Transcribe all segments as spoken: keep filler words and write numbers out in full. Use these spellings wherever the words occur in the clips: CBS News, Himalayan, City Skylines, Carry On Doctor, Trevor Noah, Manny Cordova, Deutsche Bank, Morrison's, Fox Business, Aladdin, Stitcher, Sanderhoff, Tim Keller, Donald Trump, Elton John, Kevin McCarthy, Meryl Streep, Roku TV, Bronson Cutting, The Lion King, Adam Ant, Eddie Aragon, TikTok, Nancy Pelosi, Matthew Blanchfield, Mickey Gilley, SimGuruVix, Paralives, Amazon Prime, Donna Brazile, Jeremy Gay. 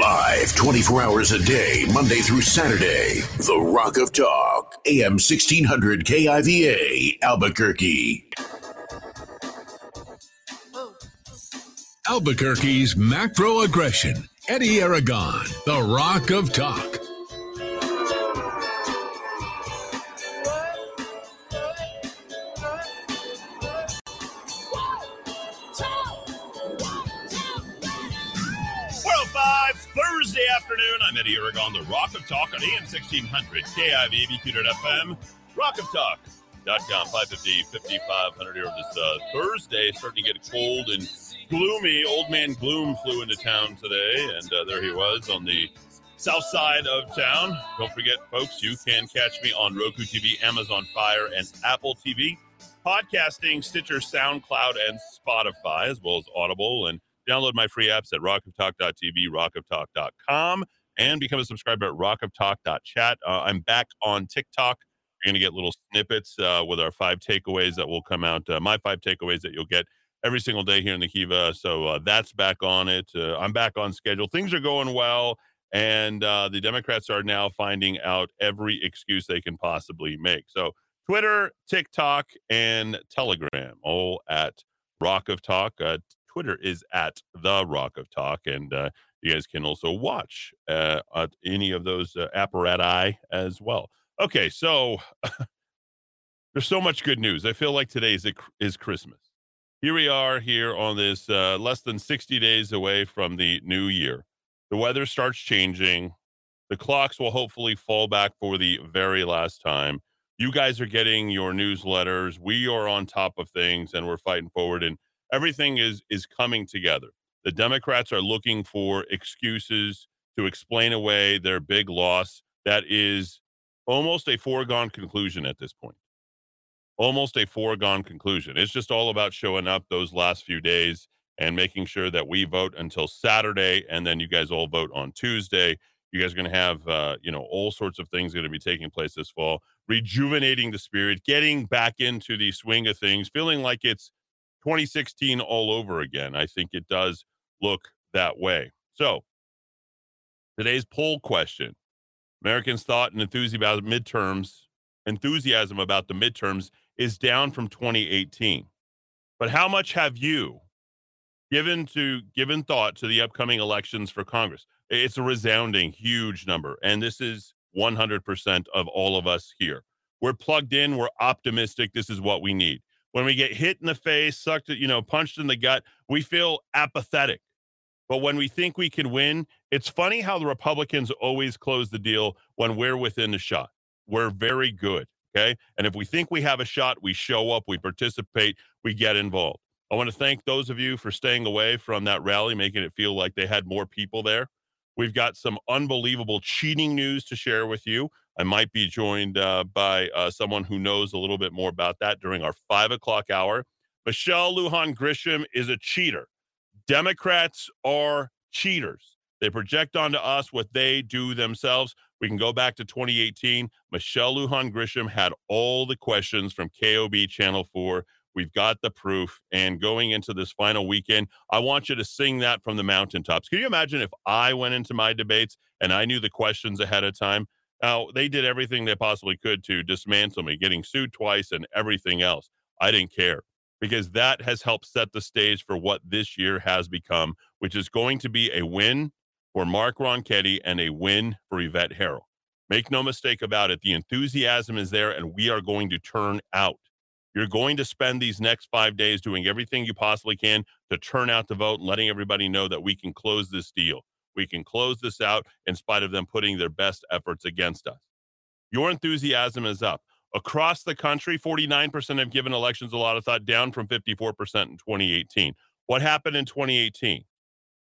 Live twenty-four hours a day, Monday through Saturday. The Rock of Talk, A M sixteen hundred K I V A, Albuquerque. Albuquerque's macro aggression. Eddie Aragon, the Rock of Talk. Thursday afternoon, I'm Eddie Aragon, the Rock of Talk on A M sixteen hundred, K I V A B Q dot F M, rock of talk dot com, five fifty, fifty-five hundred here on this uh, Thursday. Starting to get cold and gloomy. Old Man Gloom flew into town today, and uh, there he was on the south side of town. Don't forget, folks, you can catch me on Roku T V, Amazon Fire, and Apple T V, podcasting, Stitcher, SoundCloud, and Spotify, as well as Audible, and download my free apps at rock of talk dot t v, rock of talk dot com, and become a subscriber at rock of talk dot chat. Uh, I'm back on TikTok. You're going to get little snippets uh, with our five takeaways that will come out, uh, my five takeaways that you'll get every single day here in the Kiva. So uh, that's back on it. Uh, I'm back on schedule. Things are going well, and uh, the Democrats are now finding out every excuse they can possibly make. So Twitter, TikTok, and Telegram, all at Rock of Talk. Uh, Twitter is at The Rock of Talk, and uh, you guys can also watch uh, at any of those uh, apparati as well. Okay, so there's so much good news. I feel like today is, is Christmas. Here we are here on this uh, less than sixty days away from the new year. The weather starts changing. The clocks will hopefully fall back for the very last time. You guys are getting your newsletters. We are on top of things, and we're fighting forward, and everything is is coming together. The Democrats are looking for excuses to explain away their big loss. That is almost a foregone conclusion at this point. Almost a foregone conclusion. It's just all about showing up those last few days and making sure that we vote until Saturday, and then you guys all vote on Tuesday. You guys are going to have, uh, you know, all sorts of things going to be taking place this fall. Rejuvenating the spirit, getting back into the swing of things, feeling like it's twenty sixteen all over again. I think it does look that way. So today's poll question, Americans' thought and enthusiasm about midterms, enthusiasm about the midterms is down from twenty eighteen. But how much have you given to given thought to the upcoming elections for Congress? It's a resounding, huge number. And this is one hundred percent of all of us here. We're plugged in. We're optimistic. This is what we need. When we get hit in the face, sucked, you know, punched in the gut, we feel apathetic. But when we think we can win, it's funny how the Republicans always close the deal when we're within the shot. We're very good, okay? And if we think we have a shot, we show up, we participate, we get involved. I want to thank those of you for staying away from that rally, making it feel like they had more people there. We've got some unbelievable cheating news to share with you. I might be joined uh, by uh, someone who knows a little bit more about that during our five o'clock hour. Michelle Lujan Grisham is a cheater. Democrats are cheaters. They project onto us what they do themselves. We can go back to twenty eighteen. Michelle Lujan Grisham had all the questions from K O B Channel four. We've got the proof. And going into this final weekend, I want you to sing that from the mountaintops. Can you imagine if I went into my debates and I knew the questions ahead of time? Now, they did everything they possibly could to dismantle me, getting sued twice and everything else. I didn't care, because that has helped set the stage for what this year has become, which is going to be a win for Mark Ronchetti and a win for Yvette Harrell. Make no mistake about it. The enthusiasm is there, and we are going to turn out. You're going to spend these next five days doing everything you possibly can to turn out to vote and letting everybody know that we can close this deal. We can close this out in spite of them putting their best efforts against us. Your enthusiasm is up. Across the country, forty-nine percent have given elections a lot of thought, down from fifty-four percent in twenty eighteen. What happened in twenty eighteen?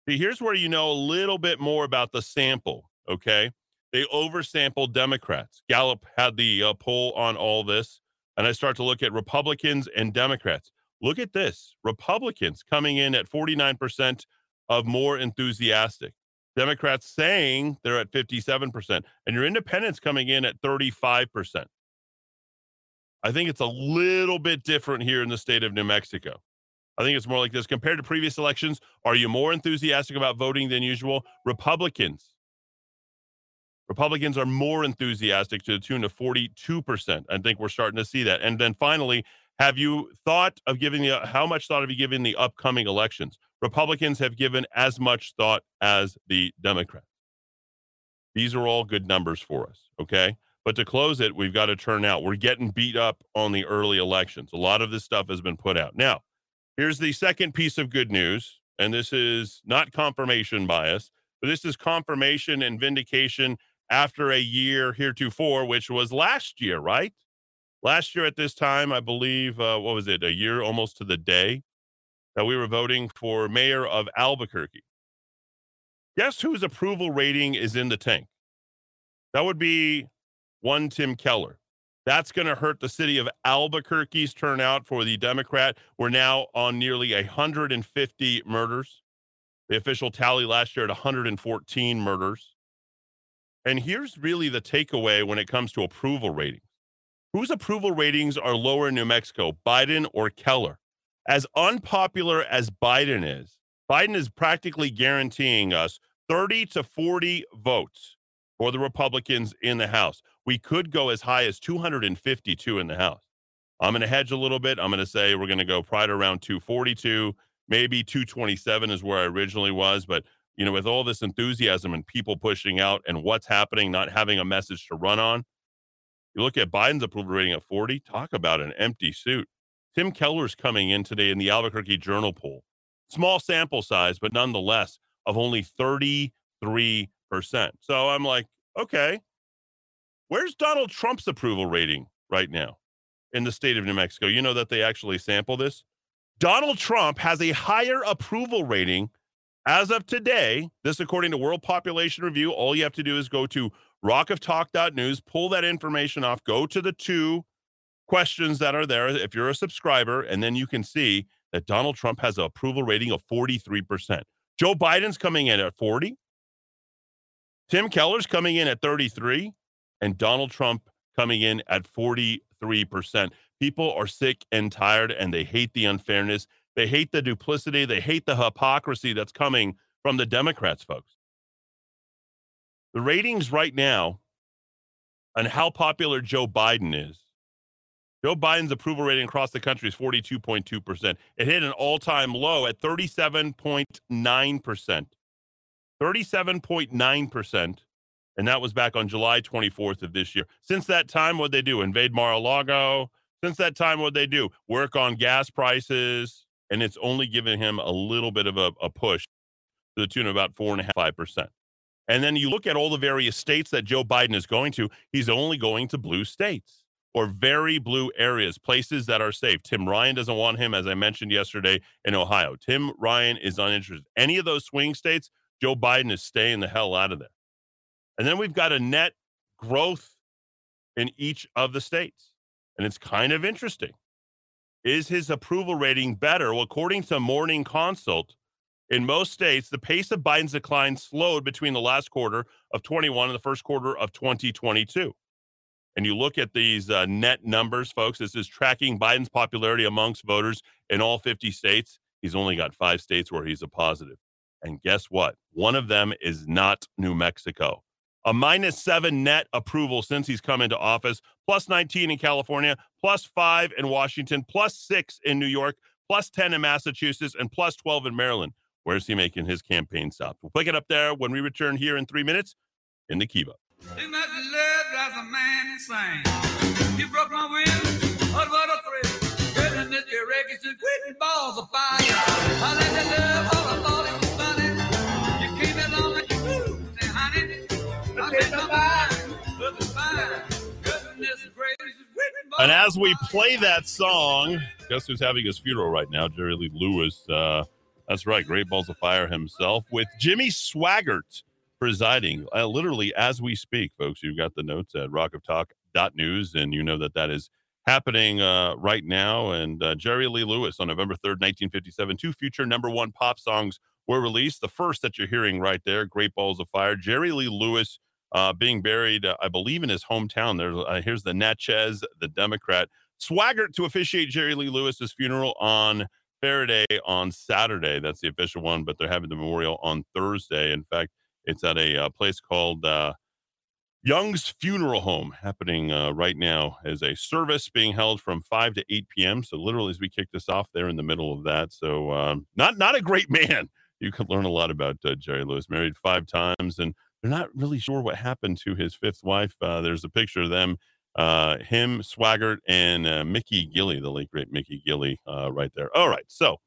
See, here's where you know a little bit more about the sample, okay? They oversampled Democrats. Gallup had the uh, poll on all this, and I start to look at Republicans and Democrats. Look at this. Republicans coming in at forty-nine percent of more enthusiastic. Democrats saying they're at fifty-seven percent, and your independents coming in at thirty-five percent. I think it's a little bit different here in the state of New Mexico. I think it's more like this. Compared to previous elections, are you more enthusiastic about voting than usual? Republicans. Republicans are more enthusiastic to the tune of forty-two percent. I think we're starting to see that. And then finally, have you thought of giving the, how much thought have you given the upcoming elections? Republicans have given as much thought as the Democrats. These are all good numbers for us, okay? But to close it, we've got to turn out. We're getting beat up on the early elections. A lot of this stuff has been put out. Now, here's the second piece of good news, and this is not confirmation bias, but this is confirmation and vindication after a year heretofore, which was last year, right? Last year at this time, I believe, uh, what was it, a year almost to the day that we were voting for mayor of Albuquerque. Guess whose approval rating is in the tank? That would be one Tim Keller. That's going to hurt the city of Albuquerque's turnout for the Democrat. We're now on nearly one hundred fifty murders. The official tally last year at one hundred fourteen murders. And here's really the takeaway when it comes to approval ratings. Whose approval ratings are lower in New Mexico, Biden or Keller? As unpopular as Biden is, Biden is practically guaranteeing us thirty to forty votes for the Republicans in the House. We could go as high as two hundred fifty-two in the House. I'm going to hedge a little bit. I'm going to say we're going to go right around two forty-two, maybe two twenty-seven is where I originally was. But, you know, with all this enthusiasm and people pushing out and what's happening, not having a message to run on, you look at Biden's approval rating at forty, talk about an empty suit. Tim Keller's coming in today in the Albuquerque Journal poll. Small sample size, but nonetheless, of only thirty-three percent. So I'm like, okay, where's Donald Trump's approval rating right now in the state of New Mexico? You know that they actually sample this. Donald Trump has a higher approval rating as of today. This, according to World Population Review, all you have to do is go to rock of talk dot news, pull that information off, go to the two questions that are there if you're a subscriber, and then you can see that Donald Trump has an approval rating of forty-three percent. Joe Biden's coming in at forty. Tim Keller's coming in at thirty-three. And Donald Trump coming in at forty-three percent. People are sick and tired, and they hate the unfairness. They hate the duplicity. They hate the hypocrisy that's coming from the Democrats, folks. The ratings right now on how popular Joe Biden is. Joe Biden's approval rating across the country is forty-two point two percent. It hit an all-time low at thirty-seven point nine percent. thirty-seven point nine percent, and that was back on July twenty-fourth of this year. Since that time, what'd they do? Invade Mar-a-Lago? Since that time, what'd they do? Work on gas prices, and it's only given him a little bit of a, a push to the tune of about four point five percent. And then you look at all the various states that Joe Biden is going to, he's only going to blue states, or very blue areas, places that are safe. Tim Ryan doesn't want him, as I mentioned yesterday, in Ohio. Tim Ryan is uninterested. Any of those swing states, Joe Biden is staying the hell out of there. And then we've got a net growth in each of the states. And it's kind of interesting. Is his approval rating better? Well, according to Morning Consult, in most states, the pace of Biden's decline slowed between the last quarter of twenty-one and the first quarter of twenty twenty-two. And you look at these uh, net numbers, folks, this is tracking Biden's popularity amongst voters in all fifty states. He's only got five states where he's a positive. And guess what? One of them is not New Mexico. A minus seven net approval since he's come into office, plus nineteen in California, plus five in Washington, plus six in New York, plus ten in Massachusetts, and plus twelve in Maryland. Where's he making his campaign stops? We'll pick it up there when we return here in three minutes in the Kiva. Too much love drives a man insane. You broke my will, oh, what a thrill. Turning into your records and quitting balls of fire. I let that love hold up all it was funny. You came along and you moved, say, honey, I bet my mind looking fine. Goodness gracious, quitting balls. And as we play that song, guess who's having his funeral right now? Jerry Lee Lewis. Uh, that's right, Great Balls of Fire himself with Jimmy Swaggart presiding, uh, literally as we speak, folks. You've got the notes at rock of talk dot news, and you know that that is happening uh, right now. And uh, Jerry Lee Lewis on November third, nineteen fifty-seven, two future number one pop songs were released. The first that you're hearing right there, Great Balls of Fire. Jerry Lee Lewis uh, being buried, uh, I believe, in his hometown. There's, uh, here's the Natchez, the Democrat. Swaggart to officiate Jerry Lee Lewis's funeral on Faraday on Saturday. That's the official one, but they're having the memorial on Thursday. In fact, it's at a uh, place called uh, Young's Funeral Home, happening uh, right now as a service being held from five to eight p.m. So literally as we kick this off, they're in the middle of that. So um, not, not a great man. You could learn a lot about uh, Jerry Lewis, married five times, and they're not really sure what happened to his fifth wife. Uh, there's a picture of them, uh, him, Swaggart, and uh, Mickey Gilley, the late great Mickey Gilley, uh, right there. All right, so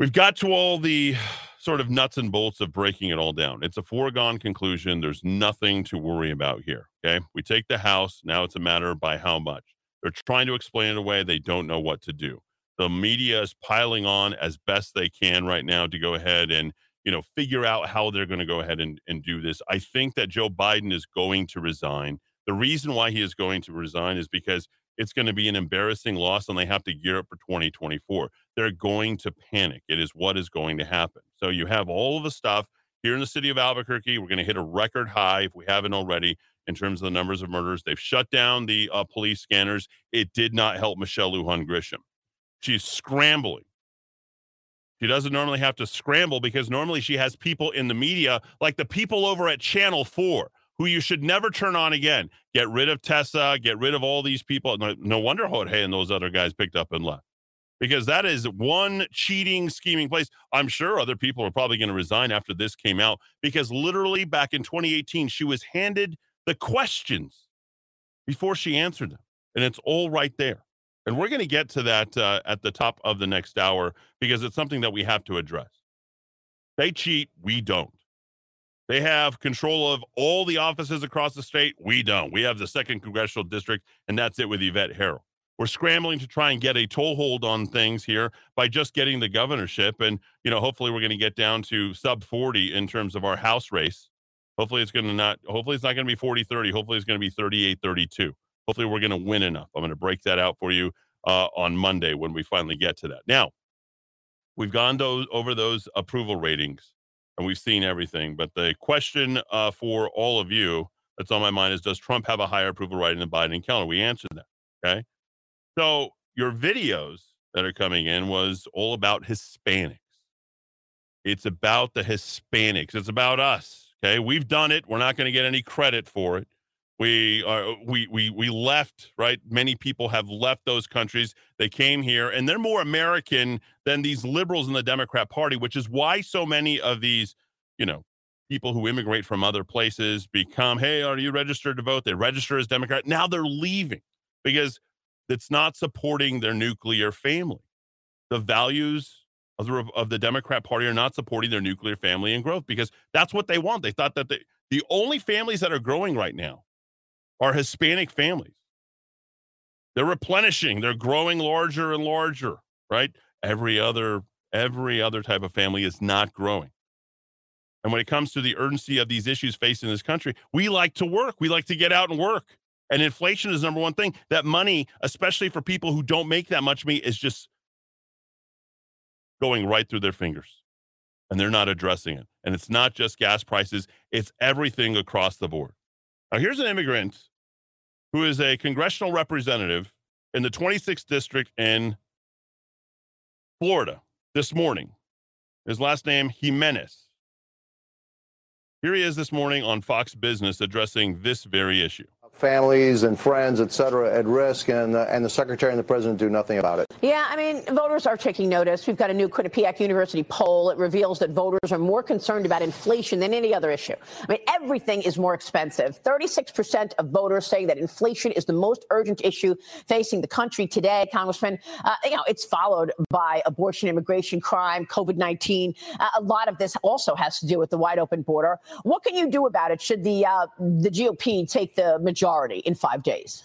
we've got to all the sort of nuts and bolts of breaking it all down. It's a foregone conclusion. There's nothing to worry about here, okay? We take the House. Now it's a matter of by how much. They're trying to explain it away. They don't know what to do. The media is piling on as best they can right now to go ahead and, you know, figure out how they're going to go ahead and, and do this. I think that Joe Biden is going to resign. The reason why he is going to resign is because it's going to be an embarrassing loss and they have to gear up for twenty twenty-four. They're going to panic. It is what is going to happen. So you have all of the stuff here in the city of Albuquerque. We're going to hit a record high, if we haven't already, in terms of the numbers of murders. They've shut down the uh, police scanners. It did not help Michelle Lujan Grisham. She's scrambling. She doesn't normally have to scramble because normally she has people in the media, like the people over at Channel four, who you should never turn on again. Get rid of Tessa, get rid of all these people. No, no wonder Jorge and those other guys picked up and left, because that is one cheating, scheming place. I'm sure other people are probably going to resign after this came out, because literally back in twenty eighteen, she was handed the questions before she answered them. And it's all right there. And we're going to get to that uh, at the top of the next hour, because it's something that we have to address. They cheat. We don't. They have control of all the offices across the state. We don't. We have the second congressional district, and that's it with Yvette Harrell. We're scrambling to try and get a toehold on things here by just getting the governorship. And, you know, hopefully we're going to get down to sub forty in terms of our House race. Hopefully it's going to not, hopefully it's not going to be forty thirty. Hopefully it's going to be thirty-eight thirty-two. Hopefully we're going to win enough. I'm going to break that out for you uh, on Monday when we finally get to that. Now, we've gone those, over those approval ratings, and we've seen everything. But the question uh, for all of you that's on my mind is, does Trump have a higher approval rating than Biden and Keller? We answered that, okay? So your videos that are coming in was all about Hispanics. It's about the Hispanics. It's about us, okay? We've done it. We're not going to get any credit for it. We are, we, we, we left, right? Many people have left those countries. They came here, and they're more American than these liberals in the Democrat Party, which is why so many of these, you know, people who immigrate from other places become, hey, are you registered to vote? They register as Democrat. Now they're leaving because it's not supporting their nuclear family. The values of the, of the Democrat Party are not supporting their nuclear family and growth, because that's what they want. They thought that they, the only families that are growing right now are Hispanic families. They're replenishing, they're growing larger and larger, right? Every other, every other type of family is not growing. And when it comes to the urgency of these issues facing this country, we like to work, we like to get out and work. And inflation is number one thing. That money, especially for people who don't make that much money, is just going right through their fingers, and they're not addressing it. And it's not just gas prices, it's everything across the board. Now, here's an immigrant who is a congressional representative in the twenty-sixth district in Florida this morning. His last name, Jimenez. Here he is this morning on Fox Business addressing this very issue. Families and friends, et cetera, at risk, and, uh, and the secretary and the president do nothing about it. Yeah, I mean, voters are taking notice. We've got a new Quinnipiac University poll. It reveals that voters are more concerned about inflation than any other issue. I mean, everything is more expensive. thirty-six percent of voters saying that inflation is the most urgent issue facing the country today, Congressman. Uh, you know, it's followed by abortion, immigration, crime, COVID nineteen. Uh, a lot of this also has to do with the wide open border. What can you do about it? Should the, uh, the G O P take the majority in five days?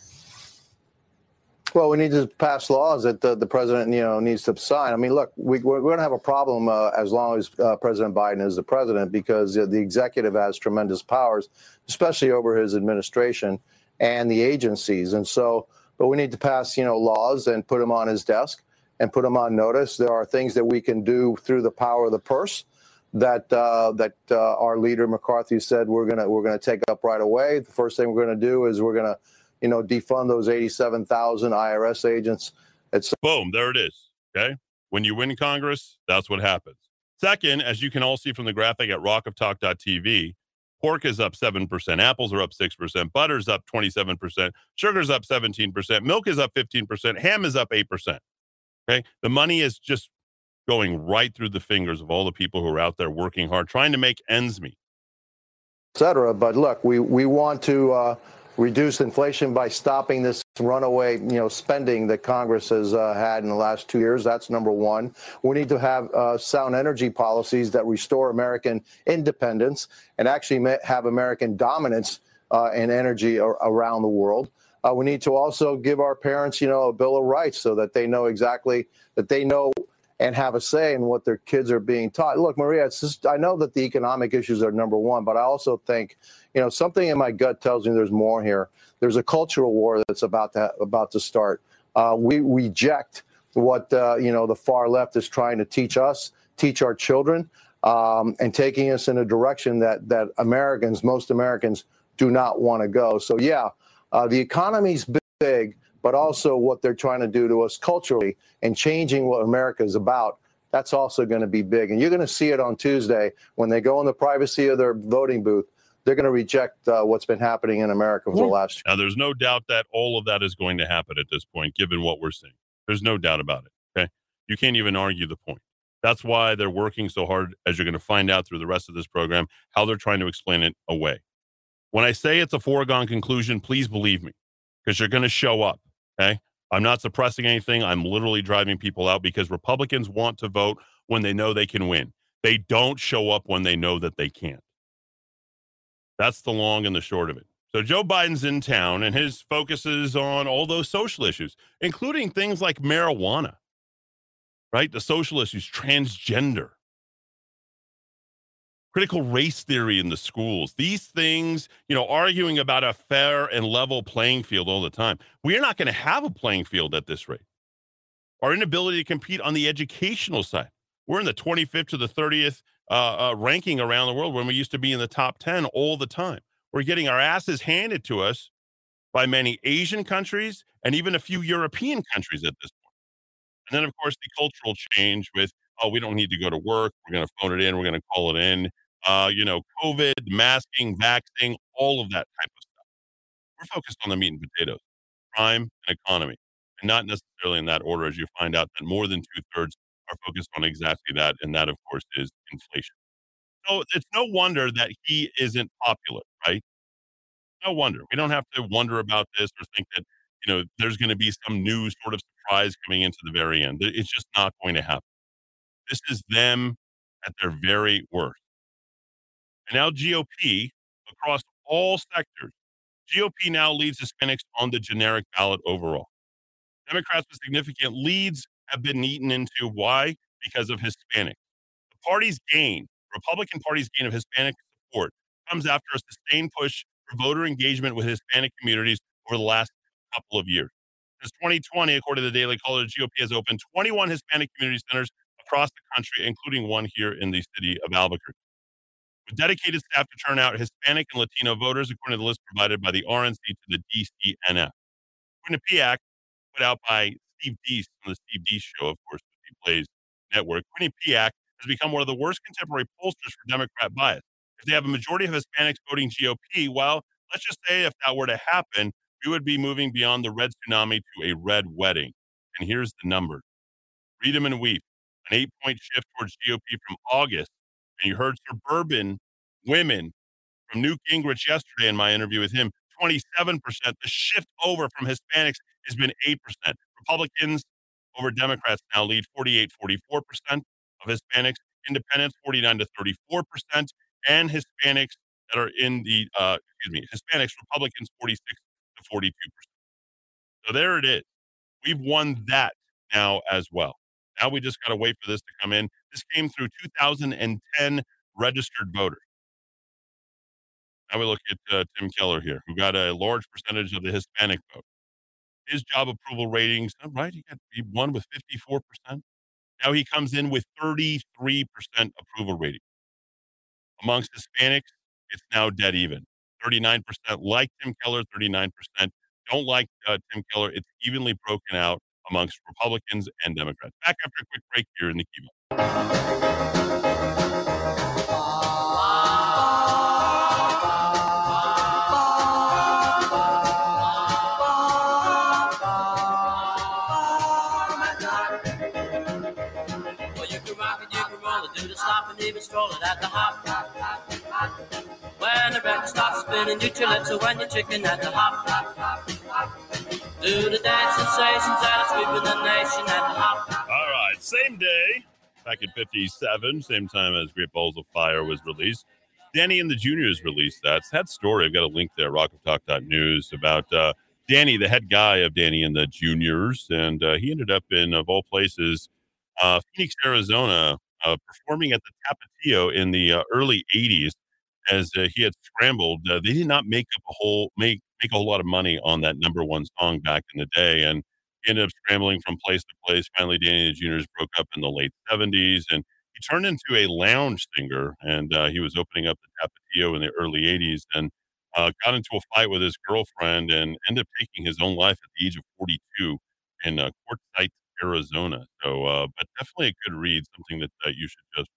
Well, we need to pass laws that the, the president, you know, needs to sign. I mean, look, we, we're going to have a problem uh, as long as uh, President Biden is the president, because uh, the executive has tremendous powers, especially over his administration and the agencies. And so, but we need to pass, you know, laws and put them on his desk and put them on notice. There are things that we can do through the power of the purse that uh, that uh, our leader McCarthy said we're gonna we're gonna take up right away. The first thing we're gonna do is we're gonna, you know, defund those eighty-seven thousand I R S agents. It's boom, there it is. Okay, When you win Congress, that's what happens. Second, as you can all see from the graphic at rock of talk dot t v, pork is up seven percent, apples are up six percent, butter's up twenty-seven percent, sugar's up seventeen percent, milk is up fifteen percent, ham is up eight percent. Okay? The money is just going right through the fingers of all the people who are out there working hard, trying to make ends meet, et cetera. But look, we, we want to uh, reduce inflation by stopping this runaway, you know, spending that Congress has uh, had in the last two years. That's number one. We need to have uh, sound energy policies that restore American independence and actually have American dominance uh, in energy ar around the world. Uh, we need to also give our parents, you know, a Bill of Rights so that they know exactly that they know and have a say in what their kids are being taught. Look, Maria, it's just, I know that the economic issues are number one, but I also think, you know, something in my gut tells me there's more here. There's a cultural war that's about to about to start. Uh, we reject what uh, you know, the far left is trying to teach us, teach our children, um, and taking us in a direction that that Americans, most Americans, do not want to go. So yeah, uh, the economy's big, but also what they're trying to do to us culturally and changing what America is about, that's also going to be big. And you're going to see it on Tuesday when they go in the privacy of their voting booth. They're going to reject uh, what's been happening in America for yeah. the last year. Now, there's no doubt that all of that is going to happen at this point, given what we're seeing. There's no doubt about it. Okay, you can't even argue the point. That's why they're working so hard, as you're going to find out through the rest of this program, how they're trying to explain it away. When I say it's a foregone conclusion, please believe me, because you're going to show up. Okay, I'm not suppressing anything. I'm literally driving people out because Republicans want to vote when they know they can win. They don't show up when they know that they can't. That's the long and the short of it. So Joe Biden's in town and his focus is on all those social issues, including things like marijuana, right? The social issues, transgender, critical race theory in the schools, these things, you know, arguing about a fair and level playing field all the time. We are not going to have a playing field at this rate. Our inability to compete on the educational side. We're in the twenty-fifth to the thirtieth uh, uh, ranking around the world when we used to be in the top ten all the time. We're getting our asses handed to us by many Asian countries and even a few European countries at this point. And then, of course, the cultural change with, oh, we don't need to go to work. We're going to phone it in. We're going to call it in. Uh, you know, COVID, masking, vaccine, all of that type of stuff. We're focused on the meat and potatoes, crime and economy, and not necessarily in that order, as you find out that more than two-thirds are focused on exactly that, and that, of course, is inflation. So it's no wonder that he isn't popular, right? No wonder. We don't have to wonder about this or think that, you know, there's going to be some new sort of surprise coming into the very end. It's just not going to happen. This is them at their very worst. And now G O P across all sectors. G O P now leads Hispanics on the generic ballot overall. Democrats with significant leads have been eaten into. Why? Because of Hispanics. The party's gain, Republican Party's gain of Hispanic support comes after a sustained push for voter engagement with Hispanic communities over the last couple of years. Since twenty twenty, according to the Daily Caller, the G O P has opened twenty-one Hispanic community centers across the country, including one here in the city of Albuquerque. With dedicated staff to turn out Hispanic and Latino voters, according to the list provided by the R N C to the D C N F. According to P I A C, put out by Steve Deese on the Steve Deese Show, of course, the Blaze Network, according to P I A C, has become one of the worst contemporary pollsters for Democrat bias. If they have a majority of Hispanics voting G O P, well, let's just say if that were to happen, we would be moving beyond the red tsunami to a red wedding. And here's the number. Read them and weep. An eight-point shift towards G O P from August. And you heard suburban women from Newt Gingrich yesterday in my interview with him, twenty-seven percent. The shift over from Hispanics has been eight percent. Republicans over Democrats now lead forty-eight, forty-four percent of Hispanics. Independents, forty-nine to thirty-four percent. And Hispanics that are in the, uh, excuse me, Hispanics, Republicans, forty-six to forty-two percent. So there it is. We've won that now as well. Now we just got to wait for this to come in. This came through two thousand ten registered voters. Now we look at uh, Tim Keller here, who got a large percentage of the Hispanic vote. His job approval ratings, right? He got he won with fifty-four percent. Now he comes in with thirty-three percent approval rating. Amongst Hispanics, it's now dead even. thirty-nine percent like Tim Keller, thirty-nine percent don't like uh, Tim Keller. It's evenly broken out amongst Republicans and Democrats. Back after a quick break here in the Kiva. At the hop, hop, hop, hop. When the record stops spinning, do your lips when you're chicken at the hop, hop, hop, hop. Do the dance sensations that are sweeping the nation at the hop, hop. All right, same day, back in fifty-seven, same time as Great Balls of Fire was released, Danny and the Juniors released that. It's that story. I've got a link there, rock of talk dot news, about uh, Danny, the head guy of Danny and the Juniors, and uh, he ended up in, of all places, uh, Phoenix, Arizona, Uh, performing at the Tapatio in the uh, early eighties, as uh, he had scrambled. Uh, they did not make up a whole make make a whole lot of money on that number one song back in the day, and he ended up scrambling from place to place. Finally, Danny and the Juniors broke up in the late seventies, and he turned into a lounge singer. And uh, he was opening up the Tapatio in the early eighties, and uh, got into a fight with his girlfriend, and ended up taking his own life at the age of forty-two in uh, Quartzsite, Arizona. So, uh, but definitely a good read, something that uh, you should just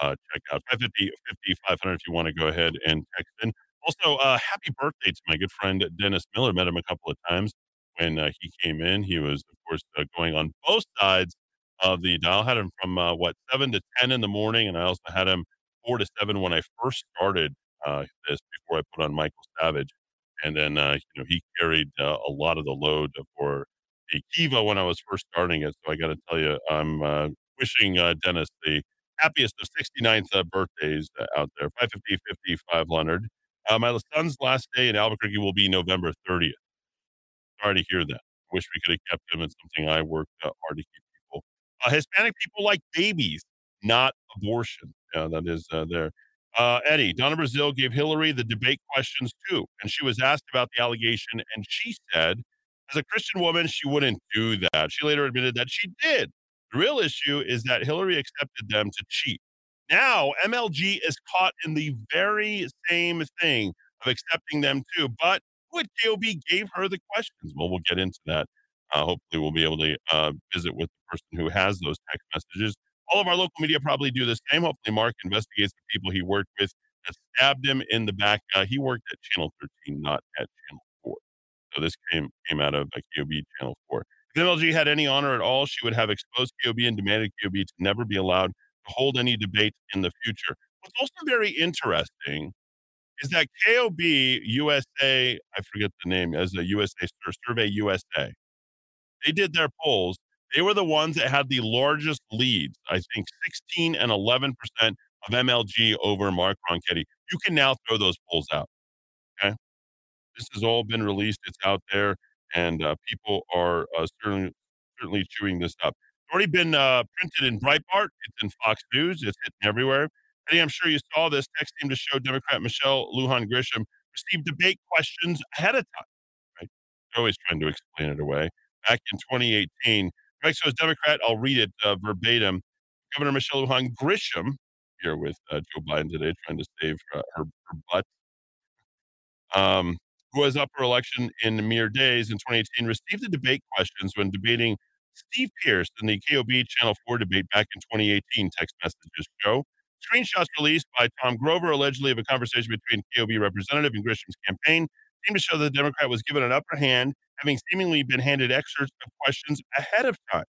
uh, check out. five fifty, fifty, five hundred if you want to go ahead and text in. Also, uh, happy birthday to my good friend Dennis Miller. Met him a couple of times when uh, he came in. He was, of course, uh, going on both sides of the dial. Had him from, uh, what, seven to ten in the morning, and I also had him four to seven when I first started uh, this before I put on Michael Savage. And then, uh, you know, he carried uh, a lot of the load for the Kiva when I was first starting it. So I got to tell you, I'm uh, wishing uh, Dennis the happiest of sixty-ninth uh, birthdays uh, out there. five fifty, fifty, five hundred. Uh, my son's last day in Albuquerque will be November thirtieth. Sorry to hear that. I wish we could have kept him. It's something I worked uh, hard to keep people. Uh, Hispanic people like babies, not abortion. Uh, that is uh, there. Uh, Eddie, Donna Brazile gave Hillary the debate questions too. And she was asked about the allegation. And she said, as a Christian woman, she wouldn't do that. She later admitted that she did. The real issue is that Hillary accepted them to cheat. Now, M L G is caught in the very same thing of accepting them too. But who at K O B gave her the questions? Well, we'll get into that. Uh, hopefully, we'll be able to uh, visit with the person who has those text messages. All of our local media probably do the same. Hopefully, Mark investigates the people he worked with that stabbed him in the back. Uh, he worked at Channel thirteen, not at Channel. So this came came out of K O B Channel four. If M L G had any honor at all, she would have exposed K O B and demanded K O B to never be allowed to hold any debate in the future. What's also very interesting is that K O B U S A, I forget the name, as a U S A or Survey U S A, they did their polls. They were the ones that had the largest leads. I think sixteen and eleven percent of M L G over Mark Ronchetti. You can now throw those polls out. Okay. This has all been released. It's out there, and uh, people are uh, certainly certainly chewing this up. It's already been uh, printed in Breitbart. It's in Fox News. It's hitting everywhere. Eddie, I'm sure you saw this. Text team to show Democrat Michelle Lujan Grisham received debate questions ahead of time. Right? They're always trying to explain it away. Back in twenty eighteen, New Mexico's Democrat, I'll read it uh, verbatim. Governor Michelle Lujan Grisham, here with uh, Joe Biden today, trying to save uh, her, her butt. Um, who was up for election in mere days in twenty eighteen, received the debate questions when debating Steve Pierce in the K O B Channel four debate back in twenty eighteen, text messages show. Screenshots released by Tom Grover, allegedly of a conversation between K O B representative and Grisham's campaign, seemed to show that the Democrat was given an upper hand, having seemingly been handed excerpts of questions ahead of time.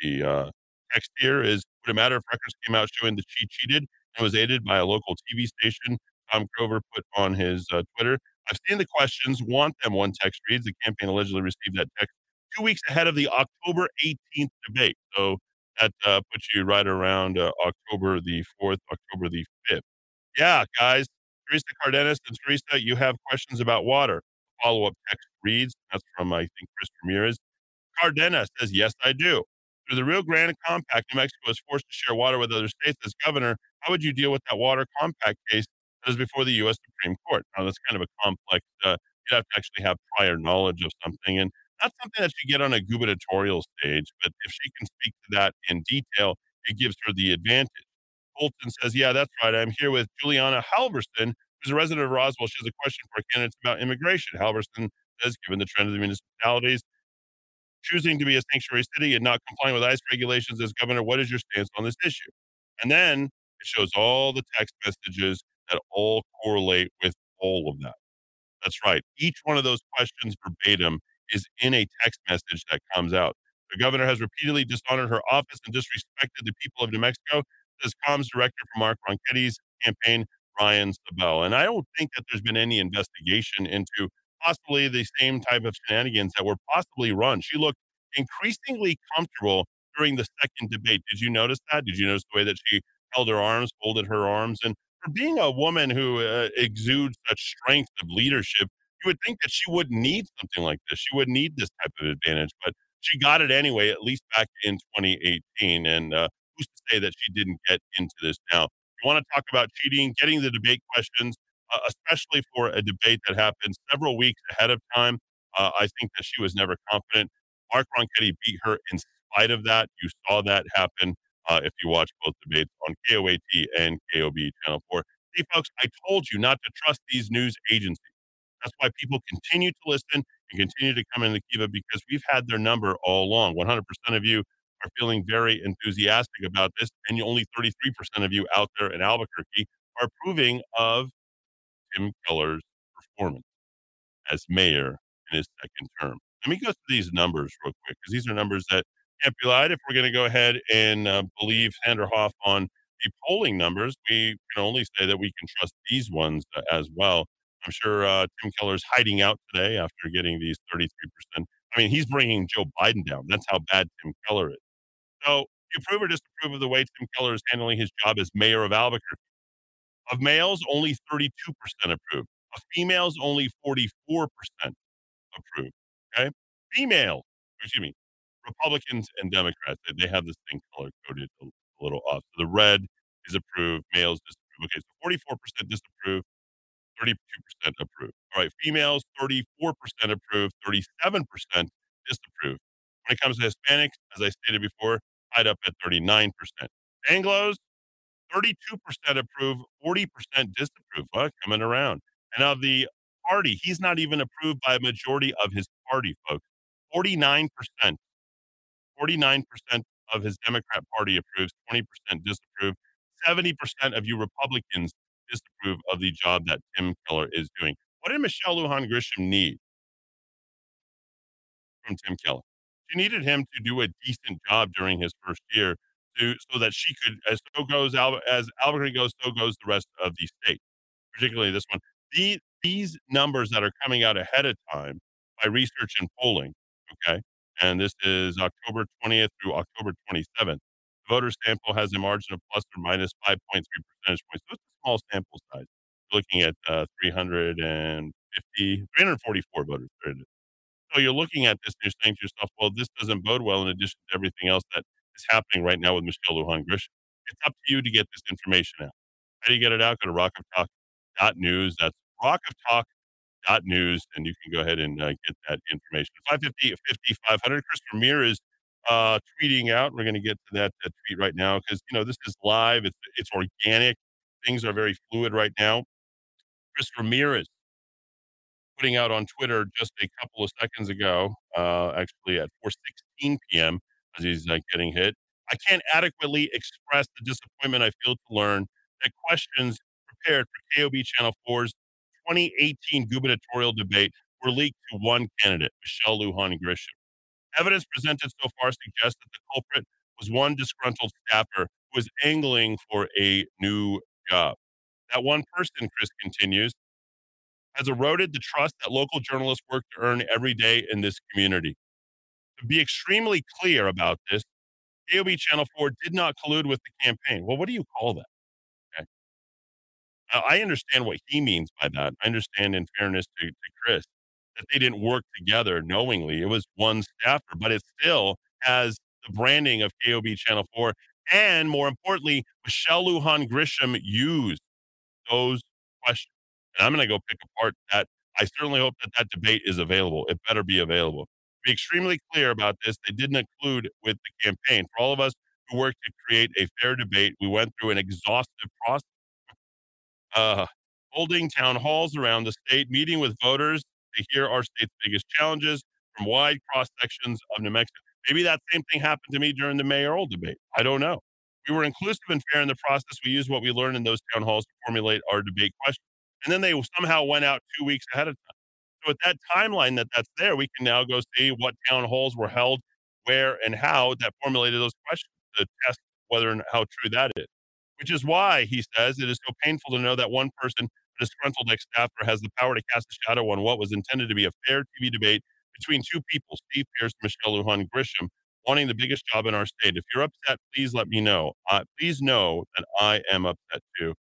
The uh, text here is, would it matter if records came out showing that she cheated and was aided by a local T V station? Tom Grover put on his uh, Twitter, I've seen the questions, want them, one text reads. The campaign allegedly received that text two weeks ahead of the October eighteenth debate. So that uh, puts you right around uh, October the fourth, October the fifth. Yeah, guys, Teresa Cardenas and Teresa, you have questions about water. Follow-up text reads. That's from, I think, Chris Ramirez. Cardenas says, yes, I do. Through the Rio Grande Compact, New Mexico is forced to share water with other states. As governor, how would you deal with that water compact case? Is before the U S Supreme Court. Now, that's kind of a complex, uh, you'd have to actually have prior knowledge of something, and not something that you get on a gubernatorial stage, but if she can speak to that in detail, it gives her the advantage. Bolton says, yeah, that's right. I'm here with Juliana Halverson, who's a resident of Roswell. She has a question for our candidates about immigration. Halverson says, given the trend of the municipalities, choosing to be a sanctuary city and not complying with ICE regulations as governor, what is your stance on this issue? And then it shows all the text messages that all correlate with all of that. That's right. Each one of those questions verbatim is in a text message that comes out. The governor has repeatedly dishonored her office and disrespected the people of New Mexico, says comms director for Mark Ronchetti's campaign, Ryan Sabel. And I don't think that there's been any investigation into possibly the same type of shenanigans that were possibly run. She looked increasingly comfortable during the second debate. Did you notice that? Did you notice the way that she held her arms, folded her arms? And for being a woman who uh, exudes such strength of leadership, you would think that she would need something like this. She would need this type of advantage, but she got it anyway, at least back in twenty eighteen. And uh, who's to say that she didn't get into this now? You want to talk about cheating, getting the debate questions, uh, especially for a debate that happens several weeks ahead of time. Uh, I think that she was never confident. Mark Ronchetti beat her in spite of that. You saw that happen uh, if you watch both debates on K O A T and K O B Channel four. See, folks, I told you not to trust these news agencies. That's why people continue to listen and continue to come in the Kiva, because we've had their number all along. one hundred percent of you are feeling very enthusiastic about this, and only thirty-three percent of you out there in Albuquerque are approving of Tim Keller's performance as mayor in his second term. Let me go through these numbers real quick, because these are numbers that can't be lied. If we're going to go ahead and uh, believe Sanderhoff on the polling numbers, we can only say that we can trust these ones uh, as well. I'm sure uh, Tim Keller's hiding out today after getting these thirty-three percent. I mean, he's bringing Joe Biden down. That's how bad Tim Keller is. So, do you approve or disapprove of the way Tim Keller is handling his job as mayor of Albuquerque? Of males, only thirty-two percent approve. Of females, only forty-four percent approve. Okay? Females, excuse me, Republicans and Democrats, they, they have this thing color coded a, a little off. So the red is approved, males disapprove. Okay, so forty-four percent disapprove. thirty-two percent approve. All right, females, thirty-four percent approve, thirty-seven percent disapprove. When it comes to Hispanics, as I stated before, tied up at thirty-nine percent. Anglos, thirty-two percent approve, forty percent disapprove. Well, coming around. And of the party, he's not even approved by a majority of his party, folks. forty-nine percent, forty-nine percent of his Democrat Party approves, twenty percent disapprove. seventy percent of you Republicans disapprove of the job that Tim Keller is doing. What did Michelle Lujan Grisham need from Tim Keller? She needed him to do a decent job during his first year, to so that she could, as so goes Al, as Albuquerque goes, so goes the rest of the state, particularly this one. The, these numbers that are coming out ahead of time by research and polling, okay, and this is October twentieth through October twenty-seventh. The voter sample has a margin of plus or minus five point three percentage points. So it's a small sample size. You're looking at uh, three hundred fifty, three hundred forty-four voters. So you're looking at this and you're saying to yourself, well, this doesn't bode well in addition to everything else that is happening right now with Michelle Lujan Grisham. It's up to you to get this information out. How do you get it out? Go to rock of talk dot news. That's rock of talk dot news, and you can go ahead and uh, get that information. five fifty, fifty, five hundred. Chris Ramirez Uh, tweeting out. We're going to get to that uh, tweet right now because, you know, this is live. It's, it's organic. Things are very fluid right now. Chris Ramirez putting out on Twitter just a couple of seconds ago, uh, actually at four sixteen p.m. as he's uh, getting hit. I can't adequately express the disappointment I feel to learn that questions prepared for K O B Channel four's twenty eighteen gubernatorial debate were leaked to one candidate, Michelle Lujan Grisham. Evidence presented so far suggests that the culprit was one disgruntled staffer who was angling for a new job. That one person, Chris continues, has eroded the trust that local journalists work to earn every day in this community. To be extremely clear about this, K O B Channel four did not collude with the campaign. Well, what do you call that? Okay. Now, I understand what he means by that. I understand, in fairness to, to Chris, that they didn't work together knowingly. It was one staffer, but it still has the branding of K O B Channel four. And more importantly, Michelle Lujan Grisham used those questions. And I'm going to go pick apart that. I certainly hope that that debate is available. It better be available. To be extremely clear about this, they didn't collude with the campaign. For all of us who worked to create a fair debate, we went through an exhaustive process, uh, holding town halls around the state, meeting with voters to hear our state's biggest challenges, from wide cross sections of New Mexico. Maybe that same thing happened to me during the mayoral debate. I don't know. We were inclusive and fair in the process. We used what we learned in those town halls to formulate our debate questions. And then they somehow went out two weeks ahead of time. So at that timeline that that's there, we can now go see what town halls were held, where and how that formulated those questions to test whether and how true that is. Which is why, he says, it is so painful to know that one person, a disgruntled ex-staffer, has the power to cast a shadow on what was intended to be a fair T V debate between two people, Steve Pierce and Michelle Lujan Grisham, wanting the biggest job in our state. If you're upset, please let me know. Uh, please know that I am upset too.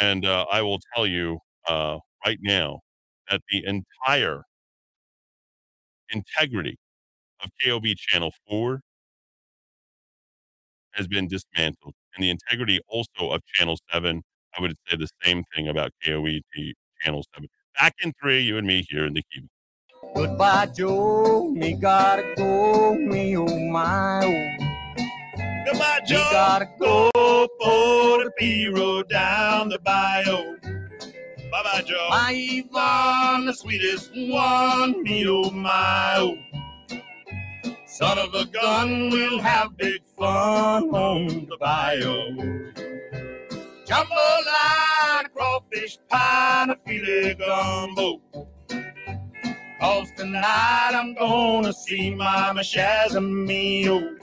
And uh, I will tell you uh, right now that the entire integrity of K O B Channel four has been dismantled. And the integrity also of Channel seven. I would say the same thing about K O B Channel seven. Back in three, you and me here in the KIVA. Goodbye, Joe. Me gotta go. Me oh my oh. Goodbye, Joe. Me gotta go for the P-roll down the bio. Bye-bye, Joe. My Yvonne, the sweetest one. Me oh my oh. Son of a gun, we'll have big fun on the bio. Jumbo line, crawfish pie, and a filet gumbo. Cause tonight I'm gonna see Mama Shazamio.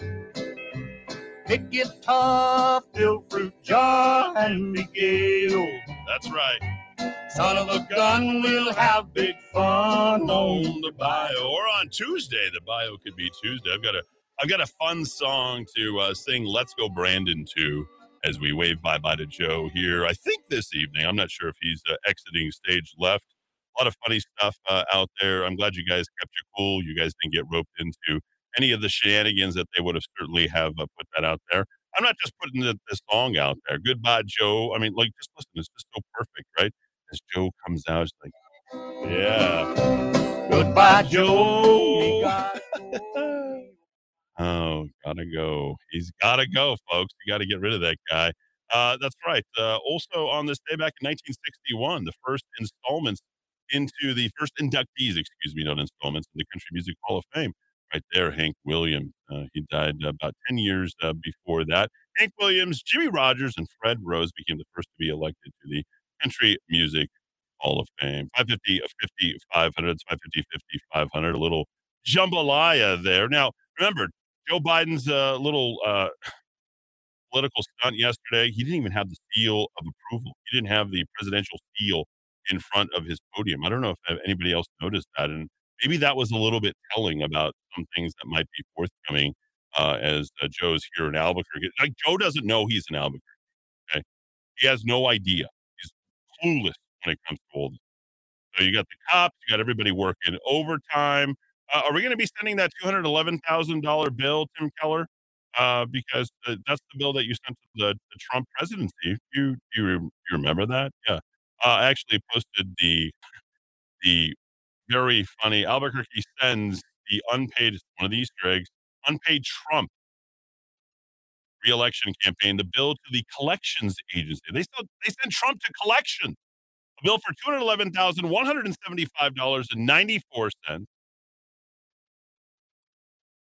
Big guitar, fill fruit jar, and Miguel. That's right. Son of a gun, we'll have big fun on the bio. Or on Tuesday. The bio could be Tuesday. I've got a I've got a fun song to uh, sing Let's Go Brandon to as we wave bye-bye to Joe here, I think this evening. I'm not sure if he's uh, exiting stage left. A lot of funny stuff uh, out there. I'm glad you guys kept you cool. You guys didn't get roped into any of the shenanigans that they would have certainly have uh, put that out there. I'm not just putting the, the song out there. Goodbye, Joe. I mean, like, just listen. It's just so perfect, right? As Joe comes out, it's like, yeah. Goodbye, Joe. Oh, gotta go. He's gotta go, folks. You gotta get rid of that guy. Uh, that's right. Uh, also on this day back in nineteen sixty-one, the first installments into the first inductees, excuse me, not installments, in the Country Music Hall of Fame. Right there, Hank Williams. Uh, he died about ten years uh, before that. Hank Williams, Jimmy Rogers, and Fred Rose became the first to be elected to the Country Music Hall of Fame. five fifty, fifty, five hundred. It's five fifty, fifty, five hundred. A little jambalaya there. Now, remember, Joe Biden's uh, little uh, political stunt yesterday, he didn't even have the seal of approval. He didn't have the presidential seal in front of his podium. I don't know if anybody else noticed that, and maybe that was a little bit telling about some things that might be forthcoming uh, as uh, Joe's here in Albuquerque. Like, Joe doesn't know he's in Albuquerque. Okay, he has no idea. He's clueless when it comes to all this. So you got the cops, you got everybody working overtime. Uh, are we going to be sending that two hundred eleven thousand dollars bill, Tim Keller? Uh, because uh, that's the bill that you sent to the, the Trump presidency. Do you, you, you remember that? Yeah. Uh, I actually posted the the very funny Albuquerque sends the unpaid, one of the Easter eggs, unpaid Trump re-election campaign, the bill to the collections agency. They still, they sent Trump to collections. A bill for two hundred eleven thousand, one hundred seventy-five dollars and ninety-four cents.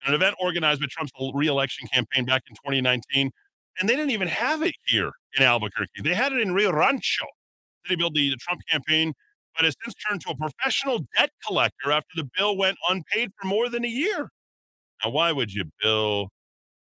In an event organized by Trump's re-election campaign back in twenty nineteen. And they didn't even have it here in Albuquerque. They had it in Rio Rancho. Build the, the Trump campaign, but has since turned to a professional debt collector after the bill went unpaid for more than a year. Now, why would you bill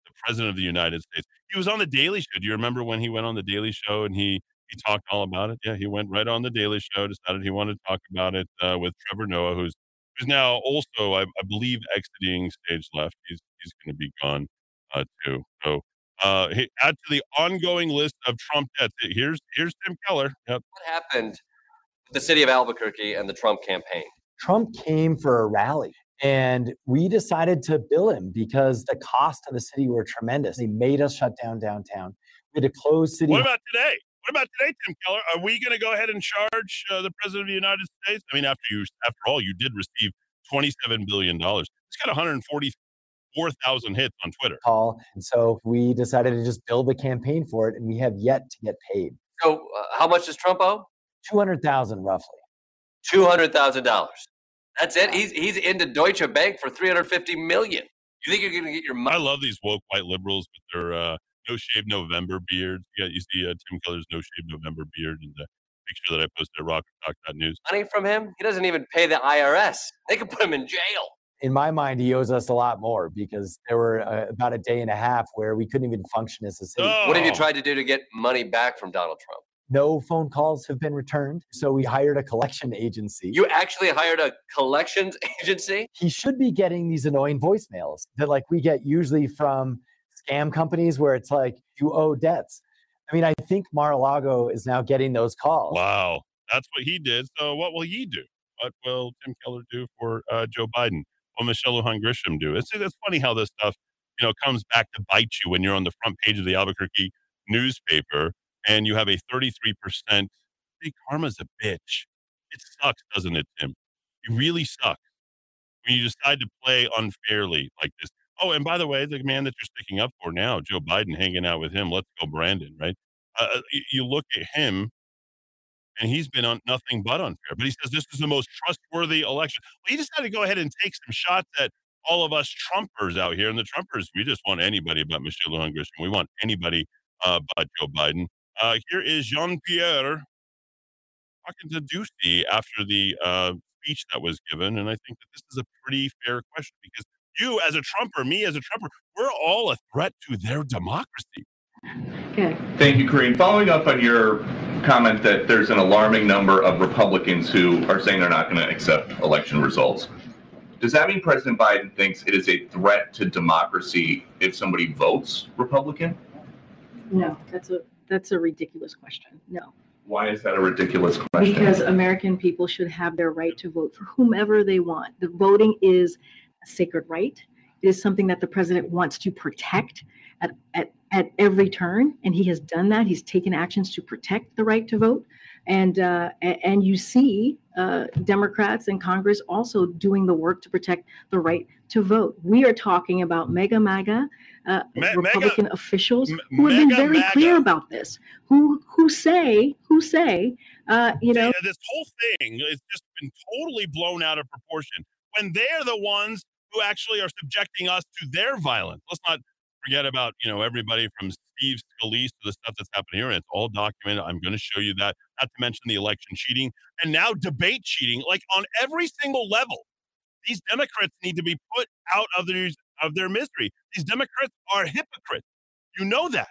the president of the United States? He was on the Daily Show. Do you remember when he went on the Daily Show and he he talked all about it? Yeah, he went right on the Daily Show, decided he wanted to talk about it uh, with Trevor Noah, who's who's now also, I, I believe, exiting stage left. He's he's going to be gone uh, too. So. Uh, add to the ongoing list of Trump debts. Here's here's Tim Keller. Yep. What happened with the city of Albuquerque and the Trump campaign? Trump came for a rally, and we decided to bill him because the cost of the city were tremendous. They made us shut down downtown. We had to close city. What about today? What about today, Tim Keller? Are we going to go ahead and charge uh, the president of the United States? I mean, after you, after all, you did receive twenty-seven billion dollars. It's got one hundred forty. four thousand hits on Twitter. Call. And so we decided to just build a campaign for it, and we have yet to get paid. So uh, how much does Trump owe? two hundred thousand roughly. two hundred thousand dollars. That's it. He's he's into Deutsche Bank for three hundred fifty million dollars. You think you're going to get your money? I love these woke white liberals with their uh, No Shave November beards. You, got, you see uh, Tim Keller's No Shave November beard in the picture that I posted at rocket talk dot news. Money from him? He doesn't even pay the I R S. They could put him in jail. In my mind, he owes us a lot more because there were uh, about a day and a half where we couldn't even function as a city. Oh. What have you tried to do to get money back from Donald Trump? No phone calls have been returned. So we hired a collection agency. You actually hired a collections agency? He should be getting these annoying voicemails that like we get usually from scam companies where it's like, you owe debts. I mean, I think Mar-a-Lago is now getting those calls. Wow. That's what he did. So what will he do? What will Tim Keller do for uh, Joe Biden? What will Michelle Lujan Grisham do? It's, it's funny how this stuff, you know, comes back to bite you when you're on the front page of the Albuquerque newspaper. And you have a thirty-three percent. Karma's a bitch. It sucks, doesn't it, Tim? It really sucks when you decide to play unfairly like this. Oh, and by the way, the man that you're sticking up for now, Joe Biden, hanging out with him. Let's go, Brandon, right? Uh, you look at him, and he's been on nothing but unfair. But he says this is the most trustworthy election. Well, he decided to go ahead and take some shots at all of us Trumpers out here. And the Trumpers, we just want anybody but Michelle Lujan Grisham. We want anybody uh, but Joe Biden. Uh, here is Jean-Pierre talking to Ducey after the uh, speech that was given. And I think that this is a pretty fair question because you as a Trumper, me as a Trumper, we're all a threat to their democracy. Okay. Thank you, Kareem. Following up on your comment that there's an alarming number of Republicans who are saying they're not going to accept election results. Does that mean President Biden thinks it is a threat to democracy if somebody votes Republican? No, that's a... That's a ridiculous question. No. Why is that a ridiculous question? Because American people should have their right to vote for whomever they want. The voting is a sacred right. It is something that the president wants to protect at, at, at every turn. And he has done that. He's taken actions to protect the right to vote. And uh, and you see uh, Democrats in Congress also doing the work to protect the right to vote. We are talking about mega MAGA uh, Me- Republican mega, officials m- who have been very MAGA. clear about this. Who who say who say uh, you know yeah, this whole thing has just been totally blown out of proportion when they're the ones who actually are subjecting us to their violence. Let's not forget about you know everybody from Steve Scalise to the stuff that's happened here, and it's all documented. I'm going to show you that. Not to mention the election cheating and now debate cheating, like on every single level. These Democrats need to be put out of their of their misery. These Democrats are hypocrites. You know that.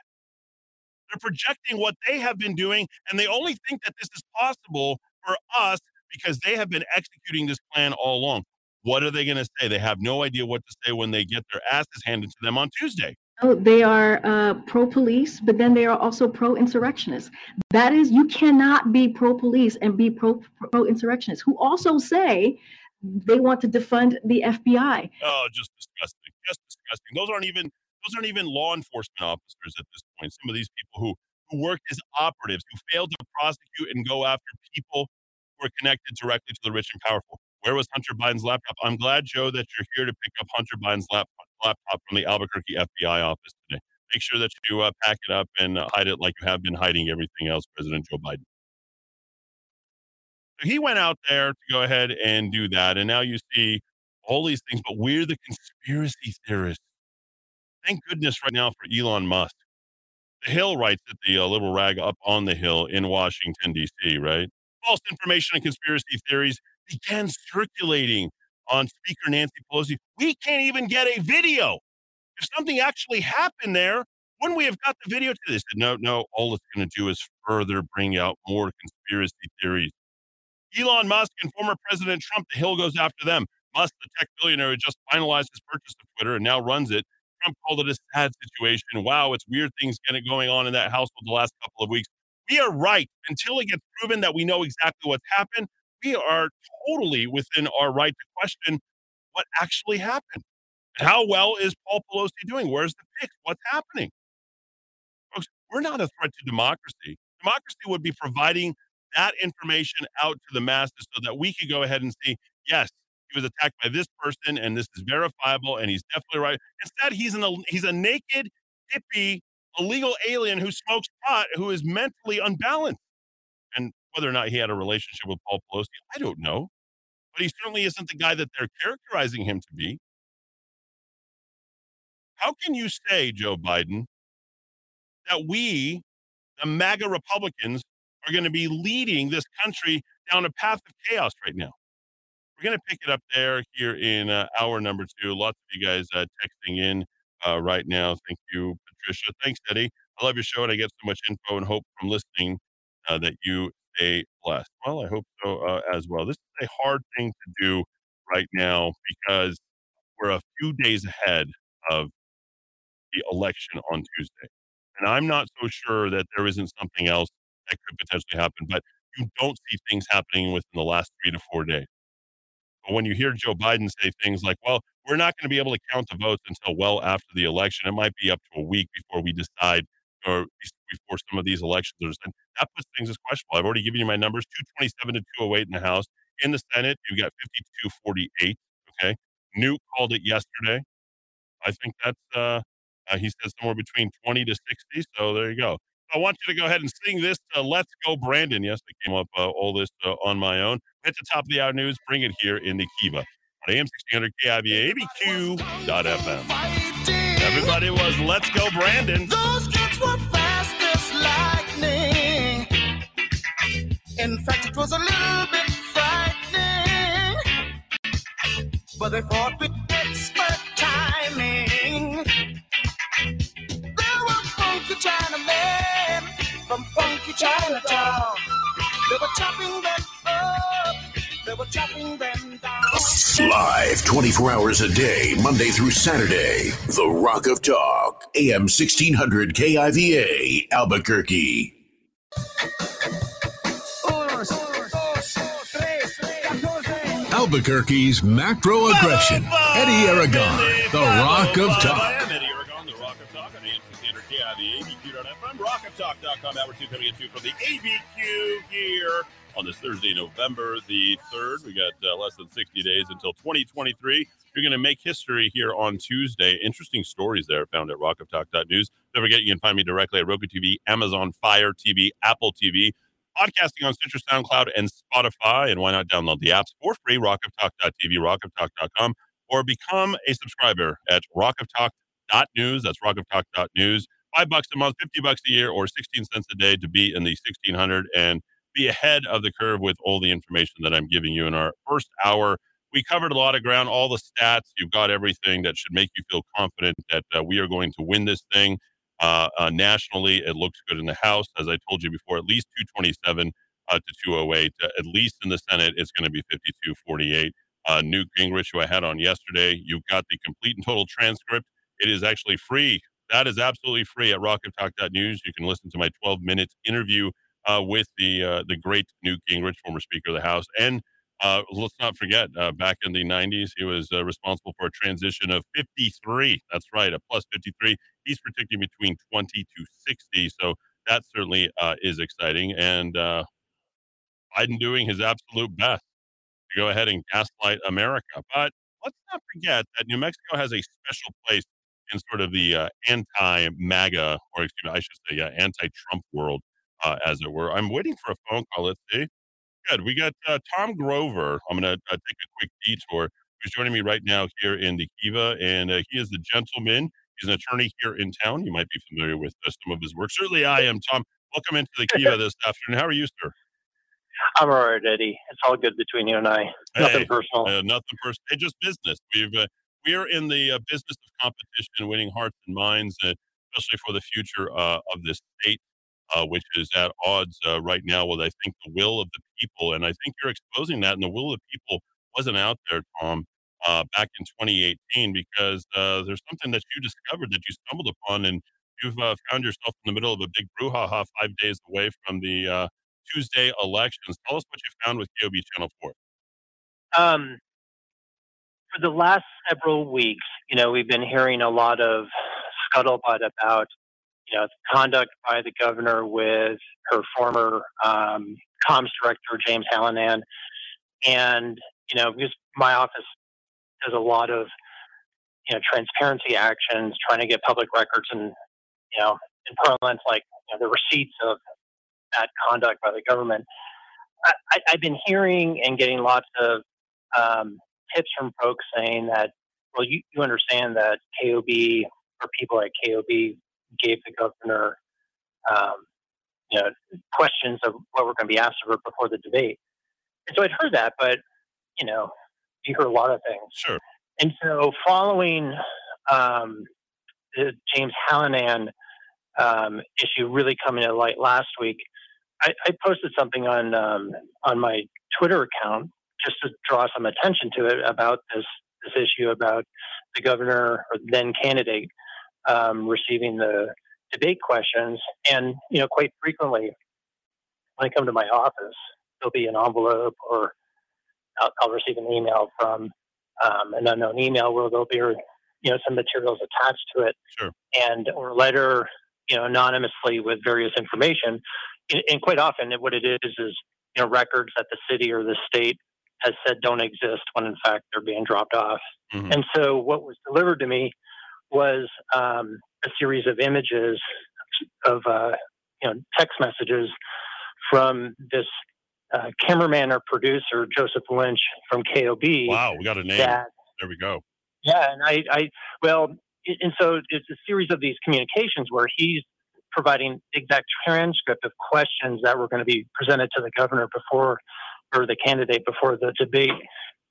They're projecting what they have been doing, and they only think that this is possible for us because they have been executing this plan all along. What are they going to say? They have no idea what to say when they get their asses handed to them on Tuesday. Oh, they are uh, pro-police, but then they are also pro-insurrectionists. That is, you cannot be pro-police and be pro, pro-insurrectionists, who also say they want to defund the F B I. Oh, just disgusting. Just disgusting. Those aren't even those aren't even law enforcement officers at this point. Some of these people who, who work as operatives, who failed to prosecute and go after people who are connected directly to the rich and powerful. Where was Hunter Biden's laptop? I'm glad, Joe, that you're here to pick up Hunter Biden's laptop. laptop from the Albuquerque F B I office today. Make sure that you uh, pack it up and uh, hide it like you have been hiding everything else, President Joe Biden. So he went out there to go ahead and do that. And now you see all these things, but we're the conspiracy theorists. Thank goodness right now for Elon Musk. The Hill writes that the uh, little rag up on the Hill in Washington, D C, right? False information and conspiracy theories began circulating on Speaker Nancy Pelosi. We can't even get a video. If something actually happened there, wouldn't we have got the video to this? No, no, all it's going to do is further bring out more conspiracy theories. Elon Musk and former President Trump, the Hill goes after them. Musk, the tech billionaire who just finalized his purchase of Twitter and now runs it. Trump called it a sad situation. Wow, it's weird things going on in that household the last couple of weeks. We are right. Until it gets proven that we know exactly what's happened, we are totally within our right to question what actually happened. And how well is Paul Pelosi doing? Where's the pick? What's happening? Folks, we're not a threat to democracy. Democracy would be providing that information out to the masses so that we could go ahead and see, yes, he was attacked by this person and this is verifiable and he's definitely right. Instead, he's, an, he's a naked, hippie, illegal alien who smokes pot, who is mentally unbalanced. And whether or not he had a relationship with Paul Pelosi, I don't know. but he certainly isn't the guy that they're characterizing him to be. How can you say, Joe Biden, that we, the MAGA Republicans, are going to be leading this country down a path of chaos right now? We're going to pick it up there here in uh, hour number two. Lots of you guys uh, texting in uh, right now. Thank you, Patricia. Thanks, Eddie. I love your show, and I get so much info and hope from listening uh, that you stay blessed. Well, I hope so uh, as well. This is a hard thing to do right now because we're a few days ahead of the election on Tuesday. And I'm not so sure that there isn't something else that could potentially happen, but you don't see things happening within the last three to four days. But when you hear Joe Biden say things like, well, we're not going to be able to count the votes until well after the election, it might be up to a week before we decide, or before some of these elections are decided, that puts things as questionable. I've already given you my numbers, two twenty-seven to two oh eight in the House. In the Senate, you've got fifty-two forty-eight, okay? Newt called it yesterday. I think that's, uh, uh, he says somewhere between twenty to sixty, so there you go. I want you to go ahead and sing this to Let's Go Brandon. Yes, I came up uh, all this uh, on my own. At the top of the hour news, bring it here in the KIVA on A M sixteen hundred K I V A, A B Q dot F M. Everybody was Let's Go Brandon. Those kids were fast as lightning. In fact, it was a little bit frightening. But they fought with expert timing. They were funky Chinamen from funky Chinatown. They were chopping them up, they were chopping them down. Live twenty-four hours a day, Monday through Saturday. The Rock of Talk, A M sixteen hundred K I V A, Albuquerque. Albuquerque's macro aggression. Eddie Aragon, The Rock of Talk. Rock of Talk dot com, hour two coming at you from the A B Q here on this Thursday, November the third. We got uh, less than sixty days until twenty twenty-three. You're going to make history here on Tuesday. Interesting stories there found at rock of talk dot news. Don't forget, you can find me directly at Roku T V, Amazon Fire T V, Apple T V, podcasting on Stitcher, SoundCloud, and Spotify. And why not download the apps for free, rock of talk dot T V, rock of talk dot com, or become a subscriber at rock of talk dot news. That's rock of talk dot news. Five bucks a month, fifty bucks a year, or sixteen cents a day to be in the sixteen hundred and be ahead of the curve with all the information that I'm giving you in our first hour. We covered a lot of ground, all the stats. You've got everything that should make you feel confident that uh, we are going to win this thing. Uh, uh, nationally, it looks good in the House. As I told you before, at least two twenty-seven uh, to two oh eight. Uh, at least in the Senate, it's going to be fifty-two forty-eight. Uh, Newt Gingrich, who I had on yesterday, you've got the complete and total transcript. It is actually free. That is absolutely free at rock of talk dot news. You can listen to my twelve minute interview uh, with the uh, the great Newt Gingrich, former Speaker of the House. And uh, let's not forget, uh, back in the nineties, he was uh, responsible for a transition of fifty-three. That's right, a plus fifty-three. He's predicting between twenty to sixty. So that certainly uh, is exciting. And uh, Biden doing his absolute best to go ahead and gaslight America. But let's not forget that New Mexico has a special place in sort of the uh, anti-MAGA, or excuse me, I should say, yeah, anti-Trump world, uh, as it were. I'm waiting for a phone call. Let's see. Good. We got uh, Tom Grover. I'm going to uh, take a quick detour. He's joining me right now here in the KIVA, and uh, he is the gentleman. He's an attorney here in town. You might be familiar with uh, some of his work. Certainly I am, Tom. Welcome into the KIVA this afternoon. How are you, sir? I'm all right, Eddie. It's all good between you and I. Hey, nothing personal. Uh, nothing personal. Hey, just business. We've... Uh, We are in the uh, business of competition, winning hearts and minds, uh, especially for the future uh, of this state, uh, which is at odds uh, right now with, I think, the will of the people. And I think you're exposing that. And the will of the people wasn't out there, Tom, uh, back in twenty eighteen, because uh, there's something that you discovered that you stumbled upon. And you've uh, found yourself in the middle of a big brouhaha five days away from the uh, Tuesday elections. Tell us what you found with K O B Channel four. Um. For the last several weeks, you know, we've been hearing a lot of scuttlebutt about, you know, conduct by the governor with her former um, comms director, James Hallinan. And, you know, because my office does a lot of, you know, transparency actions, trying to get public records and, you know, in parlance, like you know, the receipts of that conduct by the government. I, I, I've been hearing and getting lots of um, tips from folks saying that, well, you, you understand that K O B or people at K O B gave the governor, um, you know, questions of what we're going to be asked of her before the debate. And so I'd heard that, but, you know, you hear a lot of things. Sure. And so following um, the James Hallinan um, issue really coming to light last week, I, I posted something on um, on my Twitter account just to draw some attention to it about this, this issue about the governor or then candidate um, receiving the debate questions. And, you know, quite frequently when I come to my office, there'll be an envelope or I'll, I'll receive an email from um, an unknown email where there'll be, you know, some materials attached to it. Sure. And or a letter, you know, anonymously with various information. And, and quite often what it is is, you know, records that the city or the state has said don't exist when in fact they're being dropped off. Mm-hmm. And so what was delivered to me was um, a series of images of, uh, you know, text messages from this uh, cameraman or producer, Joseph Lynch from K O B. Wow, we got a name. That, there we go. Yeah, and I, I well, it, and so it's a series of these communications where he's providing exact transcript of questions that were going to be presented to the governor before, or the candidate before the debate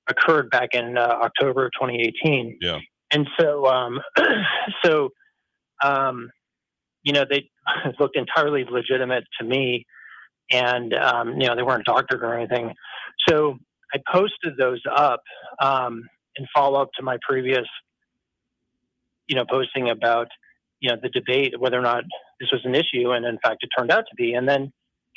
occurred back in uh, October of twenty eighteen. Yeah. And so, um, so, um, you know, they looked entirely legitimate to me, and um, you know, they weren't doctored or anything. So I posted those up um, in follow up to my previous, you know, posting about, you know, the debate, whether or not this was an issue, and in fact, it turned out to be. And then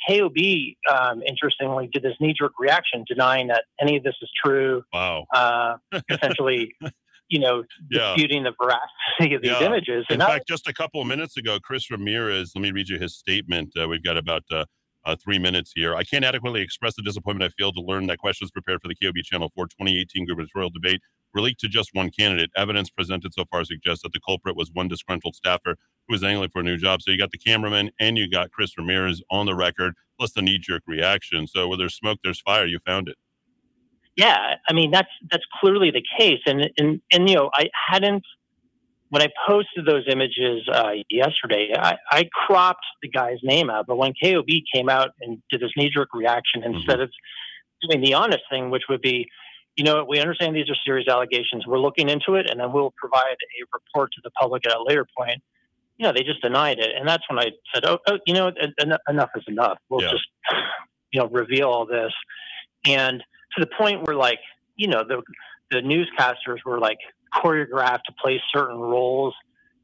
K O B, um, interestingly, did this knee-jerk reaction, denying that any of this is true. Wow. Uh, essentially. You know, yeah. disputing the veracity of these yeah. images. And in fact, I- just a couple of minutes ago, Chris Ramirez, let me read you his statement. Uh, we've got about uh, uh, three minutes here. I can't adequately express the disappointment I feel to learn that questions prepared for the K O B Channel four twenty eighteen gubernatorial debate were leaked to just one candidate. Evidence presented so far suggests that the culprit was one disgruntled staffer who was angling for a new job. So you got the cameraman and you got Chris Ramirez on the record, plus the knee-jerk reaction. So where there's smoke, there's fire. You found it. Yeah, I mean, that's that's clearly the case. And, and, and you know, I hadn't, when I posted those images uh, yesterday, I, I cropped the guy's name out. But when K O B came out and did this knee-jerk reaction, instead mm-hmm. of doing the honest thing, which would be, you know, we understand these are serious allegations. We're looking into it, and then we'll provide a report to the public at a later point. You know, they just denied it. And that's when I said, oh, oh you know, en- enough is enough. We'll yeah. just, you know, reveal all this. And to the point where, like, you know, the the newscasters were, like, choreographed to play certain roles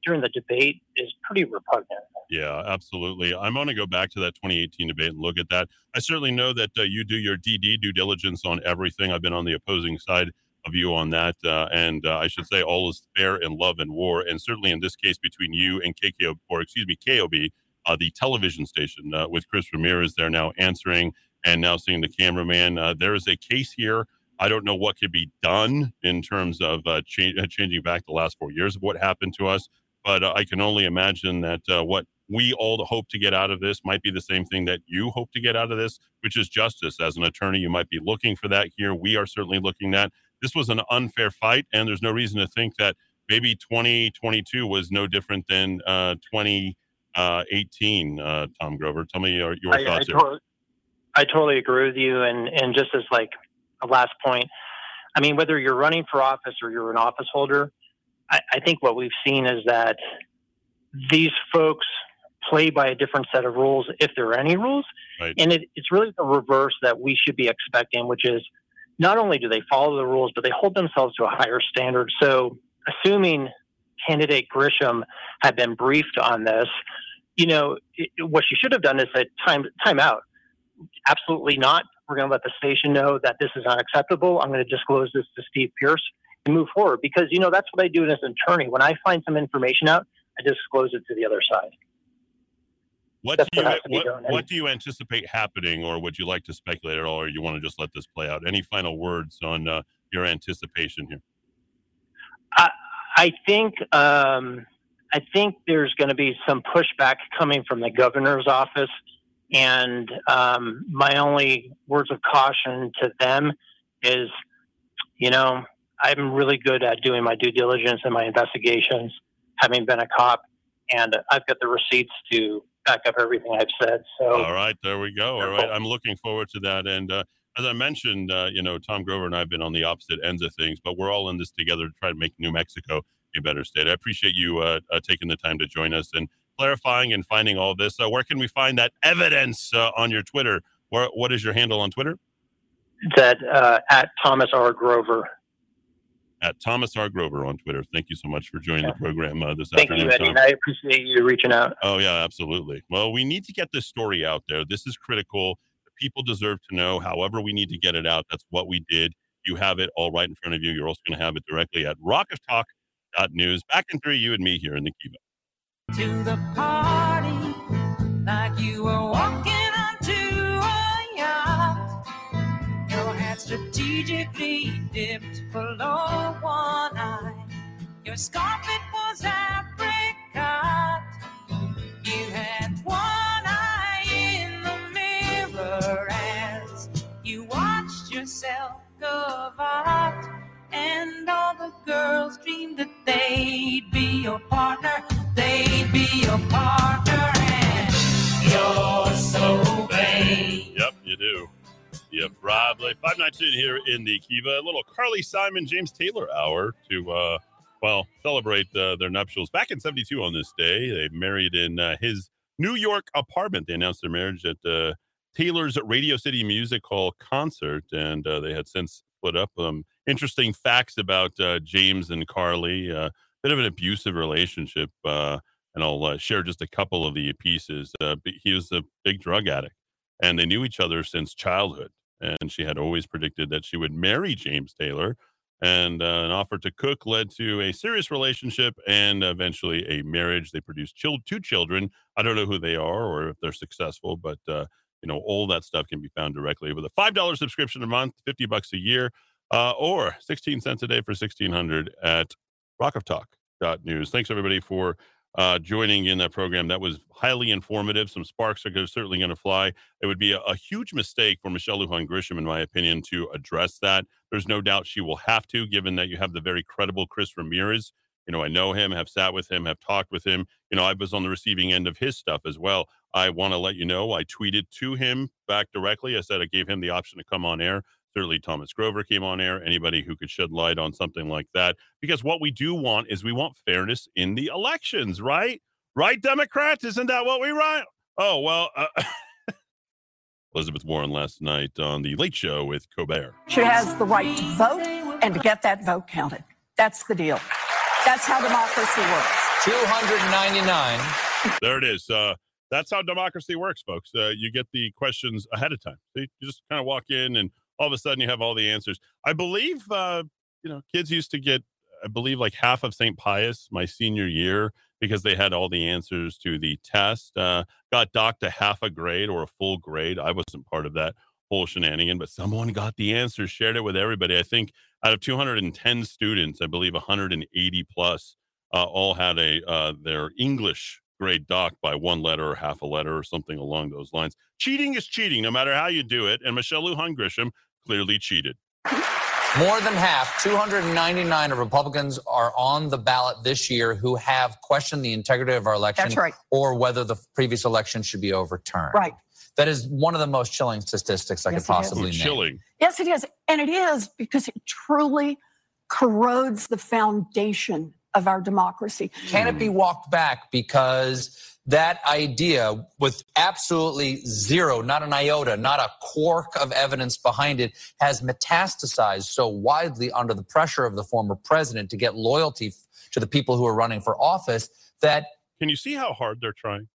during the debate is pretty repugnant. Yeah, absolutely. I'm going to go back to that twenty eighteen debate and look at that. I certainly know that uh, you do your D D due diligence on everything. I've been on the opposing side of you on that. Uh, and uh, I should say all is fair in love and war. And certainly in this case between you and K K O B, or excuse me, K O B, uh, the television station uh, with Chris Ramirez there now answering and now seeing the cameraman. Uh, there is a case here. I don't know what could be done in terms of uh, change, uh, changing back the last four years of what happened to us. But uh, I can only imagine that uh, what we all hope to get out of this might be the same thing that you hope to get out of this, which is justice. As an attorney, you might be looking for that here. We are certainly looking that. This was an unfair fight, and there's no reason to think that maybe twenty twenty-two was no different than uh, twenty eighteen, uh, Tom Grover. Tell me your, your I, thoughts I, I here. I totally agree with you. And, and just as like a last point, I mean, whether you're running for office or you're an office holder, I, I think what we've seen is that these folks play by a different set of rules, if there are any rules. Right. And it, it's really the reverse that we should be expecting, which is not only do they follow the rules, but they hold themselves to a higher standard. So assuming candidate Grisham had been briefed on this, you know, it, what she should have done is said, time, time out. Absolutely not. We're going to let the station know that this is unacceptable. I'm going to disclose this to Steve Pierce and move forward because, you know, that's what I do as an attorney. When I find some information out, I disclose it to the other side. What, do you, what, what, what do you anticipate happening, or would you like to speculate at all, or you want to just let this play out? Any final words on uh, your anticipation here? I, I think um, I think there's going to be some pushback coming from the governor's office. And um, my only words of caution to them is you know, I'm really good at doing my due diligence and my investigations, having been a cop, and I've got the receipts to back up everything I've said. So, all right, there we go. All right, I'm looking forward to that. And uh, as I mentioned, uh, you know, Tom Grover and I have been on the opposite ends of things, but we're all in this together to try to make New Mexico a better state. I appreciate you uh, uh, taking the time to join us and clarifying and finding all this. Uh, where can we find that evidence uh, on your Twitter? Where, what is your handle on Twitter? It's at, uh, at Thomas R. Grover. At Thomas R. Grover on Twitter. Thank you so much for joining yeah. the program uh, this Thank afternoon. Thank you, Eddie. And I appreciate you reaching out. Oh, yeah, absolutely. Well, we need to get this story out there. This is critical. The people deserve to know. However, we need to get it out. That's what we did. You have it all right in front of you. You're also going to have it directly at rock of talk dot news. Back in three, you and me here in the Kiva. To the party, like you were walking onto a yacht. Your hat strategically dipped below one eye. Your scarf, it was apricot. You had one eye in the mirror as you watched yourself go out. And all the girls dreamed that they'd be your partner. They'd be your partner, and you're so vain. Yep, you do. Yep, probably. five ninety-two here in the Kiva. A little Carly Simon, James Taylor hour to, uh, well, celebrate uh, their nuptials. Back in seventy-two on this day, they married in uh, his New York apartment. They announced their marriage at uh, Taylor's Radio City Music Hall concert, and uh, they had since split up. Um, interesting facts about uh, James and Carly. Uh, bit of an abusive relationship, uh, and I'll uh, share just a couple of the pieces. Uh, he was a big drug addict, and they knew each other since childhood, and she had always predicted that she would marry James Taylor, and uh, an offer to cook led to a serious relationship and eventually a marriage. They produced chil- two children. I don't know who they are or if they're successful, but uh, you know, all that stuff can be found directly with a five dollars subscription a month, fifty bucks a year, uh, or sixteen cents a day for sixteen hundred dollars at rock of talk dot news. Thanks, everybody, for uh, joining in that program. That was highly informative. Some sparks are certainly going to fly. It would be a, a huge mistake for Michelle Lujan Grisham, in my opinion, to address that. There's no doubt she will have to, given that you have the very credible Chris Ramirez. You know, I know him, have sat with him, have talked with him. You know, I was on the receiving end of his stuff as well. I want to let you know, I tweeted to him back directly. I said I gave him the option to come on air. Certainly Thomas Grover came on air, anybody who could shed light on something like that. Because what we do want is we want fairness in the elections, right? Right, Democrats? Isn't that what we want? Oh, well, uh, Elizabeth Warren last night on The Late Show with Colbert. She has the right to vote and to get that vote counted. That's the deal. That's how democracy works. two hundred ninety-nine. There it is. Uh, that's how democracy works, folks. Uh, you get the questions ahead of time. You just kind of walk in and all of a sudden you have all the answers. I believe, uh, you know, kids used to get, I believe, like half of Saint Pius my senior year because they had all the answers to the test. Uh, got docked a half a grade or a full grade. I wasn't part of that whole shenanigan, but someone got the answer, shared it with everybody. I think out of two hundred ten students, I believe one hundred eighty plus uh, all had a uh, their English grade docked by one letter or half a letter or something along those lines. Cheating is cheating, no matter how you do it. And Michelle Lujan Grisham clearly cheated. More than half, two hundred ninety-nine of Republicans are on the ballot this year who have questioned the integrity of our election. That's right. Or whether the previous election should be overturned. Right. That is one of the most chilling statistics I yes, could possibly name. Chilling. Yes, it is. And it is because it truly corrodes the foundation of our democracy. Can it be walked back? Because that idea, with absolutely zero, not an iota, not a cork of evidence behind it, has metastasized so widely under the pressure of the former president to get loyalty to the people who are running for office that... Can you see how hard they're trying?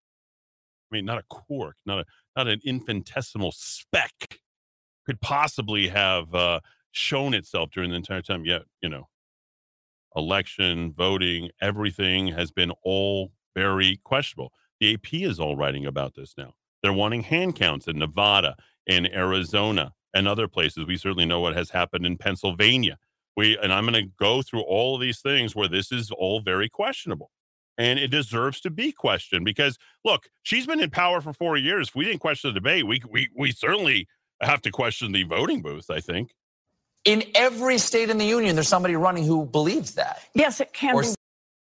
I mean, not a cork, not a not an infinitesimal speck could possibly have uh, shown itself during the entire time. Yet, you know, election, voting, everything has been all very questionable. The A P is all writing about this now. They're wanting hand counts in Nevada, in Arizona, and other places. We certainly know what has happened in Pennsylvania. We and I'm going to go through all of these things where this is all very questionable. And it deserves to be questioned because, look, she's been in power for four years. If we didn't question the debate, we we we certainly have to question the voting booth, I think. In every state in the union, there's somebody running who believes that. Yes, it can or be. Or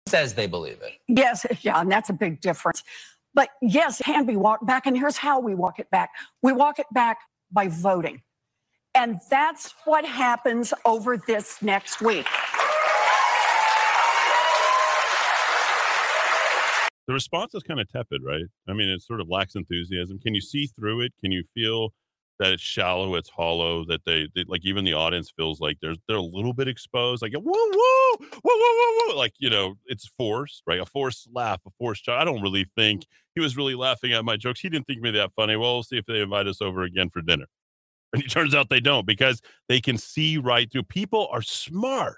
says they believe it. Yes, yeah, and that's a big difference. But yes, it can be walked back, and here's how we walk it back. We walk it back by voting. And that's what happens over this next week. The response is kind of tepid, right? I mean, it sort of lacks enthusiasm. Can you see through it? Can you feel that it's shallow, it's hollow, that they, they like even the audience feels like they're, they're a little bit exposed, like, whoa, whoa, whoa, whoa, whoa, whoa. Like, you know, it's forced, right? A forced laugh, a forced shot. I don't really think he was really laughing at my jokes. He didn't think me that funny. Well, we'll see if they invite us over again for dinner. And it turns out they don't, because they can see right through. People are smart.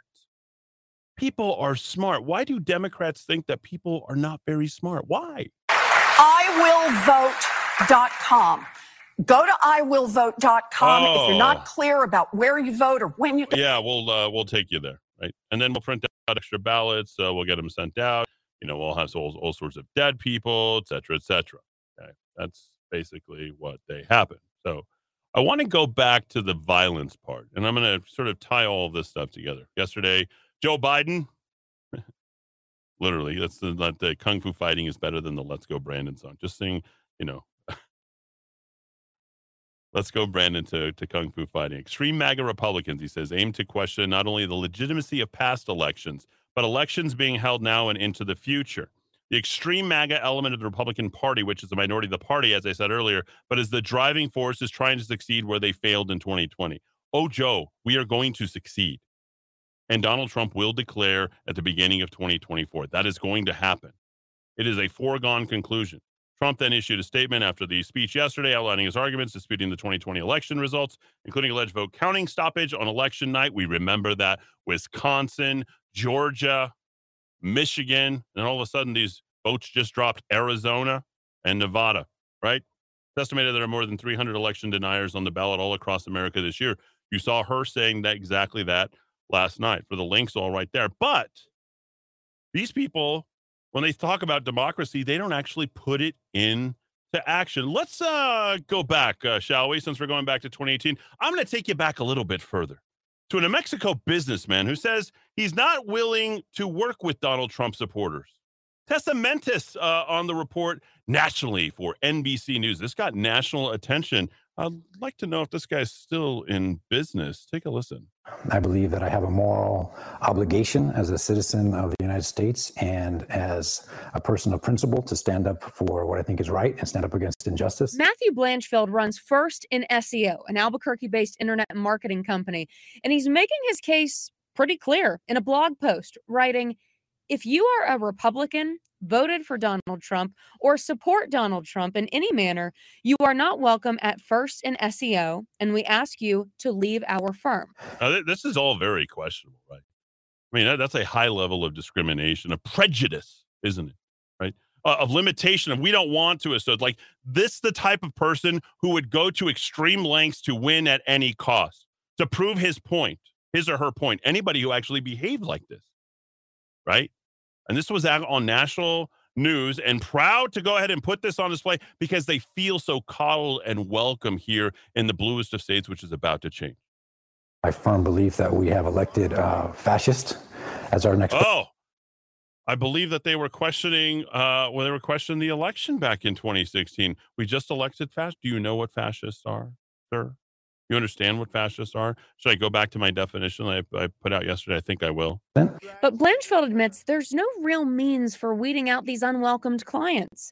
People are smart. Why do Democrats think that people are not very smart? Why? I will vote dot com. Go to I will vote dot com. Oh. If you're not clear about where you vote or when you... Yeah, we'll, uh, we'll take you there, right? And then we'll print out extra ballots. Uh, we'll get them sent out. You know, we'll have all, all sorts of dead people, et cetera, et cetera. Okay. That's basically what they happen. So I want to go back to the violence part, and I'm going to sort of tie all of this stuff together. Yesterday, Joe Biden, literally, that's the, that the Kung Fu fighting is better than the Let's Go Brandon song. Just sing, you know, Let's Go Brandon to, to Kung Fu fighting. Extreme MAGA Republicans, he says, aim to question not only the legitimacy of past elections, but elections being held now and into the future. The extreme MAGA element of the Republican Party, which is the minority of the party, as I said earlier, but is the driving force, is trying to succeed where they failed in twenty twenty. Oh, Joe, we are going to succeed. And Donald Trump will declare at the beginning of twenty twenty-four. That is going to happen. It is a foregone conclusion. Trump then issued a statement after the speech yesterday outlining his arguments, disputing the twenty twenty election results, including alleged vote counting stoppage on election night. We remember that. Wisconsin, Georgia, Michigan, and all of a sudden these votes just dropped. Arizona and Nevada, right? It's estimated there are more than three hundred election deniers on the ballot all across America this year. You saw her saying that exactly that last night. For the links, all right there. But these people, when they talk about democracy, they don't actually put it into action. Let's uh, go back, uh, shall we? Since we're going back to twenty eighteen, I'm going to take you back a little bit further to a New Mexico businessman who says he's not willing to work with Donald Trump supporters. Testamentous uh, on the report nationally for N B C News. This got national attention. I'd like to know if this guy's still in business. Take a listen. I believe that I have a moral obligation as a citizen of the United States and as a person of principle to stand up for what I think is right and stand up against injustice. Matthew Blanchfield runs First in S E O, an Albuquerque-based internet marketing company, and he's making his case pretty clear in a blog post, writing, if you are a Republican, voted for Donald Trump, or support Donald Trump in any manner, you are not welcome at First in S E O, and we ask you to leave our firm. Now, th this is all very questionable, right? I mean, that, that's a high level of discrimination, of prejudice, isn't it? Right? Uh, of limitation, of we don't want to. So, like, this the type of person who would go to extreme lengths to win at any cost, to prove his point, his or her point. Anybody who actually behaved like this, right? And this was out on national news, and proud to go ahead and put this on display because they feel so coddled and welcome here in the bluest of states, which is about to change. My firm belief that we have elected uh, fascist as our next. Oh, I believe that they were questioning uh, well, they were questioning the election back in twenty sixteen. We just elected fascists. Do you know what fascists are, sir? You understand what fascists are? Should I go back to my definition I, I put out yesterday? I think I will. But Blanchfield admits there's no real means for weeding out these unwelcomed clients.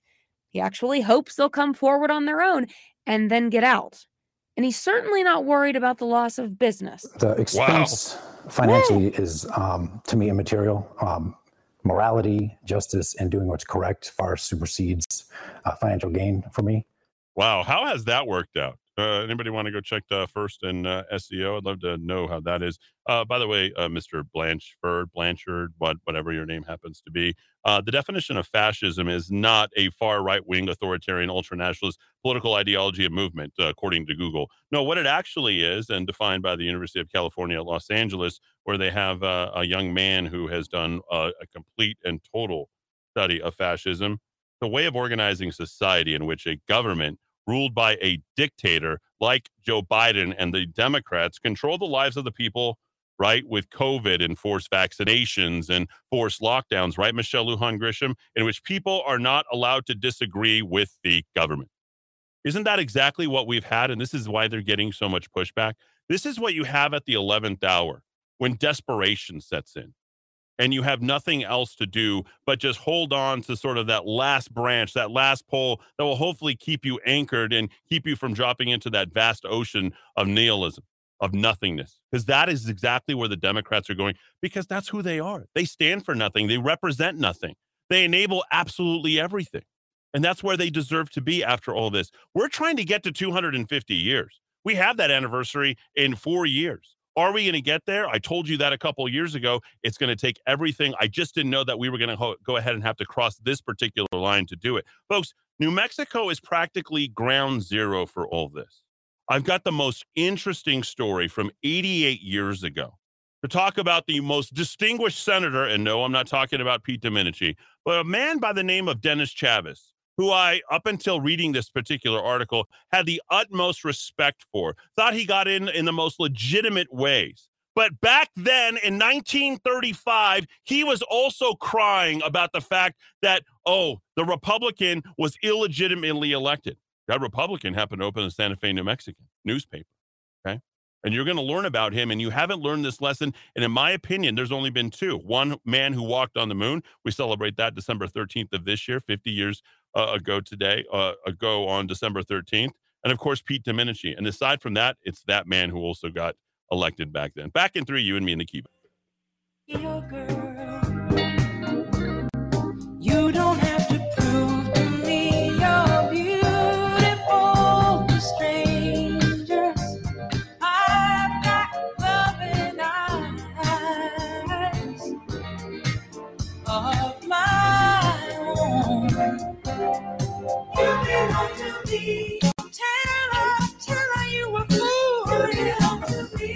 He actually hopes they'll come forward on their own and then get out. And he's certainly not worried about the loss of business. The expense wow. financially Whoa. is, um, to me, immaterial. Um, morality, justice, and doing what's correct far supersedes uh, financial gain for me. Wow. How has that worked out? Uh, anybody want to go check the First in uh, S E O? I'd love to know how that is. Uh, by the way, uh, Mister Blanchford, Blanchard, what, whatever your name happens to be, uh, the definition of fascism is not a far right-wing authoritarian ultranationalist political ideology and movement, uh, according to Google. No, what it actually is, and defined by the University of California at Los Angeles, where they have uh, a young man who has done uh, a complete and total study of fascism, the way of organizing society in which a government ruled by a dictator like Joe Biden and the Democrats control the lives of the people, right, with COVID and forced vaccinations and forced lockdowns, right, Michelle Lujan Grisham, in which people are not allowed to disagree with the government. Isn't that exactly what we've had? And this is why they're getting so much pushback. This is what you have at the eleventh hour when desperation sets in and you have nothing else to do but just hold on to sort of that last branch, that last pole that will hopefully keep you anchored and keep you from dropping into that vast ocean of nihilism, of nothingness, because that is exactly where the Democrats are going, because that's who they are. They stand for nothing. They represent nothing. They enable absolutely everything. And that's where they deserve to be after all this. We're trying to get to two hundred fifty years. We have that anniversary in four years. Are we going to get there? I told you that a couple of years ago. It's going to take everything. I just didn't know that we were going to go ahead and have to cross this particular line to do it. Folks, New Mexico is practically ground zero for all this. I've got the most interesting story from eighty-eight years ago to talk about the most distinguished senator, and no, I'm not talking about Pete Domenici, but a man by the name of Dennis Chavez, who I, up until reading this particular article, had the utmost respect for, thought he got in in the most legitimate ways. But back then in nineteen thirty-five, he was also crying about the fact that, oh, the Republican was illegitimately elected. That Republican happened to open the Santa Fe, New Mexican newspaper, okay? And you're going to learn about him, and you haven't learned this lesson. And in my opinion, there's only been two. One man who walked on the moon. We celebrate that December thirteenth of this year, fifty years uh, ago today, uh, ago on December thirteenth. And, of course, Pete Domenici. And aside from that, it's that man who also got elected back then. Back in three, you and me and the KIVA. Your girl, you don't have to prove to me you're beautiful to strangers. I've got loving eyes of my own. You belong to me. Taylor, Taylor, you a fool. You belong to me.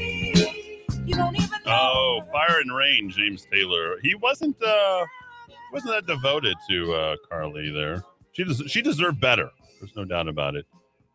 You don't even know. Oh, Fire and Rain, James Taylor. He wasn't uh, wasn't that devoted to uh, Carly there. She des- she deserved better. There's no doubt about it.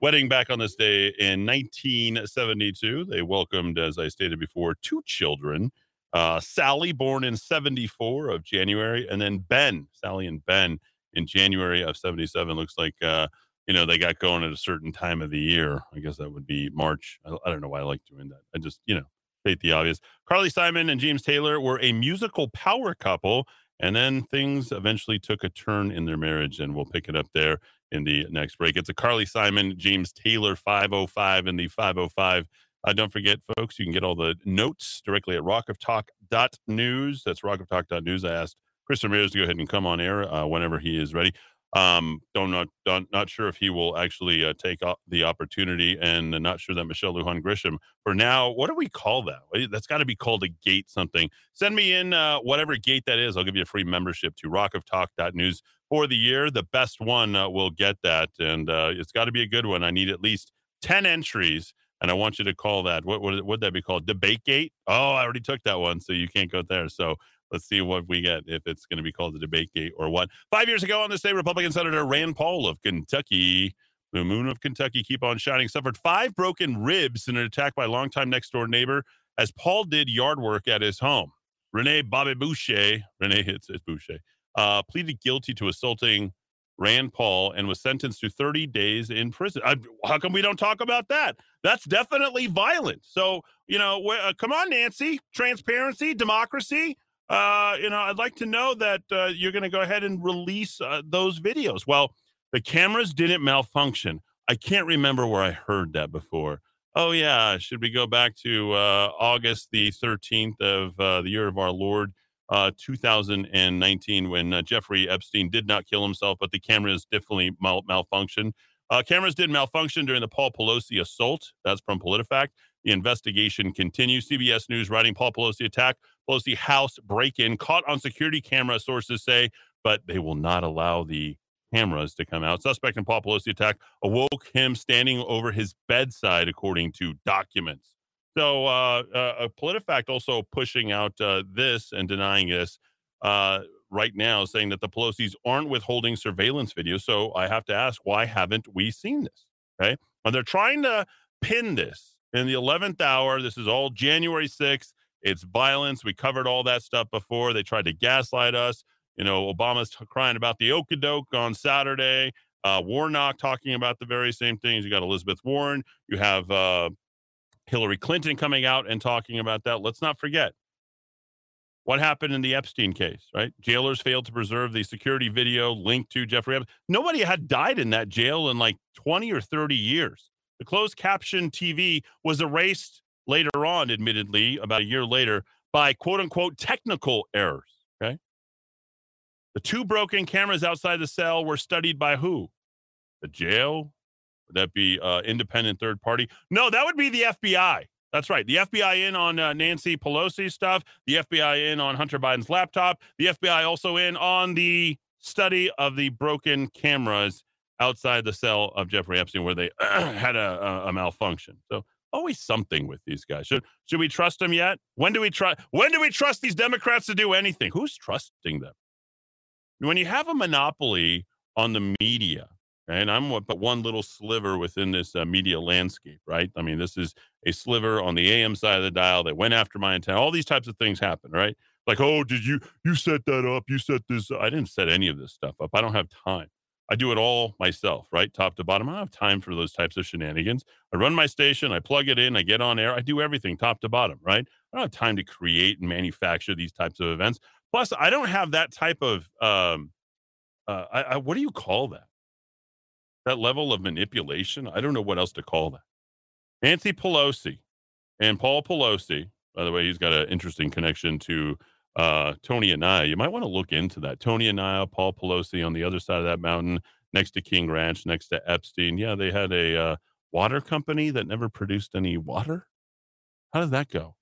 Wedding back on this day in nineteen seventy-two. They welcomed, as I stated before, two children. Uh, Sally, born in seventy-four of January, and then Ben, Sally and Ben, in January of seventy-seven. Looks like, uh, you know, they got going at a certain time of the year. I guess that would be March. I, I don't know why I like doing that. I just, you know, state the obvious. Carly Simon and James Taylor were a musical power couple, and then things eventually took a turn in their marriage, and we'll pick it up there in the next break. It's a Carly Simon, James Taylor five oh five in the five oh five. Uh, don't forget, folks, you can get all the notes directly at rock of talk dot news. That's rock of talk dot news. I asked Chris Ramirez to go ahead and come on air uh, whenever he is ready. Um, don't not don't, not sure if he will actually uh, take up the opportunity, and not sure that Michelle Lujan Grisham. For now, what do we call that? That's got to be called a gate something. Send me in uh, whatever gate that is. I'll give you a free membership to rock of talk dot news for the year. The best one uh, will get that, and uh, it's got to be a good one. I need at least ten entries, and I want you to call that. What would what, that be called? Debate gate? Oh, I already took that one, so you can't go there. So. Let's see what we get, if it's going to be called the debate gate or what. Five years ago on this day, Republican Senator Rand Paul of Kentucky, the moon of Kentucky, keep on shining, suffered five broken ribs in an attack by longtime next-door neighbor as Paul did yard work at his home. Rene Bobby Boucher, Rene, it's, it's Boucher, uh, pleaded guilty to assaulting Rand Paul and was sentenced to thirty days in prison. I, how come we don't talk about that? That's definitely violent. So, you know, uh, come on, Nancy, transparency, democracy. Uh, you know, I'd like to know that uh, you're going to go ahead and release uh, those videos. Well, the cameras didn't malfunction. I can't remember where I heard that before. Oh, yeah. Should we go back to uh, August the thirteenth of uh, the year of our Lord, uh, two thousand nineteen, when uh, Jeffrey Epstein did not kill himself, but the cameras definitely mal- malfunctioned. Uh, cameras did malfunction during the Paul Pelosi assault. That's from PolitiFact. The investigation continues. C B S News writing, Paul Pelosi attack, Pelosi house break-in, caught on security camera, sources say, but they will not allow the cameras to come out. Suspect in Paul Pelosi attack awoke him standing over his bedside, according to documents. So uh, uh, PolitiFact also pushing out uh, this and denying this uh, right now, saying that the Pelosis aren't withholding surveillance video. So I have to ask, why haven't we seen this? Okay, and they're trying to pin this in the eleventh hour. This is all January sixth. It's violence. We covered all that stuff before. They tried to gaslight us. You know, Obama's t- crying about the Okie-doke on Saturday. Uh, Warnock talking about the very same things. You got Elizabeth Warren. You have uh, Hillary Clinton coming out and talking about that. Let's not forget what happened in the Epstein case, right? Jailers failed to preserve the security video linked to Jeffrey Epstein. Nobody had died in that jail in like twenty or thirty years. The closed caption T V was erased later on, admittedly, about a year later, by quote unquote technical errors, okay? The two broken cameras outside the cell were studied by who? The jail? Would that be uh, independent third party? No, that would be the F B I. That's right. The F B I in on uh, Nancy Pelosi stuff. The F B I in on Hunter Biden's laptop. The F B I also in on the study of the broken cameras outside the cell of Jeffrey Epstein, where they had a, a malfunction. So always something with these guys. Should should we trust them yet? When do we try? When do we trust these Democrats to do anything? Who's trusting them? When you have a monopoly on the media, and I'm but one little sliver within this uh, media landscape, right? I mean, this is a sliver on the A M side of the dial that went after my antenna. All these types of things happen, right? Like, oh, did you, you set that up? You set this up. I didn't set any of this stuff up. I don't have time. I do it all myself, right? Top to bottom. I don't have time for those types of shenanigans. I run my station. I plug it in. I get on air. I do everything top to bottom, right? I don't have time to create and manufacture these types of events. Plus, I don't have that type of, um, uh, I, I, what do you call that? That level of manipulation? I don't know what else to call that. Nancy Pelosi and Paul Pelosi, by the way, he's got an interesting connection to uh, Tony Anaya. You might want to look into that. Tony Anaya, Paul Pelosi on the other side of that mountain, next to King Ranch, next to Epstein. Yeah, they had a uh, water company that never produced any water. How did that go?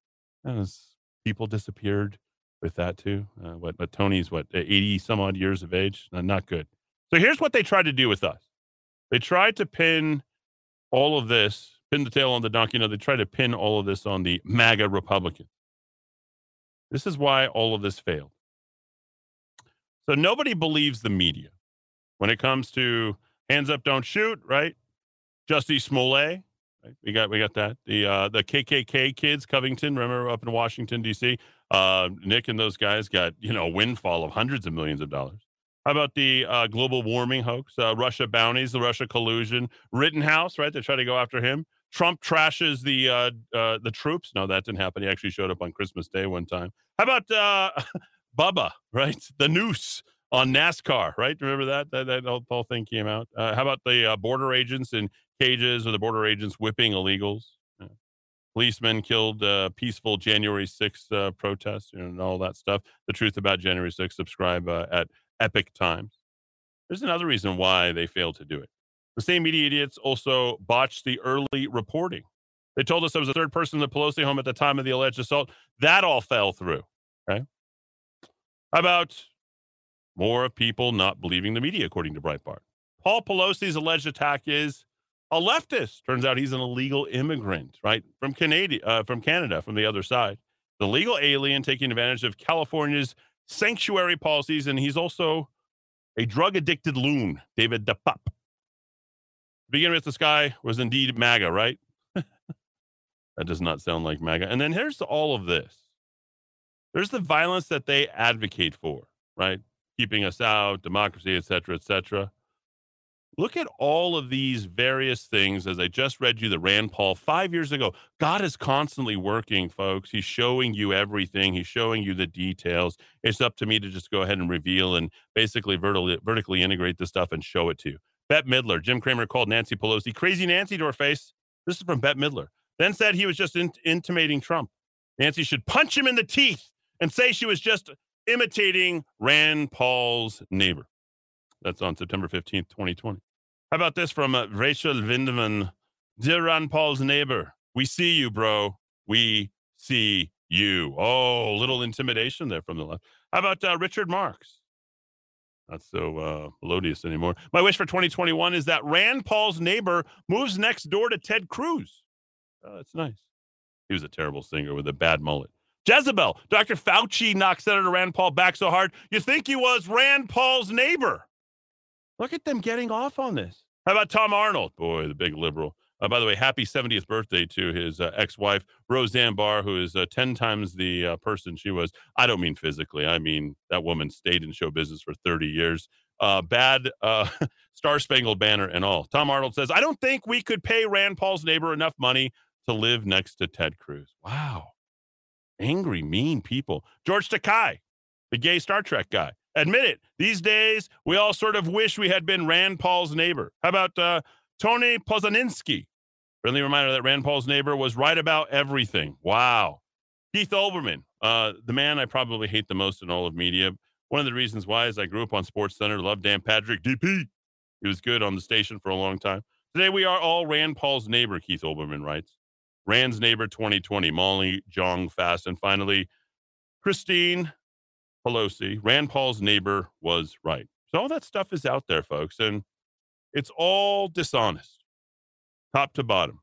As people disappeared with that too. Uh, what, but Tony's what, eighty some odd years of age? Uh, not good. So here's what they tried to do with us. They tried to pin all of this, pin the tail on the donkey. You know, they tried to pin all of this on the MAGA Republicans. This is why all of this failed. So nobody believes the media when it comes to hands up, don't shoot, right? Jussie Smollett, right? We got we got that. The uh, the K K K kids, Covington, remember up in Washington D C. Uh, Nick and those guys got you know a windfall of hundreds of millions of dollars. How about the uh, global warming hoax, uh, Russia bounties, the Russia collusion, Rittenhouse, right? They try to go after him. Trump trashes the uh, uh, the troops. No, that didn't happen. He actually showed up on Christmas Day one time. How about uh, Bubba, right? The noose on NASCAR, right? Remember that? That, that whole, whole thing came out. Uh, how about the uh, border agents in cages or the border agents whipping illegals? Yeah. Policemen killed uh, peaceful January sixth uh, protests, you know, and all that stuff. The truth about January sixth, subscribe uh, at Epic Times. There's another reason why they failed to do it. The same media idiots also botched the early reporting. They told us there was a third person in the Pelosi home at the time of the alleged assault. That all fell through. Okay. How about more of people not believing the media, according to Breitbart? Paul Pelosi's alleged attack is a leftist. Turns out he's an illegal immigrant, right? From Canada, uh, from Canada, from the other side. The legal alien taking advantage of California's sanctuary policies, and he's also a drug-addicted loon, David DePup. To begin with, this guy was indeed MAGA, right? That does not sound like MAGA. And then here's all of this. There's the violence that they advocate for, right? Keeping us out, democracy, et cetera, et cetera. Look at all of these various things. As I just read you, the Rand Paul five years ago. God is constantly working, folks. He's showing you everything. He's showing you the details. It's up to me to just go ahead and reveal and basically vertically, vertically integrate this stuff and show it to you. Bette Midler, Jim Cramer called Nancy Pelosi crazy Nancy to her face. This is from Bette Midler. Then said he was just in- intimating Trump. Nancy should punch him in the teeth and say she was just imitating Rand Paul's neighbor. That's on September fifteenth, twenty twenty. How about this from uh, Rachel Vindeman? Dear Rand Paul's neighbor, we see you, bro. We see you. Oh, little intimidation there from the left. How about uh, Richard Marx? Not so uh, melodious anymore. My wish for twenty twenty-one is that Rand Paul's neighbor moves next door to Ted Cruz. Oh, that's nice. He was a terrible singer with a bad mullet. Jezebel, Doctor Fauci knocked Senator Rand Paul back so hard, you think he was Rand Paul's neighbor. Look at them getting off on this. How about Tom Arnold? Boy, the big liberal. Uh, by the way, happy seventieth birthday to his uh, ex-wife, Roseanne Barr, who is uh, ten times the uh, person she was. I don't mean physically. I mean, that woman stayed in show business for thirty years. Uh, bad uh, Star-Spangled Banner and all. Tom Arnold says, I don't think we could pay Rand Paul's neighbor enough money to live next to Ted Cruz. Wow. Angry, mean people. George Takei, the gay Star Trek guy. Admit it. These days, we all sort of wish we had been Rand Paul's neighbor. How about uh, Tony Poznaninski? Friendly reminder that Rand Paul's neighbor was right about everything. Wow. Keith Olbermann, uh, the man I probably hate the most in all of media. One of the reasons why is I grew up on SportsCenter, loved Dan Patrick, D P. He was good on the station for a long time. Today, we are all Rand Paul's neighbor, Keith Olbermann writes. Rand's neighbor twenty twenty, Molly Jong Fast. And finally, Christine Pelosi, Rand Paul's neighbor was right. So all that stuff is out there, folks, and it's all dishonest, top to bottom.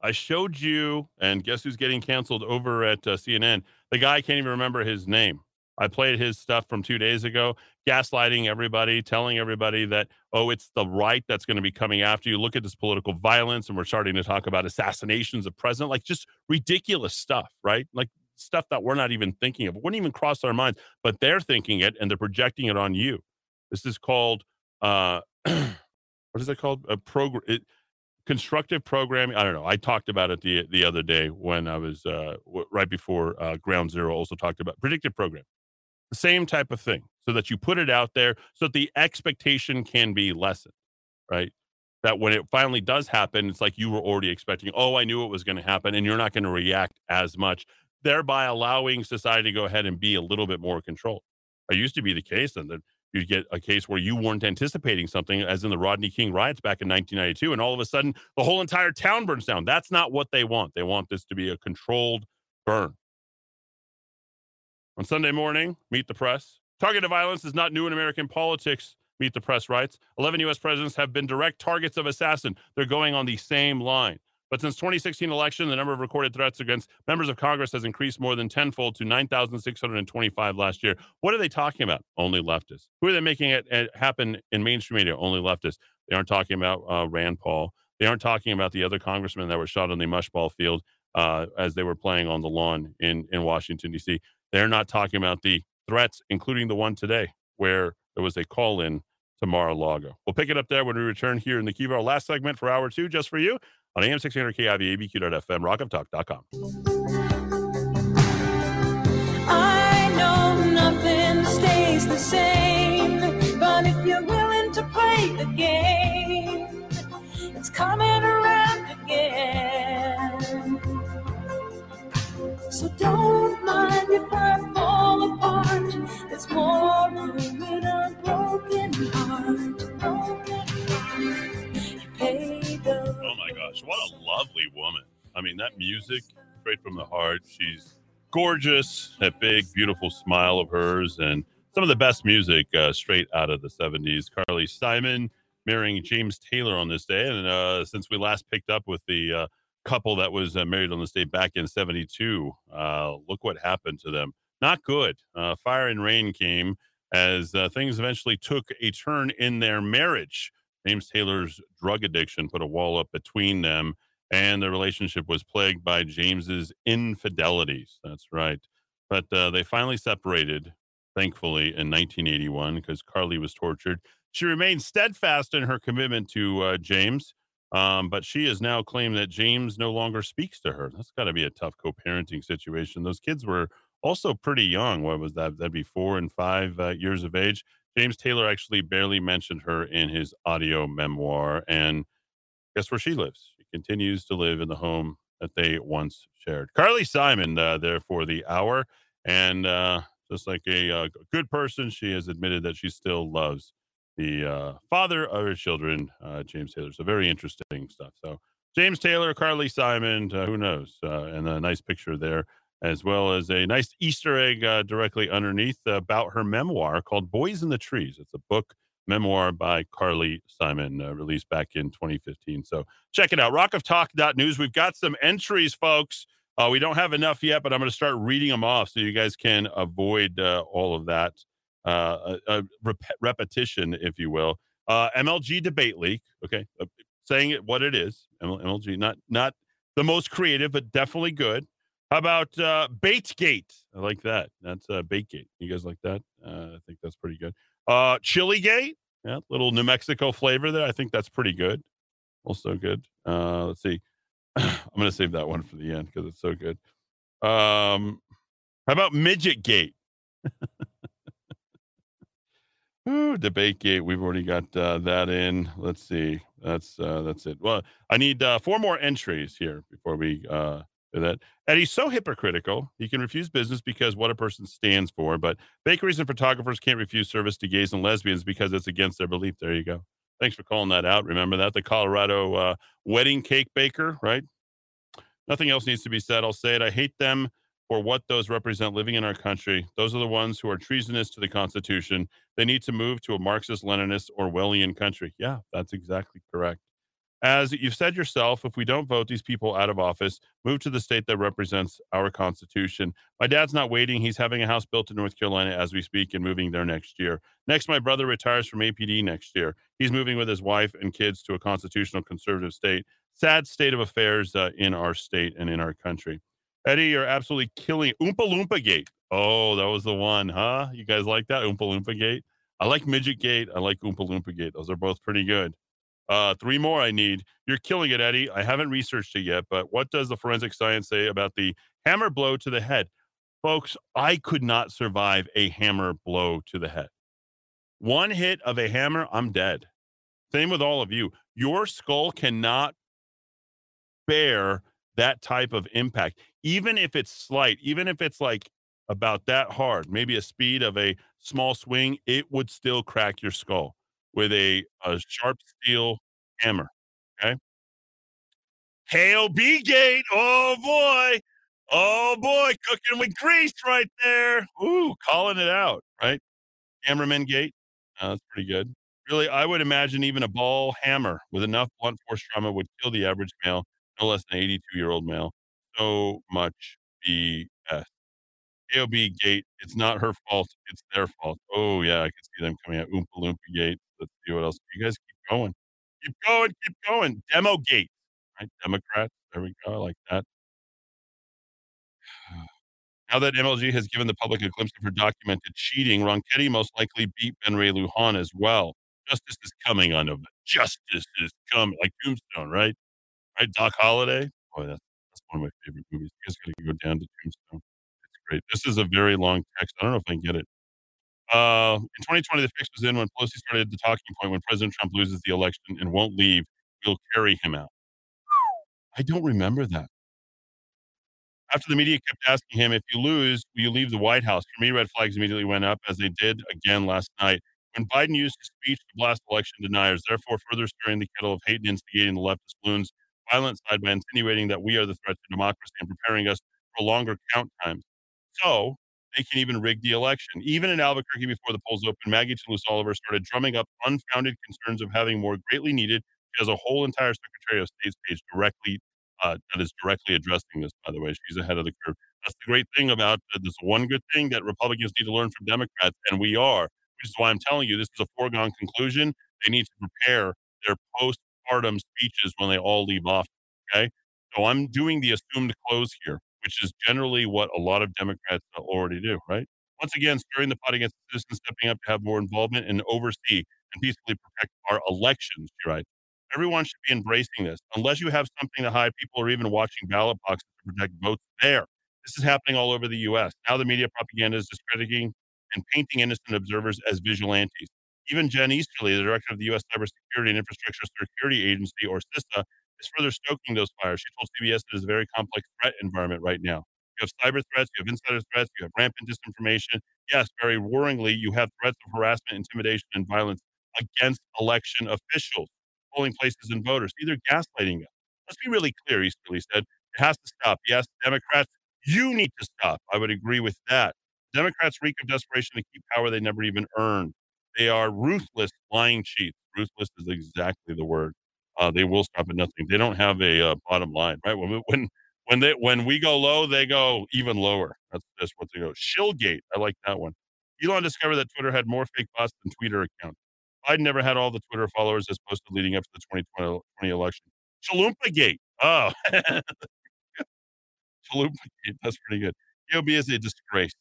I showed you, and guess who's getting canceled over at uh, C N N? The guy, I can't even remember his name. I played his stuff from two days ago, gaslighting everybody, telling everybody that, oh, it's the right that's going to be coming after you. Look at this political violence, and we're starting to talk about assassinations of president, like just ridiculous stuff, right? Like stuff that we're not even thinking of. It wouldn't even cross our minds, but they're thinking it, and they're projecting it on you. This is called, uh, what is it called? A program, constructive programming. I don't know. I talked about it the the other day when I was, uh, w- right before uh, Ground Zero also talked about predictive programming. The same type of thing, so that you put it out there so that the expectation can be lessened, right? That when it finally does happen, it's like you were already expecting, oh, I knew it was going to happen, and you're not going to react as much, thereby allowing society to go ahead and be a little bit more controlled. It used to be the case, and then you'd get a case where you weren't anticipating something, as in the Rodney King riots back in nineteen ninety-two, and all of a sudden, the whole entire town burns down. That's not what they want. They want this to be a controlled burn. On Sunday morning, Meet the Press. Targeted violence is not new in American politics, Meet the Press writes. eleven U S presidents have been direct targets of assassin. They're going on the same line. But since twenty sixteen election, the number of recorded threats against members of Congress has increased more than tenfold to nine thousand six hundred twenty-five last year. What are they talking about? Only leftists. Who are they making it, it happen in mainstream media? Only leftists. They aren't talking about uh, Rand Paul. They aren't talking about the other congressmen that were shot on the mushball field uh, as they were playing on the lawn in, in Washington, D C They're not talking about the threats, including the one today where there was a call-in to Mar-a-Lago. We'll pick it up there when we return here in the Kiva, our last segment for hour two, just for you, on A M six hundred K I V A, A B Q dot F M, rock of talk dot com. I know nothing stays the same, but if you're willing to play the game, it's coming around again. So don't mind if I fall apart. There's more room in a broken heart. Oh my gosh, what a lovely woman. I mean, that music, straight from the heart. She's gorgeous, that big, beautiful smile of hers, and some of the best music uh, straight out of the seventies. Carly Simon marrying James Taylor on this day. And uh, since we last picked up with the... Uh, couple that was uh, married on this day back in seventy-two. Uh, look what happened to them. Not good. Uh, fire and rain came as uh, things eventually took a turn in their marriage. James Taylor's drug addiction put a wall up between them, and their relationship was plagued by James's infidelities. That's right. But uh, they finally separated, thankfully, in nineteen eighty-one because Carly was tortured. She remained steadfast in her commitment to uh, James. Um, but she has now claimed that James no longer speaks to her. That's got to be a tough co-parenting situation. Those kids were also pretty young. What was that? That'd be four and five uh, years of age. James Taylor actually barely mentioned her in his audio memoir. And guess where she lives? She continues to live in the home that they once shared. Carly Simon uh, there for the hour. And uh, just like a uh, good person, she has admitted that she still loves the uh, father of her children, uh, James Taylor. So very interesting stuff. So James Taylor, Carly Simon, uh, who knows? Uh, and a nice picture there, as well as a nice Easter egg uh, directly underneath uh, about her memoir called Boys in the Trees. It's a book memoir by Carly Simon, uh, released back in twenty fifteen. So check it out, rock of talk dot news. We've got some entries, folks. Uh, we don't have enough yet, but I'm going to start reading them off so you guys can avoid uh, all of that. Uh, a, a rep- repetition, if you will. Uh, M L G debate leak. Okay. Uh, saying it what it is. M L G, not not the most creative, but definitely good. How about uh, Baitgate? I like that. That's uh, Baitgate. You guys like that? Uh, I think that's pretty good. Uh, Chiligate, yeah, little New Mexico flavor there. I think that's pretty good. Also good. Uh, let's see. I'm going to save that one for the end because it's so good. Um, how about Midgetgate? Ooh, Debategate. We've already got uh, that in. Let's see. That's uh, that's it. Well, I need uh, four more entries here before we uh, do that. Eddie's so hypocritical. He can refuse business because what a person stands for, but bakeries and photographers can't refuse service to gays and lesbians because it's against their belief. There you go. Thanks for calling that out. Remember that? The Colorado uh, wedding cake baker, right? Nothing else needs to be said. I'll say it. I hate them for what those represent living in our country. Those are the ones who are treasonous to the Constitution. They need to move to a Marxist-Leninist Orwellian country. Yeah, that's exactly correct. As you've said yourself, if we don't vote these people out of office, move to the state that represents our Constitution. My dad's not waiting. He's having a house built in North Carolina as we speak and moving there next year. Next, my brother retires from A P D next year. He's moving with his wife and kids to a constitutional conservative state. Sad state of affairs uh, in our state and in our country. Eddie, you're absolutely killing it. Oompa Loompa Gate. Oh, that was the one, huh? You guys like that? Oompa Loompa Gate. I like Midget Gate. I like Oompa Loompa Gate. Those are both pretty good. Uh, three more I need. You're killing it, Eddie. I haven't researched it yet, but what does the forensic science say about the hammer blow to the head? Folks, I could not survive a hammer blow to the head. One hit of a hammer, I'm dead. Same with all of you. Your skull cannot bear that type of impact, even if it's slight, even if it's like about that hard, maybe a speed of a small swing, it would still crack your skull with a, a sharp steel hammer. Okay. K O B Gate. Oh boy. Oh boy. Cooking with grease right there. Ooh, calling it out, right? Hammerman Gate. Uh, that's pretty good. Really, I would imagine even a ball hammer with enough blunt force trauma would kill the average male. No less than eighty-two-year-old male. So much B S. K O B Gate. It's not her fault. It's their fault. Oh, yeah. I can see them coming out. Oompa Loompa Gate. Let's see what else. You guys keep going. Keep going. Keep going. Demo Gate. Right? Democrats. There we go. I like that. Now that M L G has given the public a glimpse of her documented cheating, Ronchetti most likely beat Ben Ray Lujan as well. Justice is coming on him. Justice is coming. Like Tombstone, right? Right, Doc Holliday. Boy, that's, that's one of my favorite movies. You guys got to go down to Tombstone. It's great. This is a very long text. I don't know if I can get it. Uh, in twenty twenty, the fix was in when Pelosi started the talking point when President Trump loses the election and won't leave, we'll carry him out. I don't remember that. After the media kept asking him, if you lose, will you leave the White House? For me, red flags immediately went up, as they did again last night. When Biden used his speech to blast election deniers, therefore further stirring the kettle of hate and instigating the leftist balloons, violent side by insinuating that we are the threat to democracy and preparing us for longer count times. So they can even rig the election. Even in Albuquerque before the polls opened, Maggie Toulouse Oliver started drumming up unfounded concerns of having more greatly needed. She has a whole entire Secretary of State's page directly uh, that is directly addressing this, by the way. She's ahead of the curve. That's the great thing about uh, this one good thing that Republicans need to learn from Democrats, and we are, which is why I'm telling you this is a foregone conclusion. They need to prepare their post Artem speeches when they all leave office. Okay, so I'm doing the assumed close here, which is generally what a lot of Democrats already do, right? Once again, stirring the pot against the citizens stepping up to have more involvement and oversee and peacefully protect our elections. You're right. Everyone should be embracing this. Unless you have something to hide, people are even watching ballot boxes to protect votes there. This is happening all over the U S. Now the media propaganda is discrediting and painting innocent observers as vigilantes. Even Jen Easterly, the director of the U S Cybersecurity and Infrastructure Security Agency, or CISA, is further stoking those fires. She told C B S it is a very complex threat environment right now. You have cyber threats, you have insider threats, you have rampant disinformation. Yes, very worryingly, you have threats of harassment, intimidation, and violence against election officials, polling places, and voters. Either gaslighting us. Let's be really clear, Easterly said. It has to stop. Yes, Democrats, you need to stop. I would agree with that. Democrats reek of desperation to keep power they never even earned. They are ruthless lying cheats. Ruthless is exactly the word. Uh, they will stop at nothing. They don't have a uh, bottom line, right? When when when they when we go low, they go even lower. That's that's what they go. Shillgate, I like that one. Elon discovered that Twitter had more fake bots than Twitter accounts. Biden never had all the Twitter followers as posted leading up to the twenty twenty election. Chalumpagate. Oh. Chalumpagate. That's pretty good. K O B is a disgrace.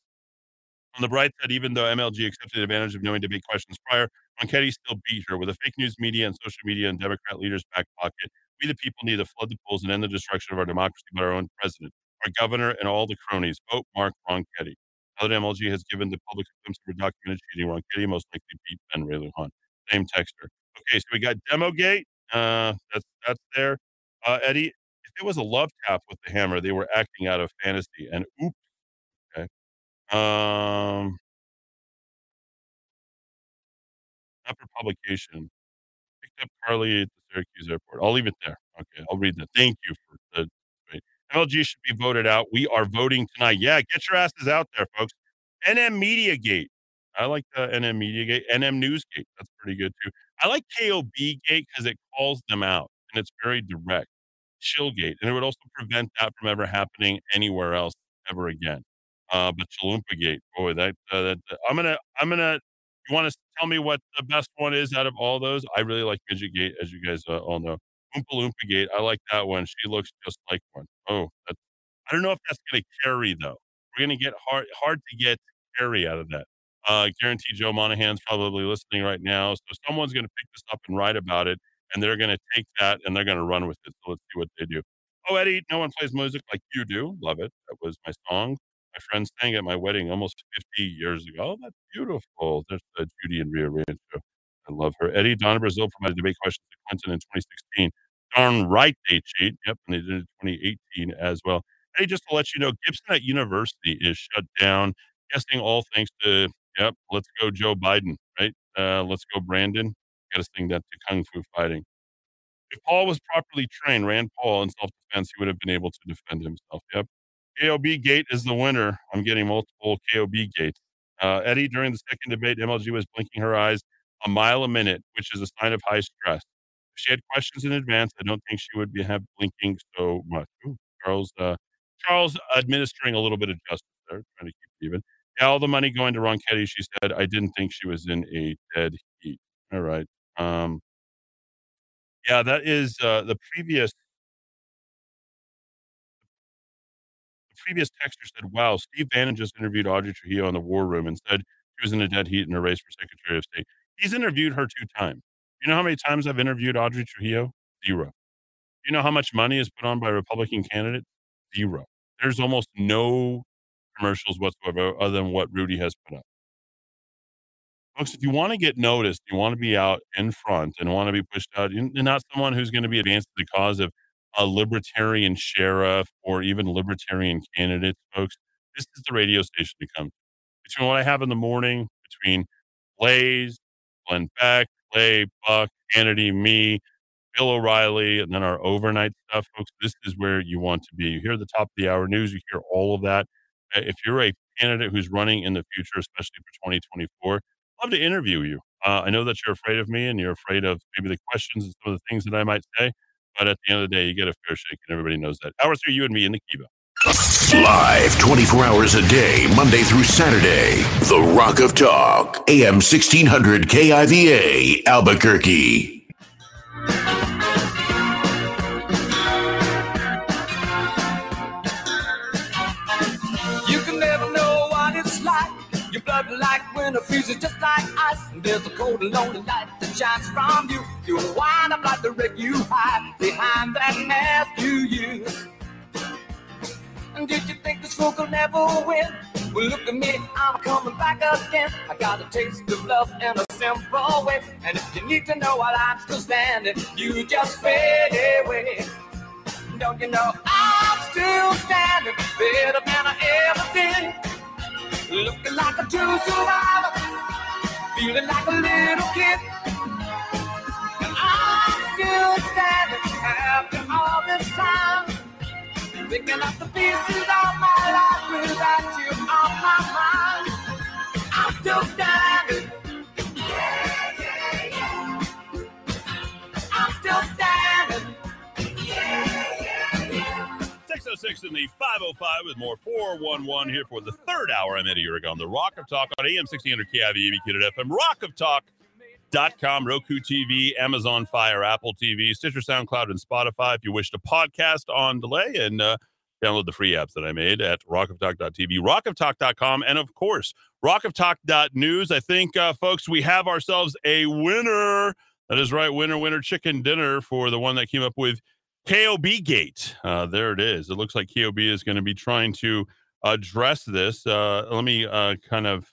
On the bright side, even though M L G accepted advantage of knowing debate questions prior, Ronchetti still beat her with a fake news media and social media and Democrat leaders' back pocket. We the people need to flood the polls and end the destruction of our democracy by our own president, our governor, and all the cronies. Vote Mark Ronchetti. Now that M L G has given the public a glimpse of her documented cheating, Ronchetti most likely beat Ben Ray Lujan. Same texter. Okay, so we got Demogate. Uh, that's that's there. Uh, Eddie, if it was a love tap with the hammer, they were acting out of fantasy. And oops. Okay. Um, not for publication. Picked up Carly at the Syracuse airport. I'll leave it there. Okay, I'll read that. Thank you for the debate. M L G should be voted out. We are voting tonight. Yeah, get your asses out there, folks. N M Media Gate. I like the N M Media Gate. N M News Gate. That's pretty good, too. I like K O B Gate because it calls them out, and it's very direct. Shillgate. And it would also prevent that from ever happening anywhere else ever again. Uh, but Chalumpagate, boy, that, uh, that uh, I'm gonna, I'm gonna. You want to tell me what the best one is out of all those? I really like Midgetgate, as you guys uh, all know. Oompa Loompagate, I like that one. She looks just like one. Oh, that's, I don't know if that's gonna carry though. We're gonna get hard, hard to get carry out of that. Uh, guarantee Joe Monahan's probably listening right now, so someone's gonna pick this up and write about it, and they're gonna take that and they're gonna run with it. So let's see what they do. Oh, Eddie, no one plays music like you do. Love it. That was my song. My friend sang at my wedding almost fifty years ago. Oh, that's beautiful. There's uh, Judy and Rhea Rancho. I love her. Eddie, Donna Brazile provided debate questions to Clinton in twenty sixteen. Darn right they cheat. Yep, and they did it in twenty eighteen as well. Eddie, just to let you know, Gibson at University is shut down. Guessing all thanks to, yep, let's go Joe Biden, right? Uh, let's go Brandon. Got to sing that to Kung Fu Fighting. If Paul was properly trained, Rand Paul, in self-defense, he would have been able to defend himself. Yep. K O B Gate is the winner. I'm getting multiple K O B Gates. Uh, Eddie, during the second debate, M L G was blinking her eyes a mile a minute, which is a sign of high stress. If she had questions in advance, I don't think she would be have blinking so much. Ooh, Charles, uh, Charles administering a little bit of justice there, trying to keep it even. Yeah, all the money going to Ronchetti, she said. I didn't think she was in a dead heat. All right. Um, yeah, that is uh, the previous. previous texter said, wow, Steve Bannon just interviewed Audrey Trujillo in the War Room and said she was in a dead heat in a race for Secretary of State. He's interviewed her two times. You know how many times I've interviewed Audrey Trujillo? Zero. You know how much money is put on by a Republican candidate? Zero. There's almost no commercials whatsoever other than what Rudy has put up. Folks, if you want to get noticed, you want to be out in front and want to be pushed out, you're not someone who's going to be advancing the cause of a libertarian sheriff or even libertarian candidates, folks, this is the radio station to come to. Between what I have in the morning, between Blaze, Glenn Beck, Clay, Buck, Hannity, me, Bill O'Reilly, and then our overnight stuff, folks, this is where you want to be. You hear the top of the hour news, you hear all of that. If you're a candidate who's running in the future, especially for twenty twenty-four, I'd love to interview you. Uh, I know that you're afraid of me and you're afraid of maybe the questions and some of the things that I might say. But at the end of the day, you get a fair shake, and everybody knows that. Hour three, you and me in the Kiva. Live twenty-four hours a day, Monday through Saturday. The Rock of Talk, A M sixteen hundred K I V A, Albuquerque. You can never know what it's like. Your blood like winter freezes just like ice. And there's a cold and lonely light that shines from you. You'll wind up like the wreck you hide behind that mask you use. And did you think this fool could never win? Well, look at me, I'm coming back again. I got a taste of love in a simple way. And if you need to know while I'm still standing, you just fade away. Don't you know I'm still standing better than I ever did? Looking like a true survivor, feeling like a little kid. And I'm still standing after all this time, picking up the pieces of my life without you on my mind. I'm still standing, yeah, yeah, yeah. I'm still standing, yeah, yeah, yeah. six oh six in the five oh five with more four one one here for the third hour. I'm Eddie Aragon, the Rock of Talk on A M sixteen hundred K I V A, K I V A F M, Rock of Talk dot com, Roku T V, Amazon Fire, Apple T V, Stitcher, SoundCloud, and Spotify. If you wish to podcast on delay, and uh, download the free apps that I made at rock of talk dot t v, rock of talk dot com, and of course, rock of talk dot news. I think, uh, folks, we have ourselves a winner. That is right, winner, winner, chicken dinner for the one that came up with K O B Gate. Uh, there it is. It looks like K O B is going to be trying to address this. Uh, let me uh, kind of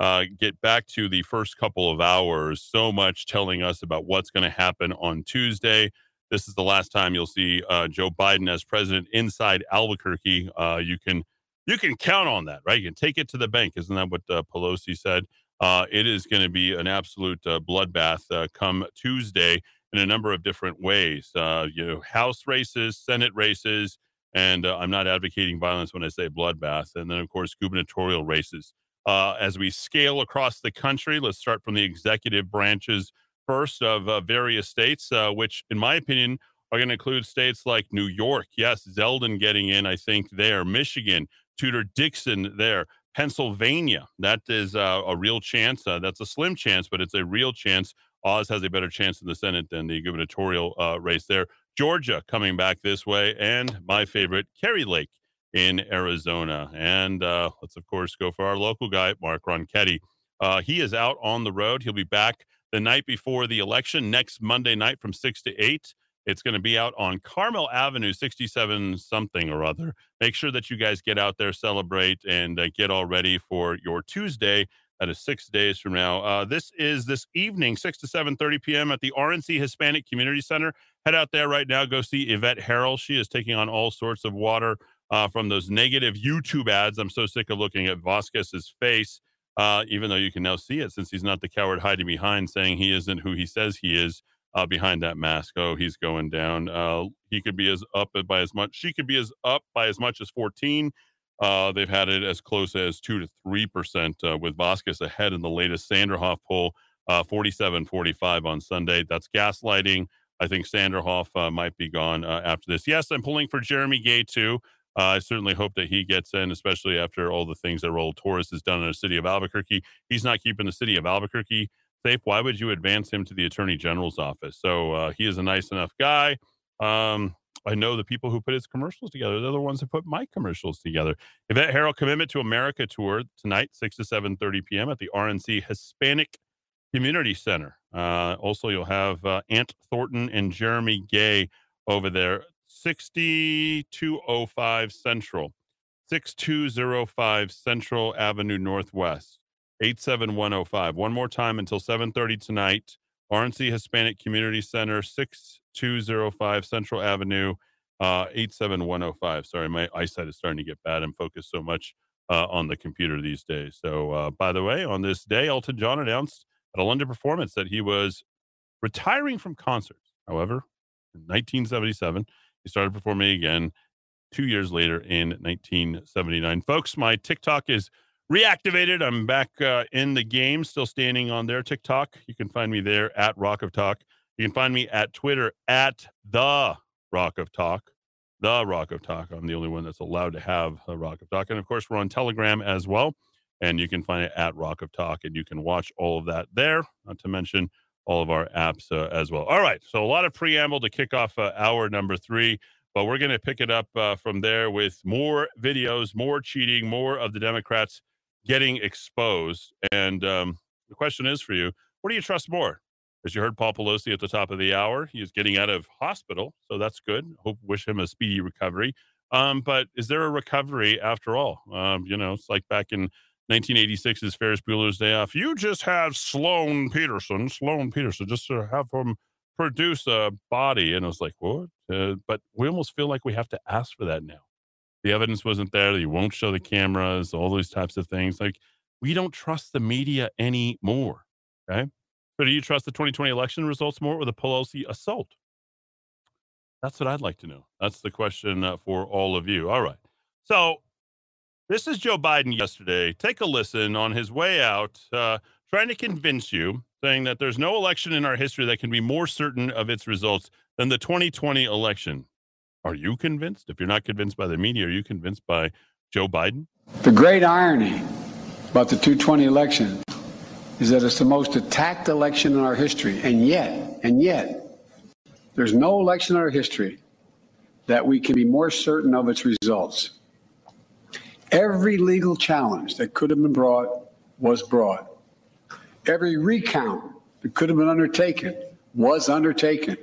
uh, get back to the first couple of hours. So much telling us about what's going to happen on Tuesday. This is the last time you'll see uh, Joe Biden as president inside Albuquerque. Uh, you can you can count on that, right? You can take it to the bank. Isn't that what uh, Pelosi said? Uh, it is going to be an absolute uh, bloodbath uh, come Tuesday in a number of different ways. Uh, you know, House races, Senate races, and uh, I'm not advocating violence when I say bloodbath. And then, of course, gubernatorial races. Uh, as we scale across the country, let's start from the executive branches first of uh, various states, uh, which, in my opinion, are going to include states like New York. Yes, Zeldin getting in, I think, there. Michigan, Tudor-Dixon there. Pennsylvania, that is uh, a real chance. Uh, that's a slim chance, but it's a real chance. Oz has a better chance in the Senate than the gubernatorial uh, race there. Georgia coming back this way, and my favorite, Kerry Lake in Arizona. And uh, let's, of course, go for our local guy, Mark Ronchetti. Uh, he is out on the road. He'll be back the night before the election, next Monday night from six to eight. It's going to be out on Carmel Avenue, sixty-seven something or other. Make sure that you guys get out there, celebrate, and uh, get all ready for your Tuesday. That is six days from now. Uh, this is this evening, six to seven thirty p m at the R N C Hispanic Community Center. Head out there right now. Go see Yvette Harrell. She is taking on all sorts of water uh, from those negative YouTube ads. I'm so sick of looking at Vasquez's face, uh, even though you can now see it since he's not the coward hiding behind saying he isn't who he says he is. Uh, behind that mask. Oh, he's going down. Uh, he could be as up by as much. She could be as up by as much as fourteen. Uh, they've had it as close as two to three percent uh, with Vasquez ahead in the latest Sanderhoff poll, uh, forty-seven forty-five on Sunday. That's gaslighting. I think Sanderhoff uh, might be gone uh, after this. Yes, I'm pulling for Jeremy Gay, too. Uh, I certainly hope that he gets in, especially after all the things that Raul Torres has done in the city of Albuquerque. He's not keeping the city of Albuquerque safe. Why would you advance him to the Attorney General's office? So uh, he is a nice enough guy. Um, I know the people who put his commercials together. They're the ones that put my commercials together. Yvette Harrell Commitment to America Tour tonight, six to seven thirty p m at the R N C Hispanic Community Center. Uh, also, you'll have uh, Ant Thornton and Jeremy Gay over there, sixty-two oh five Central, sixty-two oh five Central Avenue Northwest. eight seven one oh five. One more time until seven thirty tonight. R N C Hispanic Community Center, sixty-two oh five Central Avenue, uh, eight seven one oh five. Sorry, my eyesight is starting to get bad. I'm focused so much uh, on the computer these days. So, uh, by the way, on this day, Elton John announced at a London performance that he was retiring from concerts. However, in nineteen seventy-seven, he started performing again two years later in nineteen seventy-nine. Folks, my TikTok is reactivated. I'm back uh, in the game, still standing on their TikTok. You can find me there at Rock of Talk. You can find me at Twitter at The Rock of Talk. The Rock of Talk. I'm the only one that's allowed to have a Rock of Talk. And of course, we're on Telegram as well. And you can find it at Rock of Talk. And you can watch all of that there, not to mention all of our apps uh, as well. All right. So a lot of preamble to kick off uh, hour number three. But we're going to pick it up uh, from there with more videos, more cheating, more of the Democrats getting exposed. And um, the question is for you, what do you trust more? As you heard Paul Pelosi at the top of the hour, he is getting out of hospital, so that's good. Hope, wish him a speedy recovery. Um, but is there a recovery after all? Um, you know, it's like back in nineteen eighty-six's Ferris Bueller's Day Off. You just have Sloan Peterson, Sloan Peterson, just to have him produce a body. And I was like, what? Uh, but we almost feel like we have to ask for that now. The evidence wasn't there. You won't show the cameras, all those types of things. Like, we don't trust the media anymore, okay? So do you trust the twenty twenty election results more or the Pelosi assault? That's what I'd like to know. That's the question uh, for all of you. All right. So this is Joe Biden yesterday. Take a listen on his way out, uh, trying to convince you, saying that there's no election in our history that can be more certain of its results than the twenty twenty election. Are you convinced? If you're not convinced by the media, are you convinced by Joe Biden? The great irony about the two twenty election is that it's the most attacked election in our history. And yet, and yet, there's no election in our history that we can be more certain of its results. Every legal challenge that could have been brought was brought. Every recount that could have been undertaken was undertaken.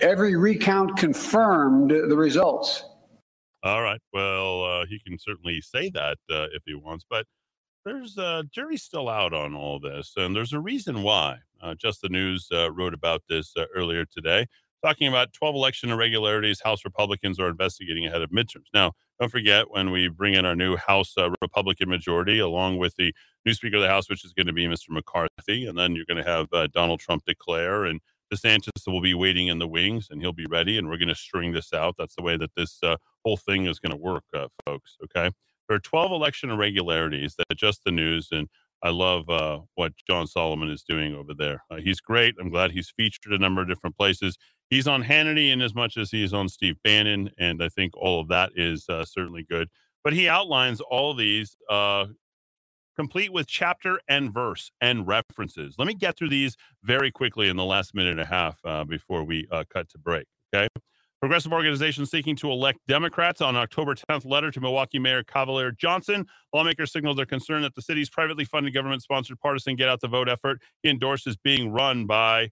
Every recount confirmed the results. All right. Well, uh, he can certainly say that uh, if he wants, but there's uh, jury's still out on all this, and there's a reason why. Uh, Just the News uh, wrote about this uh, earlier today, talking about twelve election irregularities House Republicans are investigating ahead of midterms. Now, don't forget, when we bring in our new House uh, Republican majority, along with the new Speaker of the House, which is going to be Mister McCarthy, and then you're going to have uh, Donald Trump declare, and DeSantis will be waiting in the wings, and he'll be ready, and we're going to string this out. That's the way that this uh, whole thing is going to work, uh, folks, okay? There are twelve election irregularities that Just the News, and I love uh, what John Solomon is doing over there. Uh, he's great. I'm glad he's featured a number of different places. He's on Hannity in as much as he's on Steve Bannon, and I think all of that is uh, certainly good. But he outlines all these uh, complete with chapter and verse and references. Let me get through these very quickly in the last minute and a half uh, before we uh, cut to break, okay? Progressive organization seeking to elect Democrats on October tenth letter to Milwaukee Mayor Cavalier Johnson. Lawmakers signaled their concern that the city's privately funded government-sponsored partisan get-out-the-vote effort he endorsed is being run by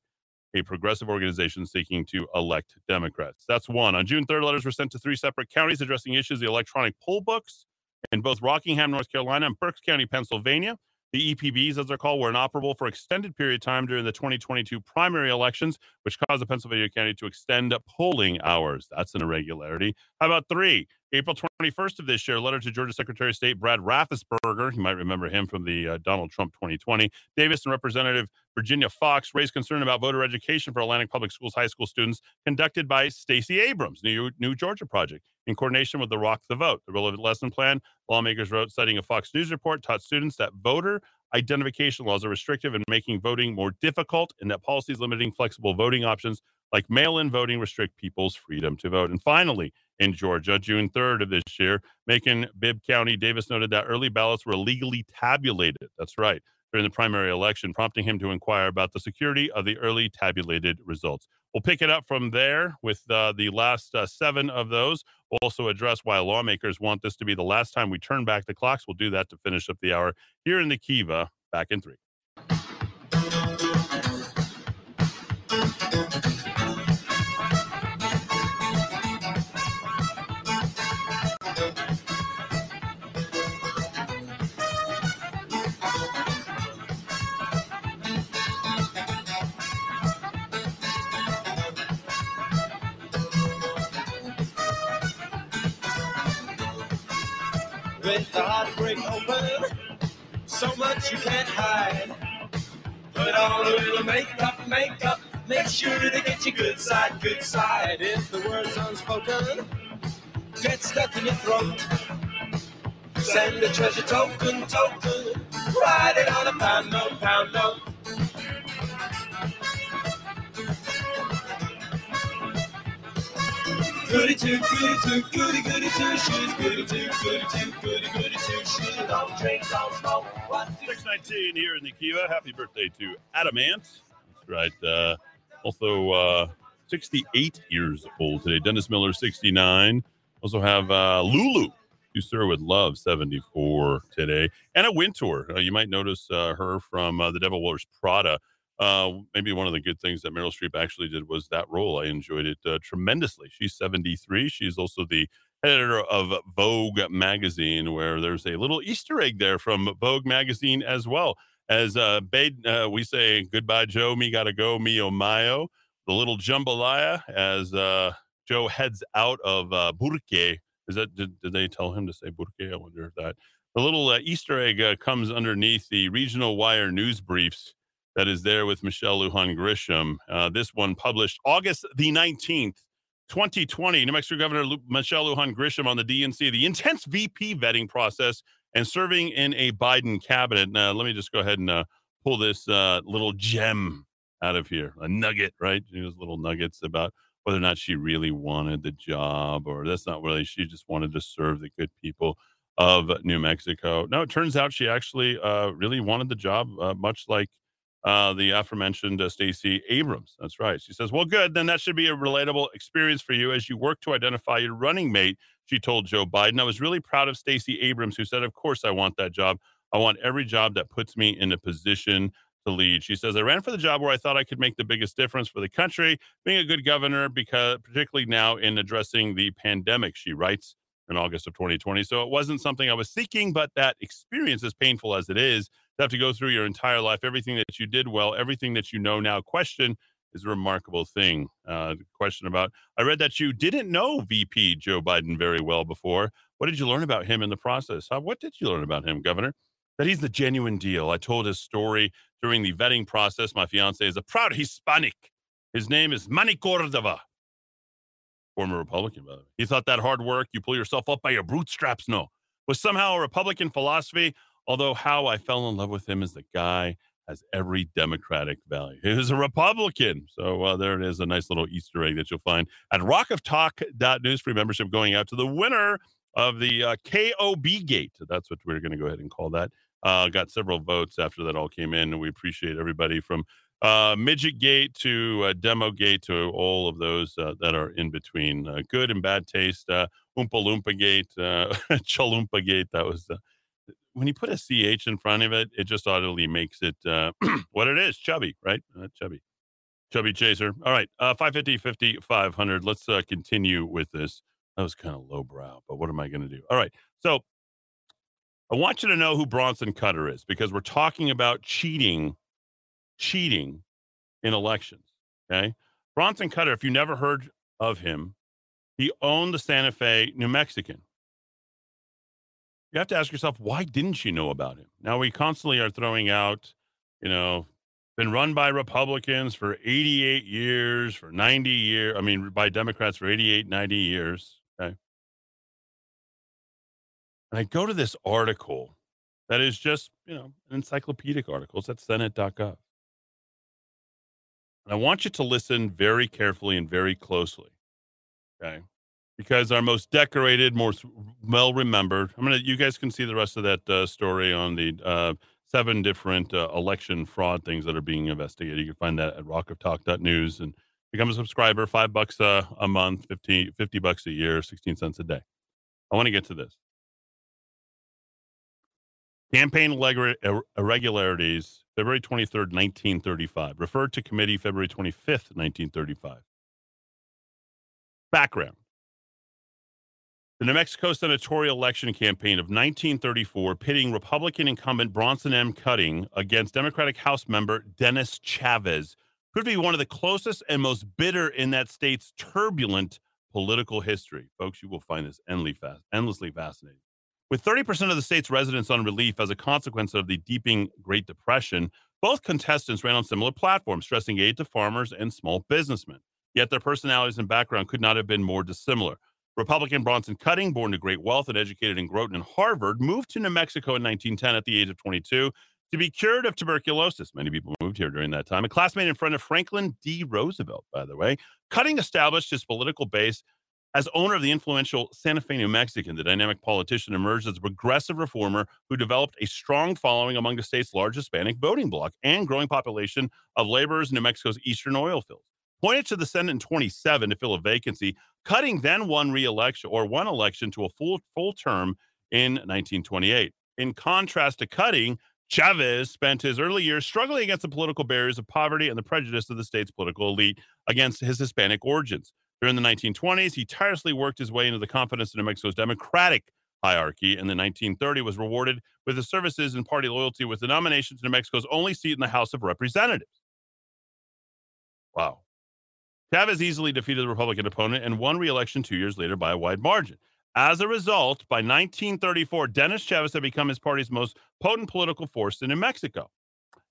a progressive organization seeking to elect Democrats. That's one. On June third, letters were sent to three separate counties addressing issues of the electronic poll books in both Rockingham, North Carolina, and Berks County, Pennsylvania. The E P Bs, as they're called, were inoperable for extended period of time during the twenty twenty-two primary elections, which caused the Pennsylvania county to extend polling hours. That's an irregularity. How about three? April twenty-first of this year, a letter to Georgia Secretary of State Brad Raffensperger, you might remember him from the uh, Donald Trump twenty twenty, Davis and Representative Virginia Fox raised concern about voter education for Atlantic Public Schools high school students conducted by Stacey Abrams, New, New Georgia Project, in coordination with the Rock the Vote. The relevant lesson plan, lawmakers wrote, citing a Fox News report, taught students that voter identification laws are restrictive and making voting more difficult, and that policies limiting flexible voting options like mail-in voting restrict people's freedom to vote. And finally, in Georgia, June third of this year, Macon, Bibb County, Davis noted that early ballots were illegally tabulated. That's right, during the primary election, prompting him to inquire about the security of the early tabulated results. We'll pick it up from there with uh, the last uh, seven of those. We'll also address why lawmakers want this to be the last time we turn back the clocks. We'll do that to finish up the hour here in the Kiva, back in three. With the heartbreak over, so much you can't hide. Put on a little makeup, makeup, make sure to get your good side, good side. If the word's unspoken, get stuck in your throat. Send a treasure token, token, write it on a pound note, pound note. Goody two, goody two, goody goody two shoes, goody two, goody two, goody goody two shoes. Don't drink, don't smoke. six nineteen here in the Kiva. Happy birthday to Adam Ant. That's right. Uh, also uh, sixty-eight years old today. Dennis Miller, sixty-nine. Also have uh, Lulu, who sir would love, seventy-four today. Anna Wintour. Uh, you might notice uh, her from uh, The Devil Wears Prada. Uh, maybe one of the good things that Meryl Streep actually did was that role. I enjoyed it uh, tremendously. She's seventy-three. She's also the editor of Vogue magazine, where there's a little Easter egg there from Vogue magazine as well. As uh, Bade, uh, we say, goodbye, Joe, me gotta go, me oh mayo. The little jambalaya as uh, Joe heads out of uh, Burke. Is that, did, did they tell him to say Burke? I wonder if that. The little uh, Easter egg uh, comes underneath the regional wire news briefs that is there with Michelle Lujan Grisham. Uh, this one published August the nineteenth, twenty twenty. New Mexico Governor Lu- Michelle Lujan Grisham on the D N C, the intense V P vetting process and serving in a Biden cabinet. Now, let me just go ahead and uh, pull this uh, little gem out of here. A nugget, right? Those little nuggets about whether or not she really wanted the job, or that's not really, she just wanted to serve the good people of New Mexico. No, it turns out she actually uh, really wanted the job, uh, much like uh, the aforementioned uh, Stacey Abrams. That's right. She says, well, good, then that should be a relatable experience for you as you work to identify your running mate, she told Joe Biden. I was really proud of Stacey Abrams, who said, of course I want that job. I want every job that puts me in a position to lead. She says, I ran for the job where I thought I could make the biggest difference for the country, being a good governor, because particularly now in addressing the pandemic, she writes in August of twenty twenty. So it wasn't something I was seeking, but that experience, as painful as it is, to have to go through your entire life, everything that you did well, everything that you know now, question is a remarkable thing. Uh, question about, I read that you didn't know V P Joe Biden very well before. What did you learn about him in the process? How, what did you learn about him, Governor? That he's the genuine deal. I told his story during the vetting process. My fiance is a proud Hispanic. His name is Manny Cordova. Former Republican, by the way. He thought that hard work, you pull yourself up by your bootstraps, no, was somehow a Republican philosophy, although how I fell in love with him is the guy has every Democratic value. He was a Republican. So uh, there it is, a nice little Easter egg that you'll find at rock of talk dot news. Free membership going out to the winner of the uh, K O B gate. That's what we're going to go ahead and call that. Uh, got several votes after that all came in, and we appreciate everybody from uh, midget gate to uh, demo gate to all of those uh, that are in between. Uh, good and bad taste, uh, Oompa Loompa gate, uh, Chalumpa gate. That was, uh, when you put a C H in front of it, it just audibly makes it uh, what it is, chubby, right? Uh, chubby. Chubby chaser. All right, uh, five fifty, fifty, five hundred. Let's uh, continue with this. That was kind of lowbrow, but what am I going to do? All right, so I want you to know who Bronson Cutter is, because we're talking about cheating, cheating in elections, okay? Bronson Cutter, if you never heard of him, he owned the Santa Fe New Mexican. You have to ask yourself, why didn't you know about him? Now, we constantly are throwing out, you know, been run by Republicans for eighty-eight years, for ninety years, I mean, by Democrats for eighty-eight, ninety years. And I go to this article that is just, you know, an encyclopedic article. It's at senate dot gov. And I want you to listen very carefully and very closely, okay? Because our most decorated, most well-remembered, I'm going to, you guys can see the rest of that uh, story on the uh, seven different uh, election fraud things that are being investigated. You can find that at rock of talk dot news and become a subscriber, five bucks uh, a month, fifty bucks a year, sixteen cents a day. I want to get to this. Campaign irregularities, February twenty-third, nineteen thirty-five. Referred to committee February twenty-fifth, nineteen thirty-five. Background. The New Mexico senatorial election campaign of nineteen thirty-four pitting Republican incumbent Bronson M. Cutting against Democratic House member Dennis Chavez could be one of the closest and most bitter in that state's turbulent political history. Folks, you will find this endlessly fascinating. With thirty percent of the state's residents on relief as a consequence of the deepening Great Depression, both contestants ran on similar platforms, stressing aid to farmers and small businessmen. Yet their personalities and background could not have been more dissimilar. Republican Bronson Cutting, born to great wealth and educated in Groton and Harvard, moved to New Mexico in nineteen ten at the age of twenty-two to be cured of tuberculosis. Many people moved here during that time. A classmate and friend of Franklin D. Roosevelt, by the way, Cutting established his political base as owner of the influential Santa Fe New Mexican. The dynamic politician emerged as a progressive reformer who developed a strong following among the state's large Hispanic voting bloc and growing population of laborers in New Mexico's eastern oil fields. Appointed to the Senate in twenty-seven to fill a vacancy, Cutting then won re-election or won election to a full full term in nineteen twenty-eight. In contrast to Cutting, Chavez spent his early years struggling against the political barriers of poverty and the prejudice of the state's political elite against his Hispanic origins. During the nineteen twenties, he tirelessly worked his way into the confidence of New Mexico's Democratic hierarchy, and in nineteen thirty was rewarded with his services and party loyalty with the nomination to New Mexico's only seat in the House of Representatives. Wow. Chavez easily defeated the Republican opponent and won re-election two years later by a wide margin. As a result, by nineteen thirty-four, Dennis Chavez had become his party's most potent political force in New Mexico.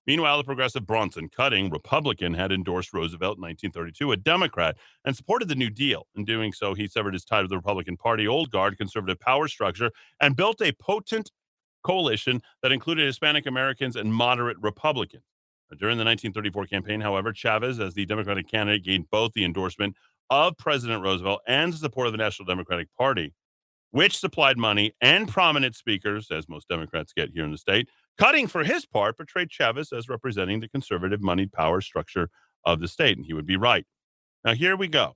Meanwhile, the progressive Bronson Cutting, Republican, had endorsed Roosevelt in nineteen thirty-two, a Democrat, and supported the New Deal. In doing so, he severed his tie to the Republican Party, old guard, conservative power structure, and built a potent coalition that included Hispanic Americans and moderate Republicans. During the nineteen thirty-four campaign, however, Chavez, as the Democratic candidate, gained both the endorsement of President Roosevelt and the support of the National Democratic Party. which supplied money and prominent speakers, as most Democrats get here in the state. Cutting, for his part, portrayed Chavez as representing the conservative moneyed power structure of the state, and he would be right. Now, here we go.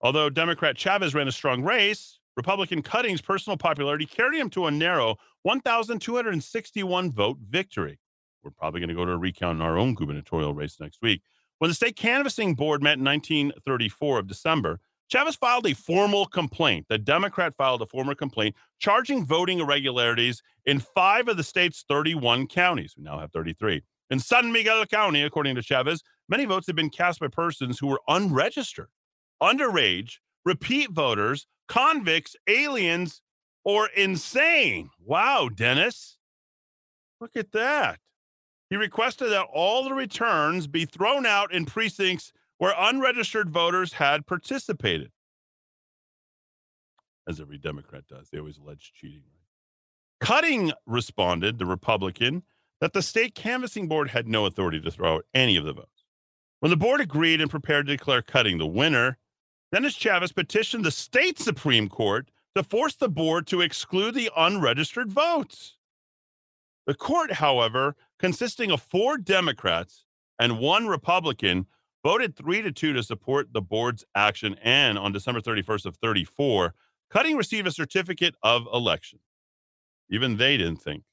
Although Democrat Chavez ran a strong race, Republican Cutting's personal popularity carried him to a narrow one thousand two hundred sixty-one vote victory. We're probably going to go to a recount in our own gubernatorial race next week. When the state canvassing board met in nineteen thirty-four of December, Chavez filed a formal complaint. The Democrat filed a formal complaint charging voting irregularities in five of the state's thirty-one counties. We now have thirty-three. In San Miguel County, according to Chavez, many votes had been cast by persons who were unregistered, underage, repeat voters, convicts, aliens, or insane. Wow, Dennis. Look at that. He requested that all the returns be thrown out in precincts where unregistered voters had participated. As every Democrat does, they always allege cheating. Cutting responded, the Republican, that the state canvassing board had no authority to throw out any of the votes. When the board agreed and prepared to declare Cutting the winner, Dennis Chavez petitioned the state Supreme Court to force the board to exclude the unregistered votes. The court, however, consisting of four Democrats and one Republican, voted three to two to support the board's action, and on December thirty-first of thirty-four, Cutting received a certificate of election. Even they didn't think.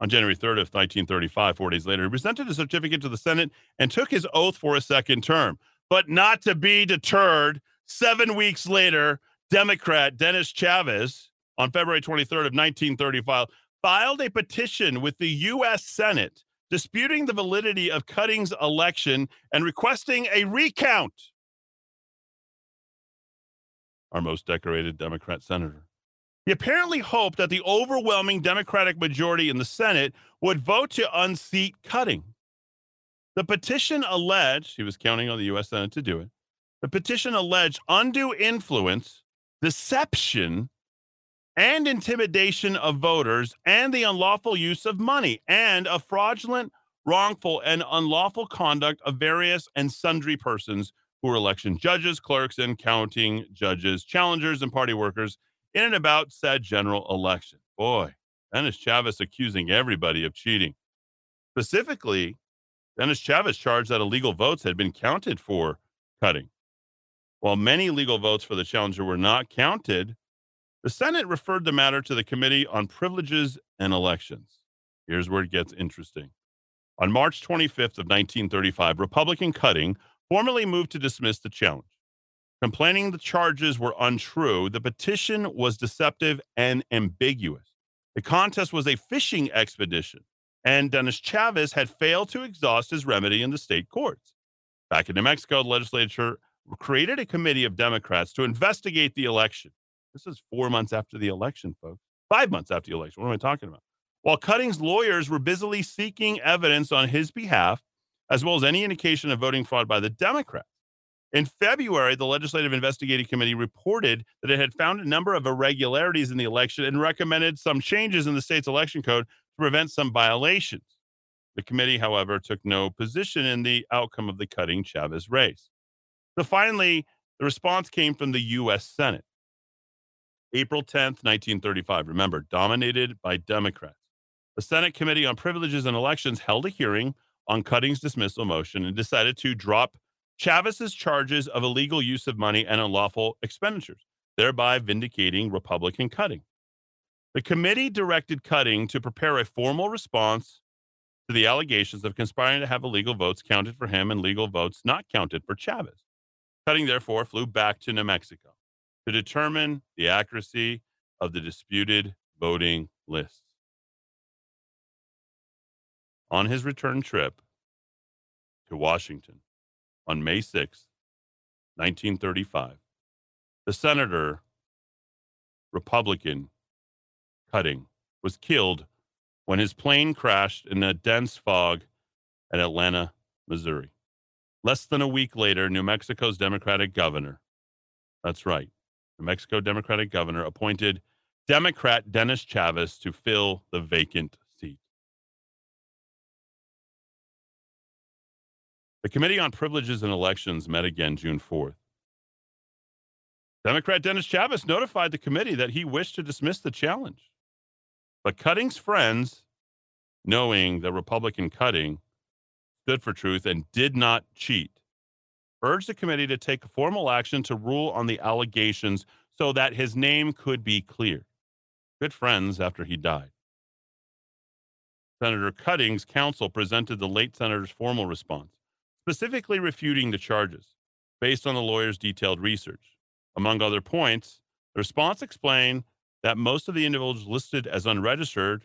On January third of nineteen thirty-five, four days later, he presented a certificate to the Senate and took his oath for a second term. But not to be deterred, seven weeks later, Democrat Dennis Chavez, on February twenty-third of nineteen thirty-five, filed a petition with the U S Senate disputing the validity of Cutting's election and requesting a recount. Our most decorated Democrat senator. He apparently hoped that the overwhelming Democratic majority in the Senate would vote to unseat Cutting. The petition alleged, he was counting on the U S Senate to do it, the petition alleged undue influence, deception, and intimidation of voters, and the unlawful use of money, and a fraudulent, wrongful, and unlawful conduct of various and sundry persons who were election judges, clerks, and counting judges, challengers, and party workers in and about said general election. Boy, Dennis Chavez accusing everybody of cheating. Specifically, Dennis Chavez charged that illegal votes had been counted for Cutting. While many legal votes for the challenger were not counted, the Senate referred the matter to the Committee on Privileges and Elections. Here's where it gets interesting. On March twenty-fifth of nineteen thirty-five, Republican Cutting formally moved to dismiss the challenge. Complaining the charges were untrue, the petition was deceptive and ambiguous. The contest was a fishing expedition, and Dennis Chavez had failed to exhaust his remedy in the state courts. Back in New Mexico, the legislature created a committee of Democrats to investigate the election. This is four months after the election, folks. Five months after the election. What am I talking about? While Cutting's lawyers were busily seeking evidence on his behalf, as well as any indication of voting fraud by the Democrats. In February, the Legislative Investigating Committee reported that it had found a number of irregularities in the election and recommended some changes in the state's election code to prevent some violations. The committee, however, took no position in the outcome of the Cutting-Chavez race. So finally, the response came from the U S Senate. April tenth, nineteen thirty-five, remember, dominated by Democrats. The Senate Committee on Privileges and Elections held a hearing on Cutting's dismissal motion and decided to drop Chavez's charges of illegal use of money and unlawful expenditures, thereby vindicating Republican Cutting. The committee directed Cutting to prepare a formal response to the allegations of conspiring to have illegal votes counted for him and legal votes not counted for Chavez. Cutting, therefore, flew back to New Mexico to determine the accuracy of the disputed voting lists. On his return trip to Washington on May sixth, nineteen thirty-five, the senator, Republican Cutting, was killed when his plane crashed in a dense fog at Atlanta, Missouri. Less than a week later, New Mexico's Democratic governor, that's right, New Mexico Democratic governor appointed Democrat Dennis Chavez to fill the vacant seat. The Committee on Privileges and Elections met again June fourth. Democrat Dennis Chavez notified the committee that he wished to dismiss the challenge. But Cutting's friends, knowing that Republican Cutting stood for truth and did not cheat, urged the committee to take formal action to rule on the allegations so that his name could be cleared. Good friends after he died. Senator Cutting's counsel presented the late senator's formal response, specifically refuting the charges based on the lawyer's detailed research. Among other points, the response explained that most of the individuals listed as unregistered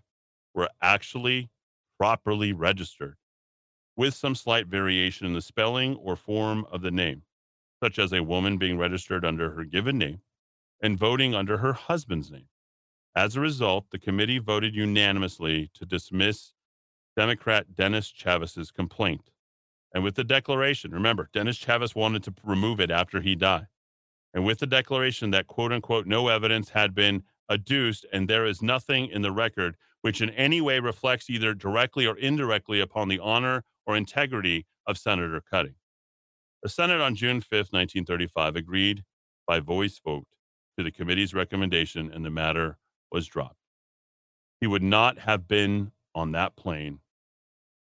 were actually properly registered, with some slight variation in the spelling or form of the name, such as a woman being registered under her given name and voting under her husband's name. As a result, the committee voted unanimously to dismiss Democrat Dennis Chavez's complaint. And with the declaration, remember, Dennis Chavez wanted to remove it after he died. And with the declaration that, quote unquote, no evidence had been adduced and there is nothing in the record which in any way reflects either directly or indirectly upon the honor or integrity of Senator Cutting. The Senate on June fifth, nineteen thirty-five, agreed by voice vote to the committee's recommendation, and the matter was dropped. He would not have been on that plane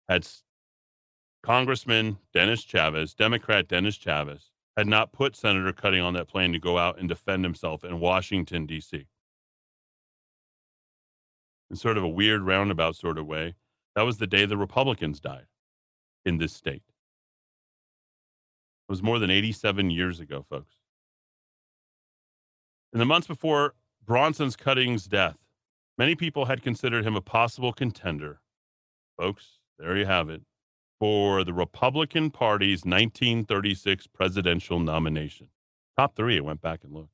had Congressman Dennis Chavez, Democrat Dennis Chavez, had not put Senator Cutting on that plane to go out and defend himself in Washington, D C In sort of a weird roundabout sort of way, that was the day the Republicans died in this state. It was more than eighty-seven years ago, folks. In the months before Bronson Cutting's death, many people had considered him a possible contender. Folks, there you have it, for the Republican Party's nineteen thirty-six presidential nomination. Top three, I went back and looked.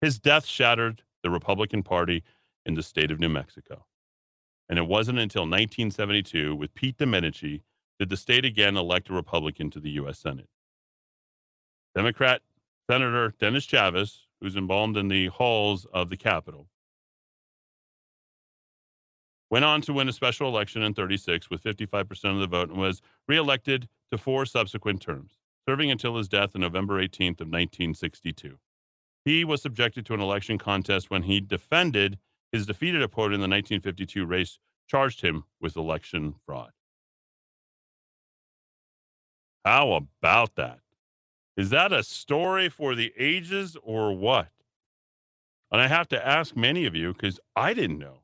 His death shattered the Republican Party in the state of New Mexico. And it wasn't until nineteen seventy-two, with Pete Domenici, did the state again elect a Republican to the U S Senate. Democrat Senator Dennis Chavez, who's embalmed in the halls of the Capitol, went on to win a special election in thirty-six with fifty-five percent of the vote and was reelected to four subsequent terms, serving until his death on November eighteenth of nineteen sixty-two. He was subjected to an election contest when he defended his defeated opponent in the nineteen fifty-two race, charged him with election fraud. How about that? Is that a story for the ages or what? And I have to ask many of you because I didn't know.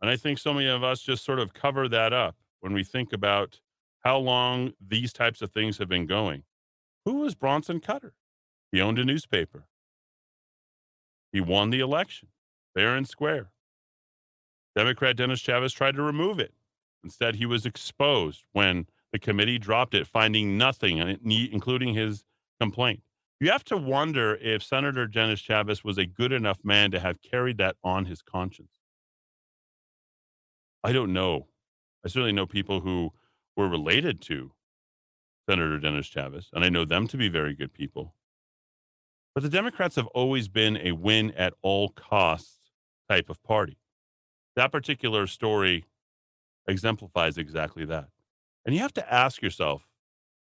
And I think so many of us just sort of cover that up when we think about how long these types of things have been going. Who was Bronson Cutter? He owned a newspaper. He won the election, fair and square. Democrat Dennis Chavez tried to remove it. Instead, he was exposed when the committee dropped it, finding nothing, including his complaint. You have to wonder if Senator Dennis Chavez was a good enough man to have carried that on his conscience. I don't know. I certainly know people who were related to Senator Dennis Chavez, and I know them to be very good people. But the Democrats have always been a win at all costs type of party. That particular story exemplifies exactly that. And you have to ask yourself,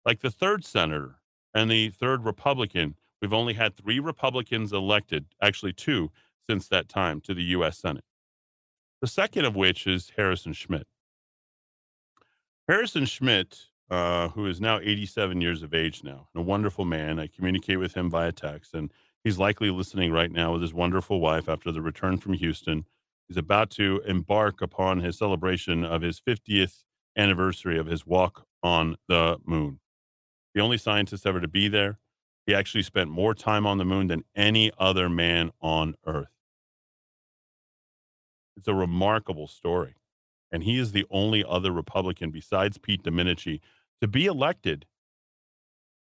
like the third senator and the third Republican, we've only had three Republicans elected, actually two, since that time to the U S Senate. The second of which is Harrison Schmitt. Harrison Schmitt, uh, who is now eighty-seven years of age now, and a wonderful man. I communicate with him via text, and he's likely listening right now with his wonderful wife after the return from Houston. He's about to embark upon his celebration of his fiftieth anniversary of his walk on the moon. The only scientist ever to be there. He actually spent more time on the moon than any other man on Earth. It's a remarkable story. And he is the only other Republican besides Pete Domenici to be elected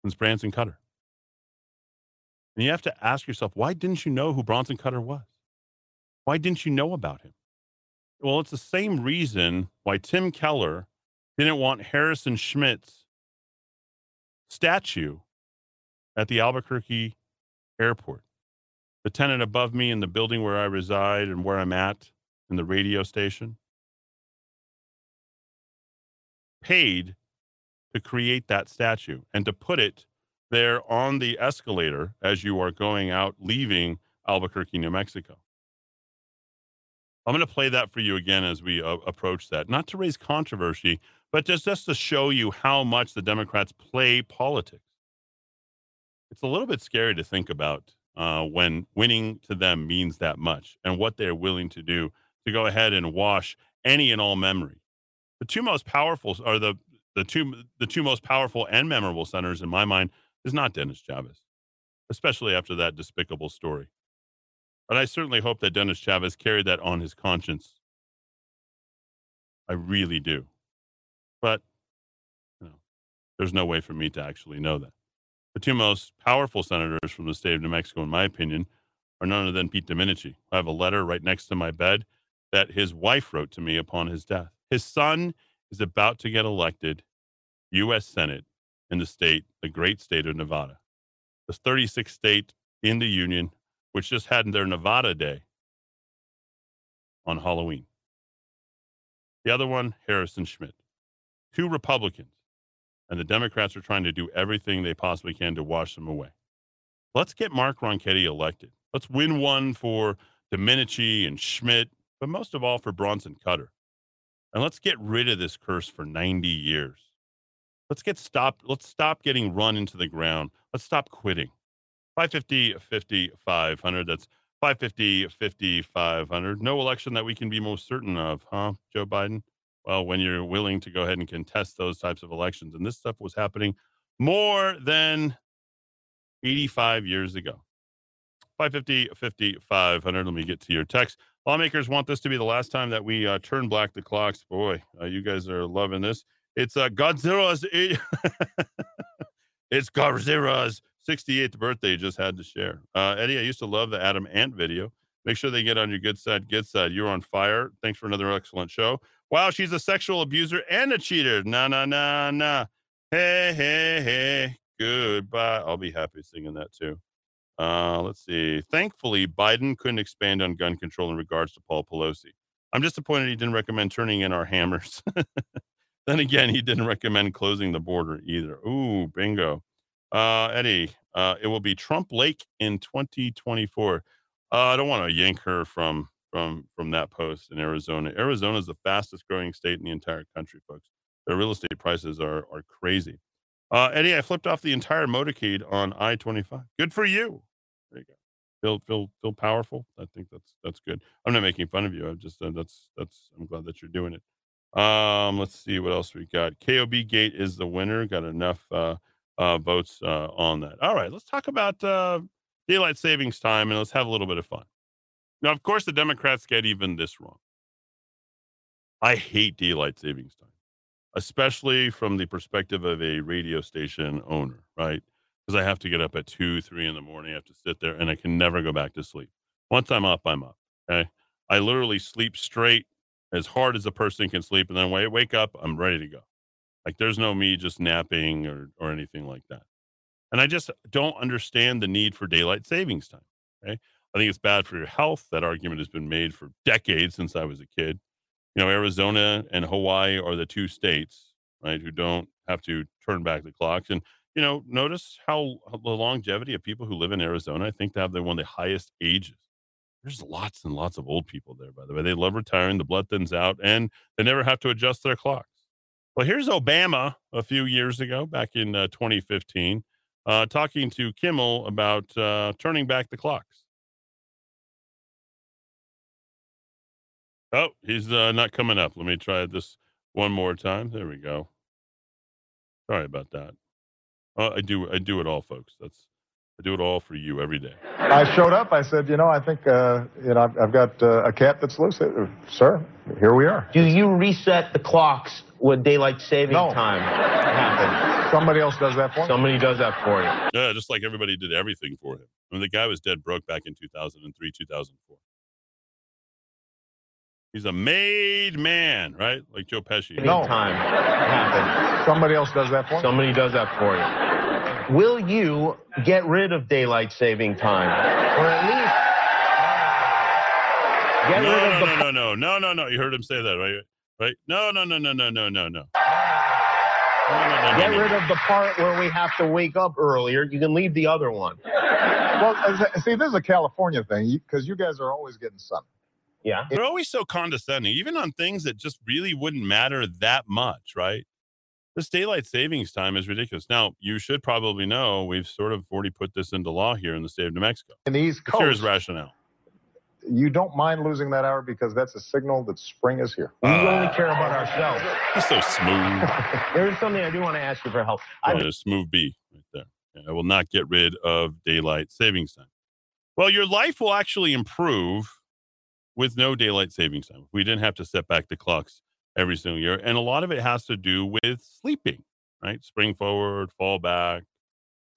since Bronson Cutter. And you have to ask yourself, why didn't you know who Bronson Cutter was? Why didn't you know about him? Well, it's the same reason why Tim Keller didn't want Harrison Schmitt's statue at the Albuquerque airport. The tenant above me in the building where I reside and where I'm at in the radio station paid to create that statue and to put it there on the escalator as you are going out, leaving Albuquerque, New Mexico. I'm going to play that for you again as we uh, approach that, not to raise controversy, but just, just to show you how much the Democrats play politics. It's a little bit scary to think about uh, when winning to them means that much and what they're willing to do to go ahead and wash any and all memory. The two most powerful are the, the two, the two most powerful and memorable senators in my mind is not Dennis Chavez, especially after that despicable story. But I certainly hope that Dennis Chavez carried that on his conscience. I really do. But you know, there's no way for me to actually know that. The two most powerful senators from the state of New Mexico, in my opinion, are none other than Pete Domenici. I have a letter right next to my bed that his wife wrote to me upon his death. His son is about to get elected U S Senate in the state, the great state of Nevada, the thirty-sixth state in the union, which just had their Nevada Day on Halloween. The other one, Harrison Schmitt. Two Republicans, and the Democrats are trying to do everything they possibly can to wash them away. Let's get Mark Ronchetti elected. Let's win one for Domenici and Schmitt, but most of all for Bronson Cutter. And let's get rid of this curse for ninety years. Let's get stopped. Let's stop getting run into the ground. Let's stop quitting. five fifty, fifty, five hundred. That's five fifty, fifty, five hundred. No election that we can be most certain of, huh, Joe Biden? Well, when you're willing to go ahead and contest those types of elections. And this stuff was happening more than eighty-five years ago. five fifty, fifty, five hundred. Let me get to your text. Lawmakers want this to be the last time that we uh, turn black the clocks. Boy, uh, you guys are loving this. It's uh, Godzilla's. Eight it's Godzilla's sixty-eighth birthday. Just had to share. Uh, Eddie, I used to love the Adam Ant video. Make sure they get on your good side. Good side. You're on fire. Thanks for another excellent show. Wow, she's a sexual abuser and a cheater. Nah, nah, nah, nah. Hey, hey, hey. Goodbye. I'll be happy singing that too. Uh, let's see. Thankfully, Biden couldn't expand on gun control in regards to Paul Pelosi. I'm disappointed he didn't recommend turning in our hammers. Then again, he didn't recommend closing the border either. Ooh, bingo. Uh, Eddie, uh, it will be Trump Lake in twenty twenty-four. Uh, I don't want to yank her from from from that post in Arizona. Arizona is the fastest growing state in the entire country, folks. Their real estate prices are are crazy. Uh, Eddie, I flipped off the entire motorcade on I twenty-five. Good for you. There you go. Feel feel feel powerful. I think that's that's good. I'm not making fun of you. I'm just uh, that's that's. I'm glad that you're doing it. Um, let's see what else we got. K O B Gate is the winner. Got enough uh, uh, votes uh, on that. All right, let's talk about uh, daylight savings time and let's have a little bit of fun. Now, of course, the Democrats get even this wrong. I hate daylight savings time, especially from the perspective of a radio station owner, right? Because I have to get up at two, three in the morning. I have to sit there and I can never go back to sleep. Once I'm up, I'm up. Okay. I literally sleep straight as hard as a person can sleep. And then when I wake up, I'm ready to go. Like there's no me just napping or, or anything like that. And I just don't understand the need for daylight savings time. Okay. I think it's bad for your health. That argument has been made for decades since I was a kid. You know, Arizona and Hawaii are the two states, right, who don't have to turn back the clocks. And, you know, notice how, how the longevity of people who live in Arizona, I think they have the, one of the highest ages. There's lots and lots of old people there, by the way. They love retiring. The blood thins out, and they never have to adjust their clocks. Well, here's Obama a few years ago, back in uh, twenty fifteen, uh, talking to Kimmel about uh, turning back the clocks. Oh, he's uh, not coming up. Let me try this one more time. There we go. Sorry about that. Uh, I do I do it all, folks. That's I do it all for you every day. I showed up. I said, you know, I think uh, you know I've, I've got uh, a cat that's loose, sir. Here we are. Do you reset the clocks with daylight saving no. time? Somebody else does that for me. Somebody does that for you. Yeah, just like everybody did everything for him. I mean, the guy was dead broke back in two thousand three, two thousand four. He's a made man, right? Like Joe Pesci. No. Time. Somebody else does that for you. Somebody does that for you. Will you get rid of daylight saving time? Or at least get no, rid no, of the... No, no, no, no, no, no. You heard him say that, right? Right? No, no, no, no, no, no, no, no. Get rid of the part where we have to wake up earlier. You can leave the other one. Well, see, this is a California thing, because you guys are always getting something. Yeah. They're always so condescending, even on things that just really wouldn't matter that much, right? This daylight savings time is ridiculous. Now, you should probably know we've sort of already put this into law here in the state of New Mexico. And the East Coast. Here's rationale. You don't mind losing that hour because that's a signal that spring is here. We uh, only care about ourselves. It's so smooth. There's something I do want to ask you for help. Well, there's smooth B right there. And I will not get rid of daylight savings time. Well, your life will actually improve with no daylight savings time. We didn't have to set back the clocks every single year. And a lot of it has to do with sleeping, right? Spring forward, fall back.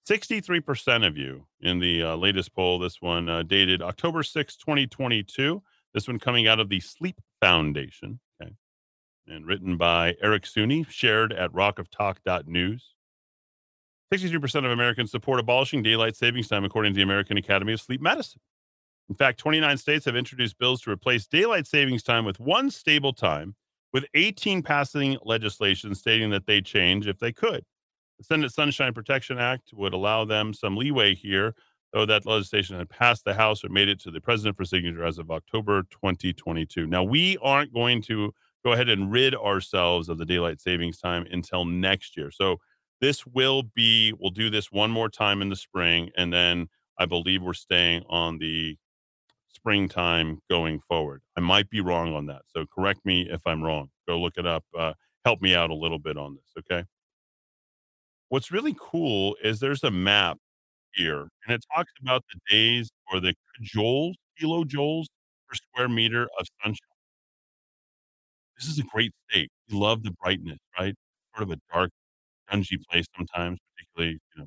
sixty-three percent of you in the uh, latest poll, this one uh, dated October sixth, twenty twenty-two. This one coming out of the Sleep Foundation, okay, and written by Eric Suni, shared at rock of talk dot news. sixty-three percent of Americans support abolishing daylight savings time, according to the American Academy of Sleep Medicine. In fact, twenty-nine states have introduced bills to replace daylight savings time with one stable time, with eighteen passing legislation stating that they change if they could. The Senate Sunshine Protection Act would allow them some leeway here, though that legislation had passed the House or made it to the president for signature as of October twenty twenty-two. Now, we aren't going to go ahead and rid ourselves of the daylight savings time until next year. So this will be, we'll do this one more time in the spring, and then I believe we're staying on the springtime going forward. I might be wrong on that, so correct me if I'm wrong. Go look it up. Uh, help me out a little bit on this, okay? What's really cool is there's a map here, and it talks about the days or the joules, kilojoules per square meter of sunshine. This is a great state. We love the brightness, right? Sort of a dark, dungy place sometimes, particularly, you know.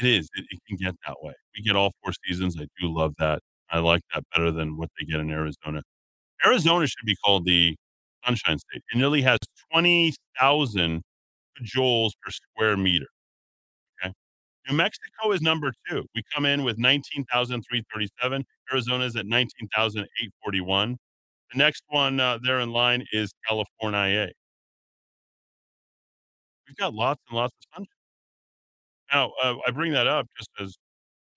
It is. It, it can get that way. We get all four seasons. I do love that. I like that better than what they get in Arizona. Arizona should be called the Sunshine State. It nearly has twenty thousand joules per square meter. Okay. New Mexico is number two. We come in with nineteen thousand three hundred thirty-seven. Arizona is at nineteen thousand eight hundred forty-one. The next one uh, there in line is California. We've got lots and lots of sunshine. Now, uh, I bring that up just as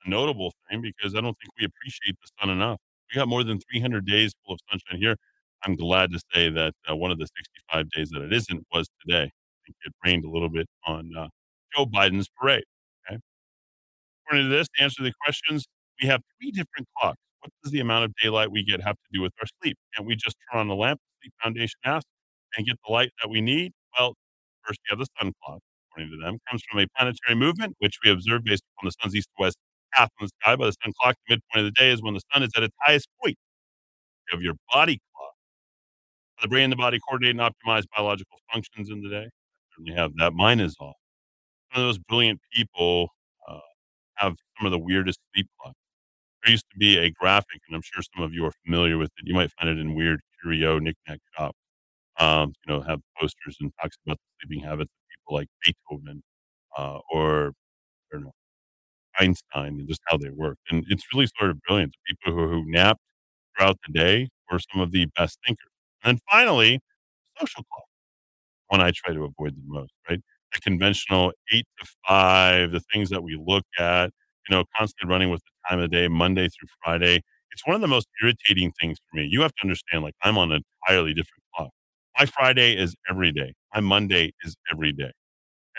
a notable thing because I don't think we appreciate the sun enough. We got more than three hundred days full of sunshine here. I'm glad to say that uh, one of the sixty-five days that it isn't was today. It rained a little bit on uh, Joe Biden's parade. Okay? According to this, to answer the questions, we have three different clocks. What does the amount of daylight we get have to do with our sleep? Can't we just turn on the lamp, the Sleep Foundation asks, and get the light that we need? Well, first you have the sun clock, according to them. It comes from a planetary movement, which we observe based upon the sun's east-west path on the sky. By the sun clock, the midpoint of the day is when the sun is at its highest point. You have your body clock. The brain and the body coordinate and optimize biological functions in the day. We have that. Mine is off. Some of those brilliant people uh, have some of the weirdest sleep clocks. There used to be a graphic, and I'm sure some of you are familiar with it. You might find it in weird curio knickknack shops. Um, you know, have posters and talks about the sleeping habits of people like Beethoven uh, or I don't know Einstein and just how they worked. And it's really sort of brilliant. The people who, who napped throughout the day were some of the best thinkers. And then finally, social clocks. One I try to avoid the most, right? The conventional eight to five, the things that we look at, you know, constantly running with the time of the day, Monday through Friday. It's one of the most irritating things for me. You have to understand, like, I'm on an entirely different clock. My Friday is every day. My Monday is every day.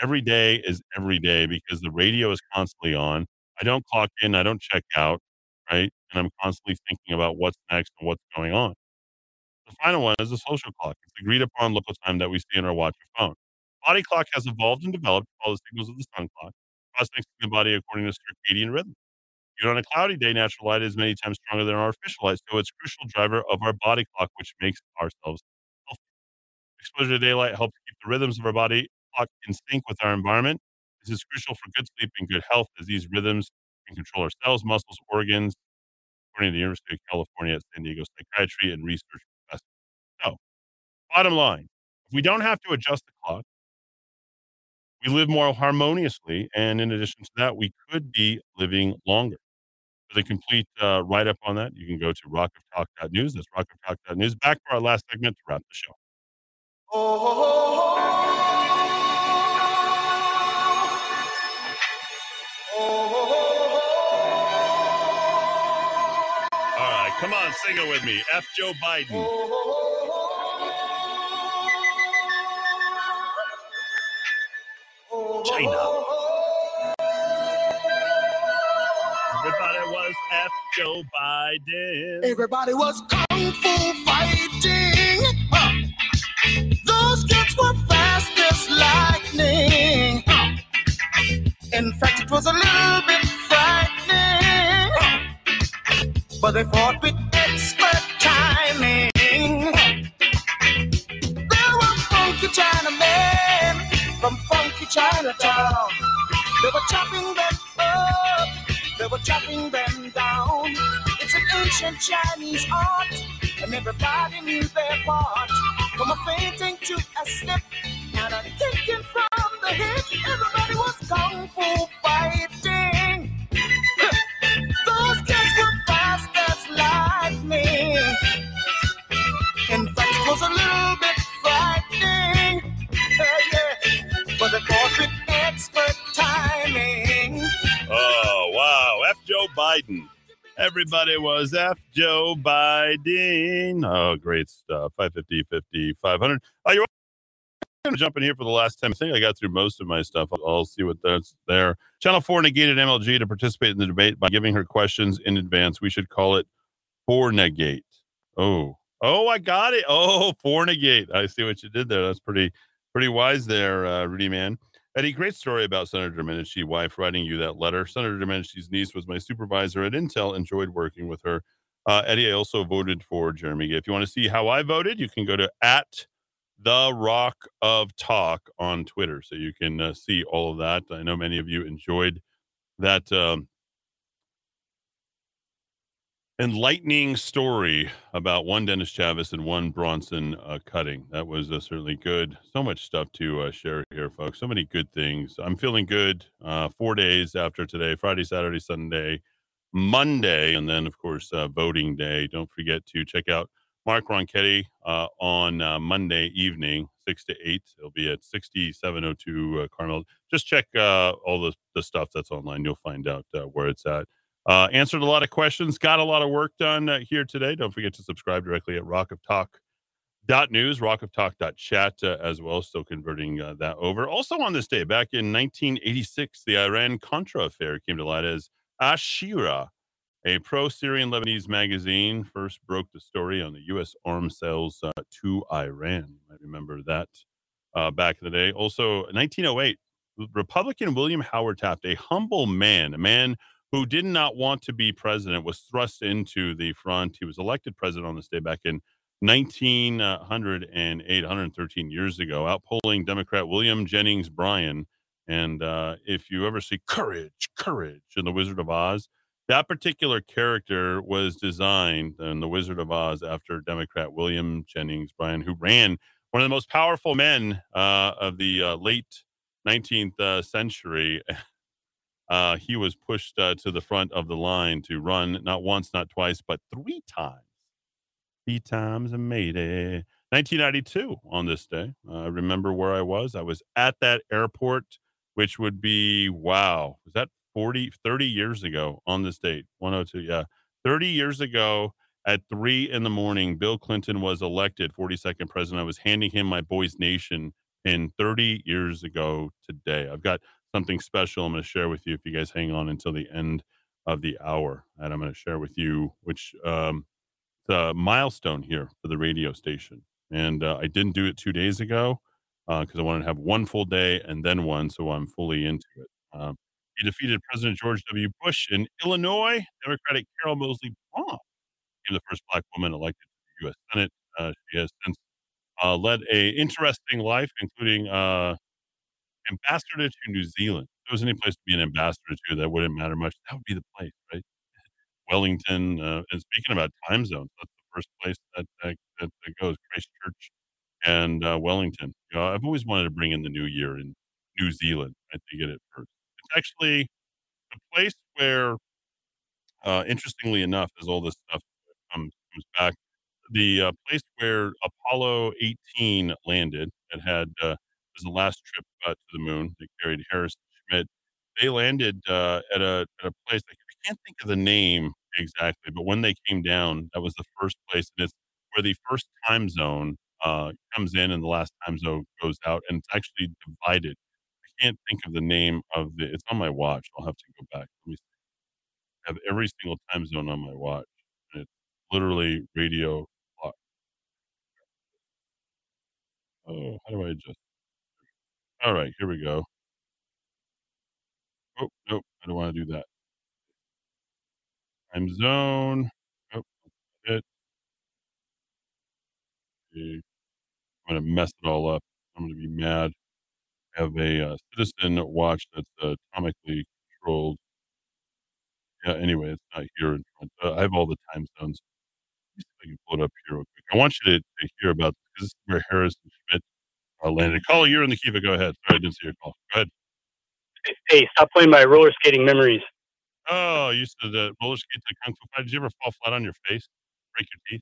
Every day is every day because the radio is constantly on. I don't clock in. I don't check out, right? And I'm constantly thinking about what's next and what's going on. The final one is the social clock. It's the agreed upon local time that we see in our watch or phone. Body clock has evolved and developed to follow the signals of the sun clock, processing the body according to circadian rhythm. Even on a cloudy day, natural light is many times stronger than our artificial light, so it's a crucial driver of our body clock, which makes ourselves healthy. Exposure to daylight helps keep the rhythms of our body clock in sync with our environment. This is crucial for good sleep and good health, as these rhythms can control our cells, muscles, organs, according to the University of California at San Diego Psychiatry and Research. Bottom line, if we don't have to adjust the clock, we live more harmoniously. And in addition to that, we could be living longer. For the complete uh, write-up on that, you can go to rock of talk dot news. That's rock of talk dot news. Back for our last segment to wrap the show. Oh, oh, oh, oh. All right, come on, sing it with me. F Joe Biden. China. Everybody was F Joe Biden. Everybody was kung fu fighting. Huh. Those kids were fast as lightning. Huh. In fact, it was a little bit frightening. Huh. But they fought with expert timing. Huh. There were funky Chinamen from funky Chinatown. They were chopping them up. They were chopping them down. It's an ancient Chinese art, and everybody knew their part. From a fainting to a slip, and a kicking from the hip, everybody was kung fu fighting. Those kids were fast as lightning. In fact, it was a little bit frightening. Uh, yeah. But they fought with expert timing. Oh, wow. F. Joe Biden. Everybody was F. Joe Biden. Oh, great stuff. five fifty, fifty, five hundred. Oh, you're going to jump in here for the last time. I think I got through most of my stuff. I'll, I'll see what that's there. Channel four negated M L G to participate in the debate by giving her questions in advance. We should call it fornegate. Oh. Oh, I got it. Oh, fornegate. I see what you did there. That's pretty pretty wise there, uh, Rudy man. Eddie, great story about Senator Domenici, wife, writing you that letter. Senator Domenici's niece was my supervisor at Intel. Enjoyed working with her. Uh, Eddie, I also voted for Jeremy. If you want to see how I voted, you can go to at the Rock of Talk on Twitter. So you can uh, see all of that. I know many of you enjoyed that um, enlightening story about one Dennis Chavez and one Bronson uh, Cutting. That was uh, certainly good. So much stuff to uh, share here, folks. So many good things. I'm feeling good uh, four days after today, Friday, Saturday, Sunday, Monday, and then, of course, uh, voting day. Don't forget to check out Mark Ronchetti uh, on uh, Monday evening, six to eight. It'll be at sixty-seven oh two uh, Carmel. Just check uh, all the, the stuff that's online. You'll find out uh, where it's at. Uh, answered a lot of questions, got a lot of work done uh, here today. Don't forget to subscribe directly at rock of talk dot news, rock of talk dot chat uh, as well. Still converting uh, that over. Also on this day, back in nineteen eighty-six, the Iran-Contra affair came to light as Ashira, a pro-Syrian Lebanese magazine, first broke the story on the U S arms sales uh, to Iran. You might remember that uh, back in the day. Also, nineteen oh eight, Republican William Howard Taft, a humble man, a man who did not want to be president, was thrust into the front. He was elected president on this day back in nineteen oh eight, one hundred thirteen years ago, outpolling Democrat William Jennings Bryan. And uh, if you ever see Courage, Courage in The Wizard of Oz, that particular character was designed in The Wizard of Oz after Democrat William Jennings Bryan, who ran one of the most powerful men uh, of the uh, late nineteenth uh, century. Uh, he was pushed uh, to the front of the line to run, not once, not twice, but three times. Three times and made it. nineteen ninety-two on this day. Uh, I remember where I was. I was at that airport, which would be, wow, was that forty, thirty years ago on this date? one oh two, yeah. thirty years ago at three in the morning, Bill Clinton was elected forty-second president. I was handing him my Boy's Nation in thirty years ago today. I've got something special I'm going to share with you if you guys hang on until the end of the hour. And I'm going to share with you which um, the milestone here for the radio station. And uh, I didn't do it two days ago because uh, I wanted to have one full day and then one, so I'm fully into it. Um, he defeated President George W. Bush in Illinois. Democratic Carol Moseley Braun became the first black woman elected to the U S Senate. Uh, she has since uh, led a interesting life, including uh, ambassador to New Zealand. If there was any place to be an ambassador to that wouldn't matter much, that would be the place, right? Wellington. Uh, and speaking about time zones, that's the first place that that, that, that goes, Christchurch and uh, Wellington. You know, I've always wanted to bring in the new year in New Zealand. I right? think it at first. It's actually the place where, uh, interestingly enough, as all this stuff comes, comes back, the uh, place where Apollo eighteen landed, that had uh, was the last trip uh, to the moon. They carried Harrison Schmitt they landed uh, at a at a place. Like, I can't think of the name exactly, but when they came down, that was the first place, and it's where the first time zone uh, comes in and the last time zone goes out, and it's actually divided. I can't think of the name of the. It's on my watch. I'll have to go back. Let me see. I have every single time zone on my watch, and it's literally radio clock. Oh, how do I adjust? All right, here we go. Oh, nope, I don't want to do that. Time zone. Oh, that's it. I'm going to mess it all up. I'm going to be mad. I have a uh, citizen watch that's uh, atomically controlled. Yeah, anyway, it's not here in front. Uh, I have all the time zones. Let me see if I can pull it up here real quick. I want you to, to hear about this, because this is where Harris and Schmidt are landed. Caller, you're in the Kiva. Go ahead. Sorry, I didn't see your call. Go ahead. Hey, stop playing my roller skating memories. Oh, you said that roller skate to Kung Fu Fighter. Did you ever fall flat on your face? Break your teeth?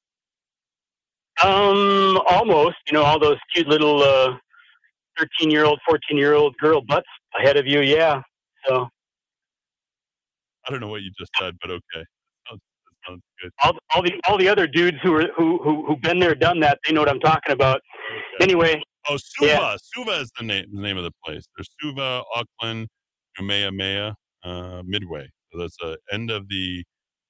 Um, almost. You know, all those cute little uh, thirteen-year-old, fourteen-year-old girl butts ahead of you. Yeah. So. I don't know what you just said, but okay. That sounds, that sounds good. All, all the all the other dudes who are who who who been there, done that. They know what I'm talking about. Okay. Anyway. Oh, Suva. Yeah. Suva is the name the name of the place. There's Suva, Auckland, Umeamea, uh, Midway. So that's the end of the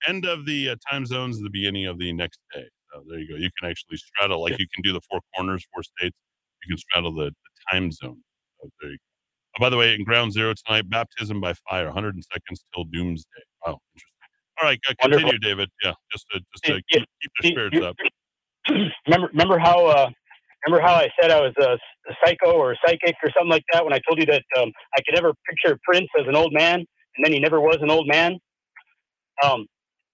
end of the uh, time zones, the beginning of the next day. So there you go. You can actually straddle, like you can do the four corners, four states. You can straddle the, the time zone. So there you go. Oh, by the way, in Ground Zero tonight, baptism by fire, one hundred seconds till doomsday. Wow, interesting. All right, uh, continue, Wonderful. David. Yeah, just to, just to yeah. keep, keep the spirits up. Remember, remember how uh, remember how I said I was a, a psycho or a psychic or something like that when I told you that um, I could ever picture Prince as an old man, and then he never was an old man. Um,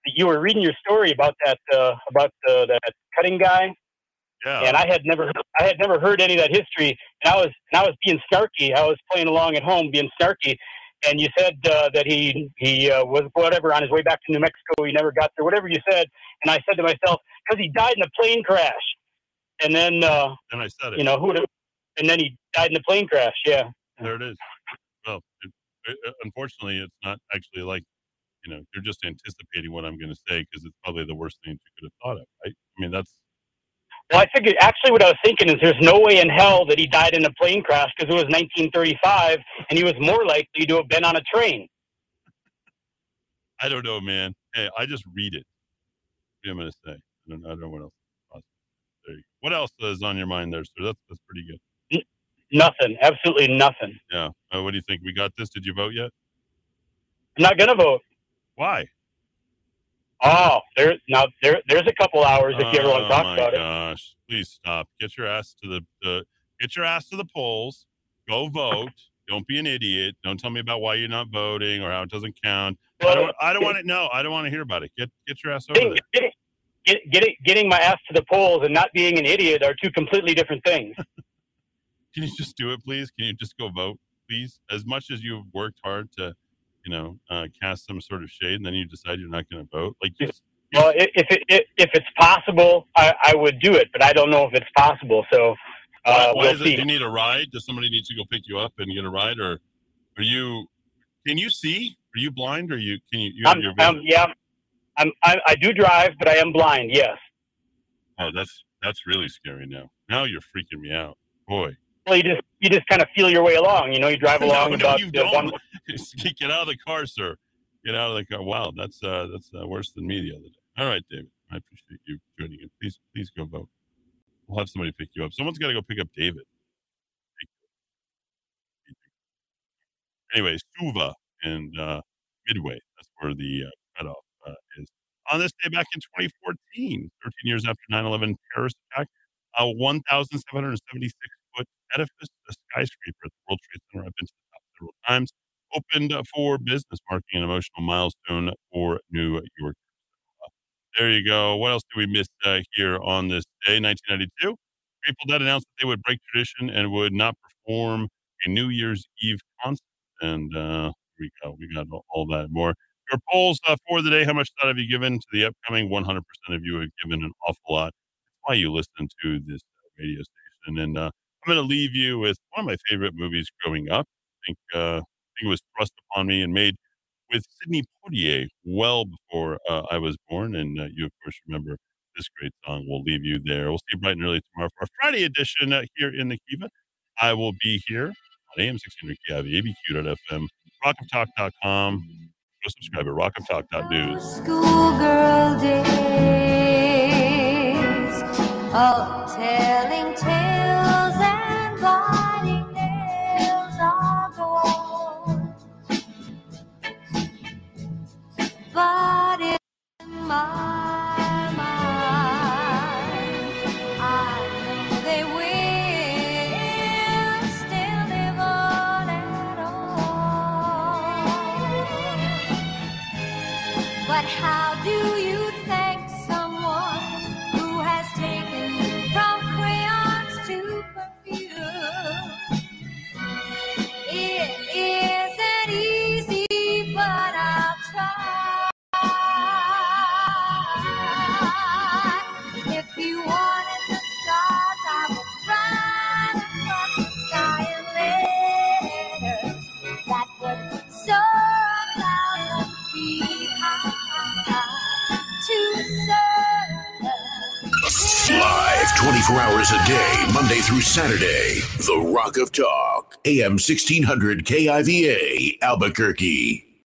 you were reading your story about that uh, about uh, that cutting guy. Yeah. And I had never, I had never heard any of that history, and I was, and I was being snarky. I was playing along at home, being snarky. And you said uh, that he, he uh, was whatever on his way back to New Mexico. He never got there, whatever you said. And I said to myself, because he died in a plane crash. And then, uh, and I said it. You know who? And then he died in a plane crash. Yeah. There it is. Well, it, it, unfortunately, it's not actually like, you know, you're just anticipating what I'm going to say, because it's probably the worst thing you could have thought of, right? I mean, that's. Well, I figured, actually what I was thinking is there's no way in hell that he died in a plane crash, because it was nineteen thirty-five, and he was more likely to have been on a train. I don't know, man. Hey, I just read it. What am I going to say? I don't, I don't know what else is possible. There you go. What else is on your mind there, sir? That's, that's pretty good. Nothing. Absolutely nothing. Yeah. Uh, what do you think? We got this. Did you vote yet? I'm not going to vote. Why? Oh, there now there there's a couple hours if you ever want to talk about it. Oh my gosh, please stop. Get your ass to the, the get your ass to the polls. Go vote. Don't be an idiot. Don't tell me about why you're not voting or how it doesn't count. Well, I don't I don't want to no, I don't want to hear about it. Get get your ass over there. Getting, get, get it, getting my ass to the polls and not being an idiot are two completely different things. Can you just do it, please? Can you just go vote, please? As much as you've worked hard to you know, uh, cast some sort of shade, and then you decide you're not going to vote. Like, you, you well, if it, it, if it's possible, I, I would do it, but I don't know if it's possible. So, uh, why, why we'll see. It, do you need a ride? Does somebody need to go pick you up and get a ride, or are you? Can you see? Are you blind? Or you can you? you I'm, I'm, yeah, I'm. I, I do drive, but I am blind. Yes. Oh, that's that's really scary. Now, now you're freaking me out, boy. Well, you just you just kind of feel your way along, you know. You drive along. No, about, no, you uh, don't. Get out of the car, sir. Get out of the car. Wow, that's uh, that's uh, worse than me the other day. All right, David, I appreciate you joining in. Please, please go vote. We'll have somebody pick you up. Someone's got to go pick up David. Anyway, Suva and uh, Midway. That's where the uh, cutoff uh, is. On this day back in twenty fourteen, thirteen years after nine eleven terrorist attack, uh, one thousand seven hundred seventy-six. Edifice, a skyscraper at the World Trade Center. I've been to the top several times. Opened for business, marking an emotional milestone for New York. Uh, there you go. What else do we miss uh, here on this day? nineteen ninety-two, Grateful Dead announced that they would break tradition and would not perform a New Year's Eve concert. And uh, here we go. We got all that and more. Your polls uh, for the day. How much thought have you given to the upcoming? one hundred percent of you have given an awful lot. That's why you listen to this radio station. And uh, I'm going to leave you with one of my favorite movies growing up. I think uh, thing was thrust upon me and made with Sidney Poitier well before uh, I was born. And uh, you, of course, remember this great song. We'll leave you there. We'll see you bright and early tomorrow for our Friday edition uh, here in the Kiva. I will be here on A M sixteen hundred K I V A, A B Q dot F M, rock of talk dot com. Go subscribe at rock of talk dot news. Schoolgirl days of telling tales and biting nails are gold. But in my But how do you thank someone who has taken from crayons to perfume? It isn't easy, but I'll try. If you wanted the stars, I would run across the sky in letters that would so thousand feet high. Live twenty-four hours a day, Monday through Saturday. The Rock of Talk, A M sixteen hundred K I V A, Albuquerque.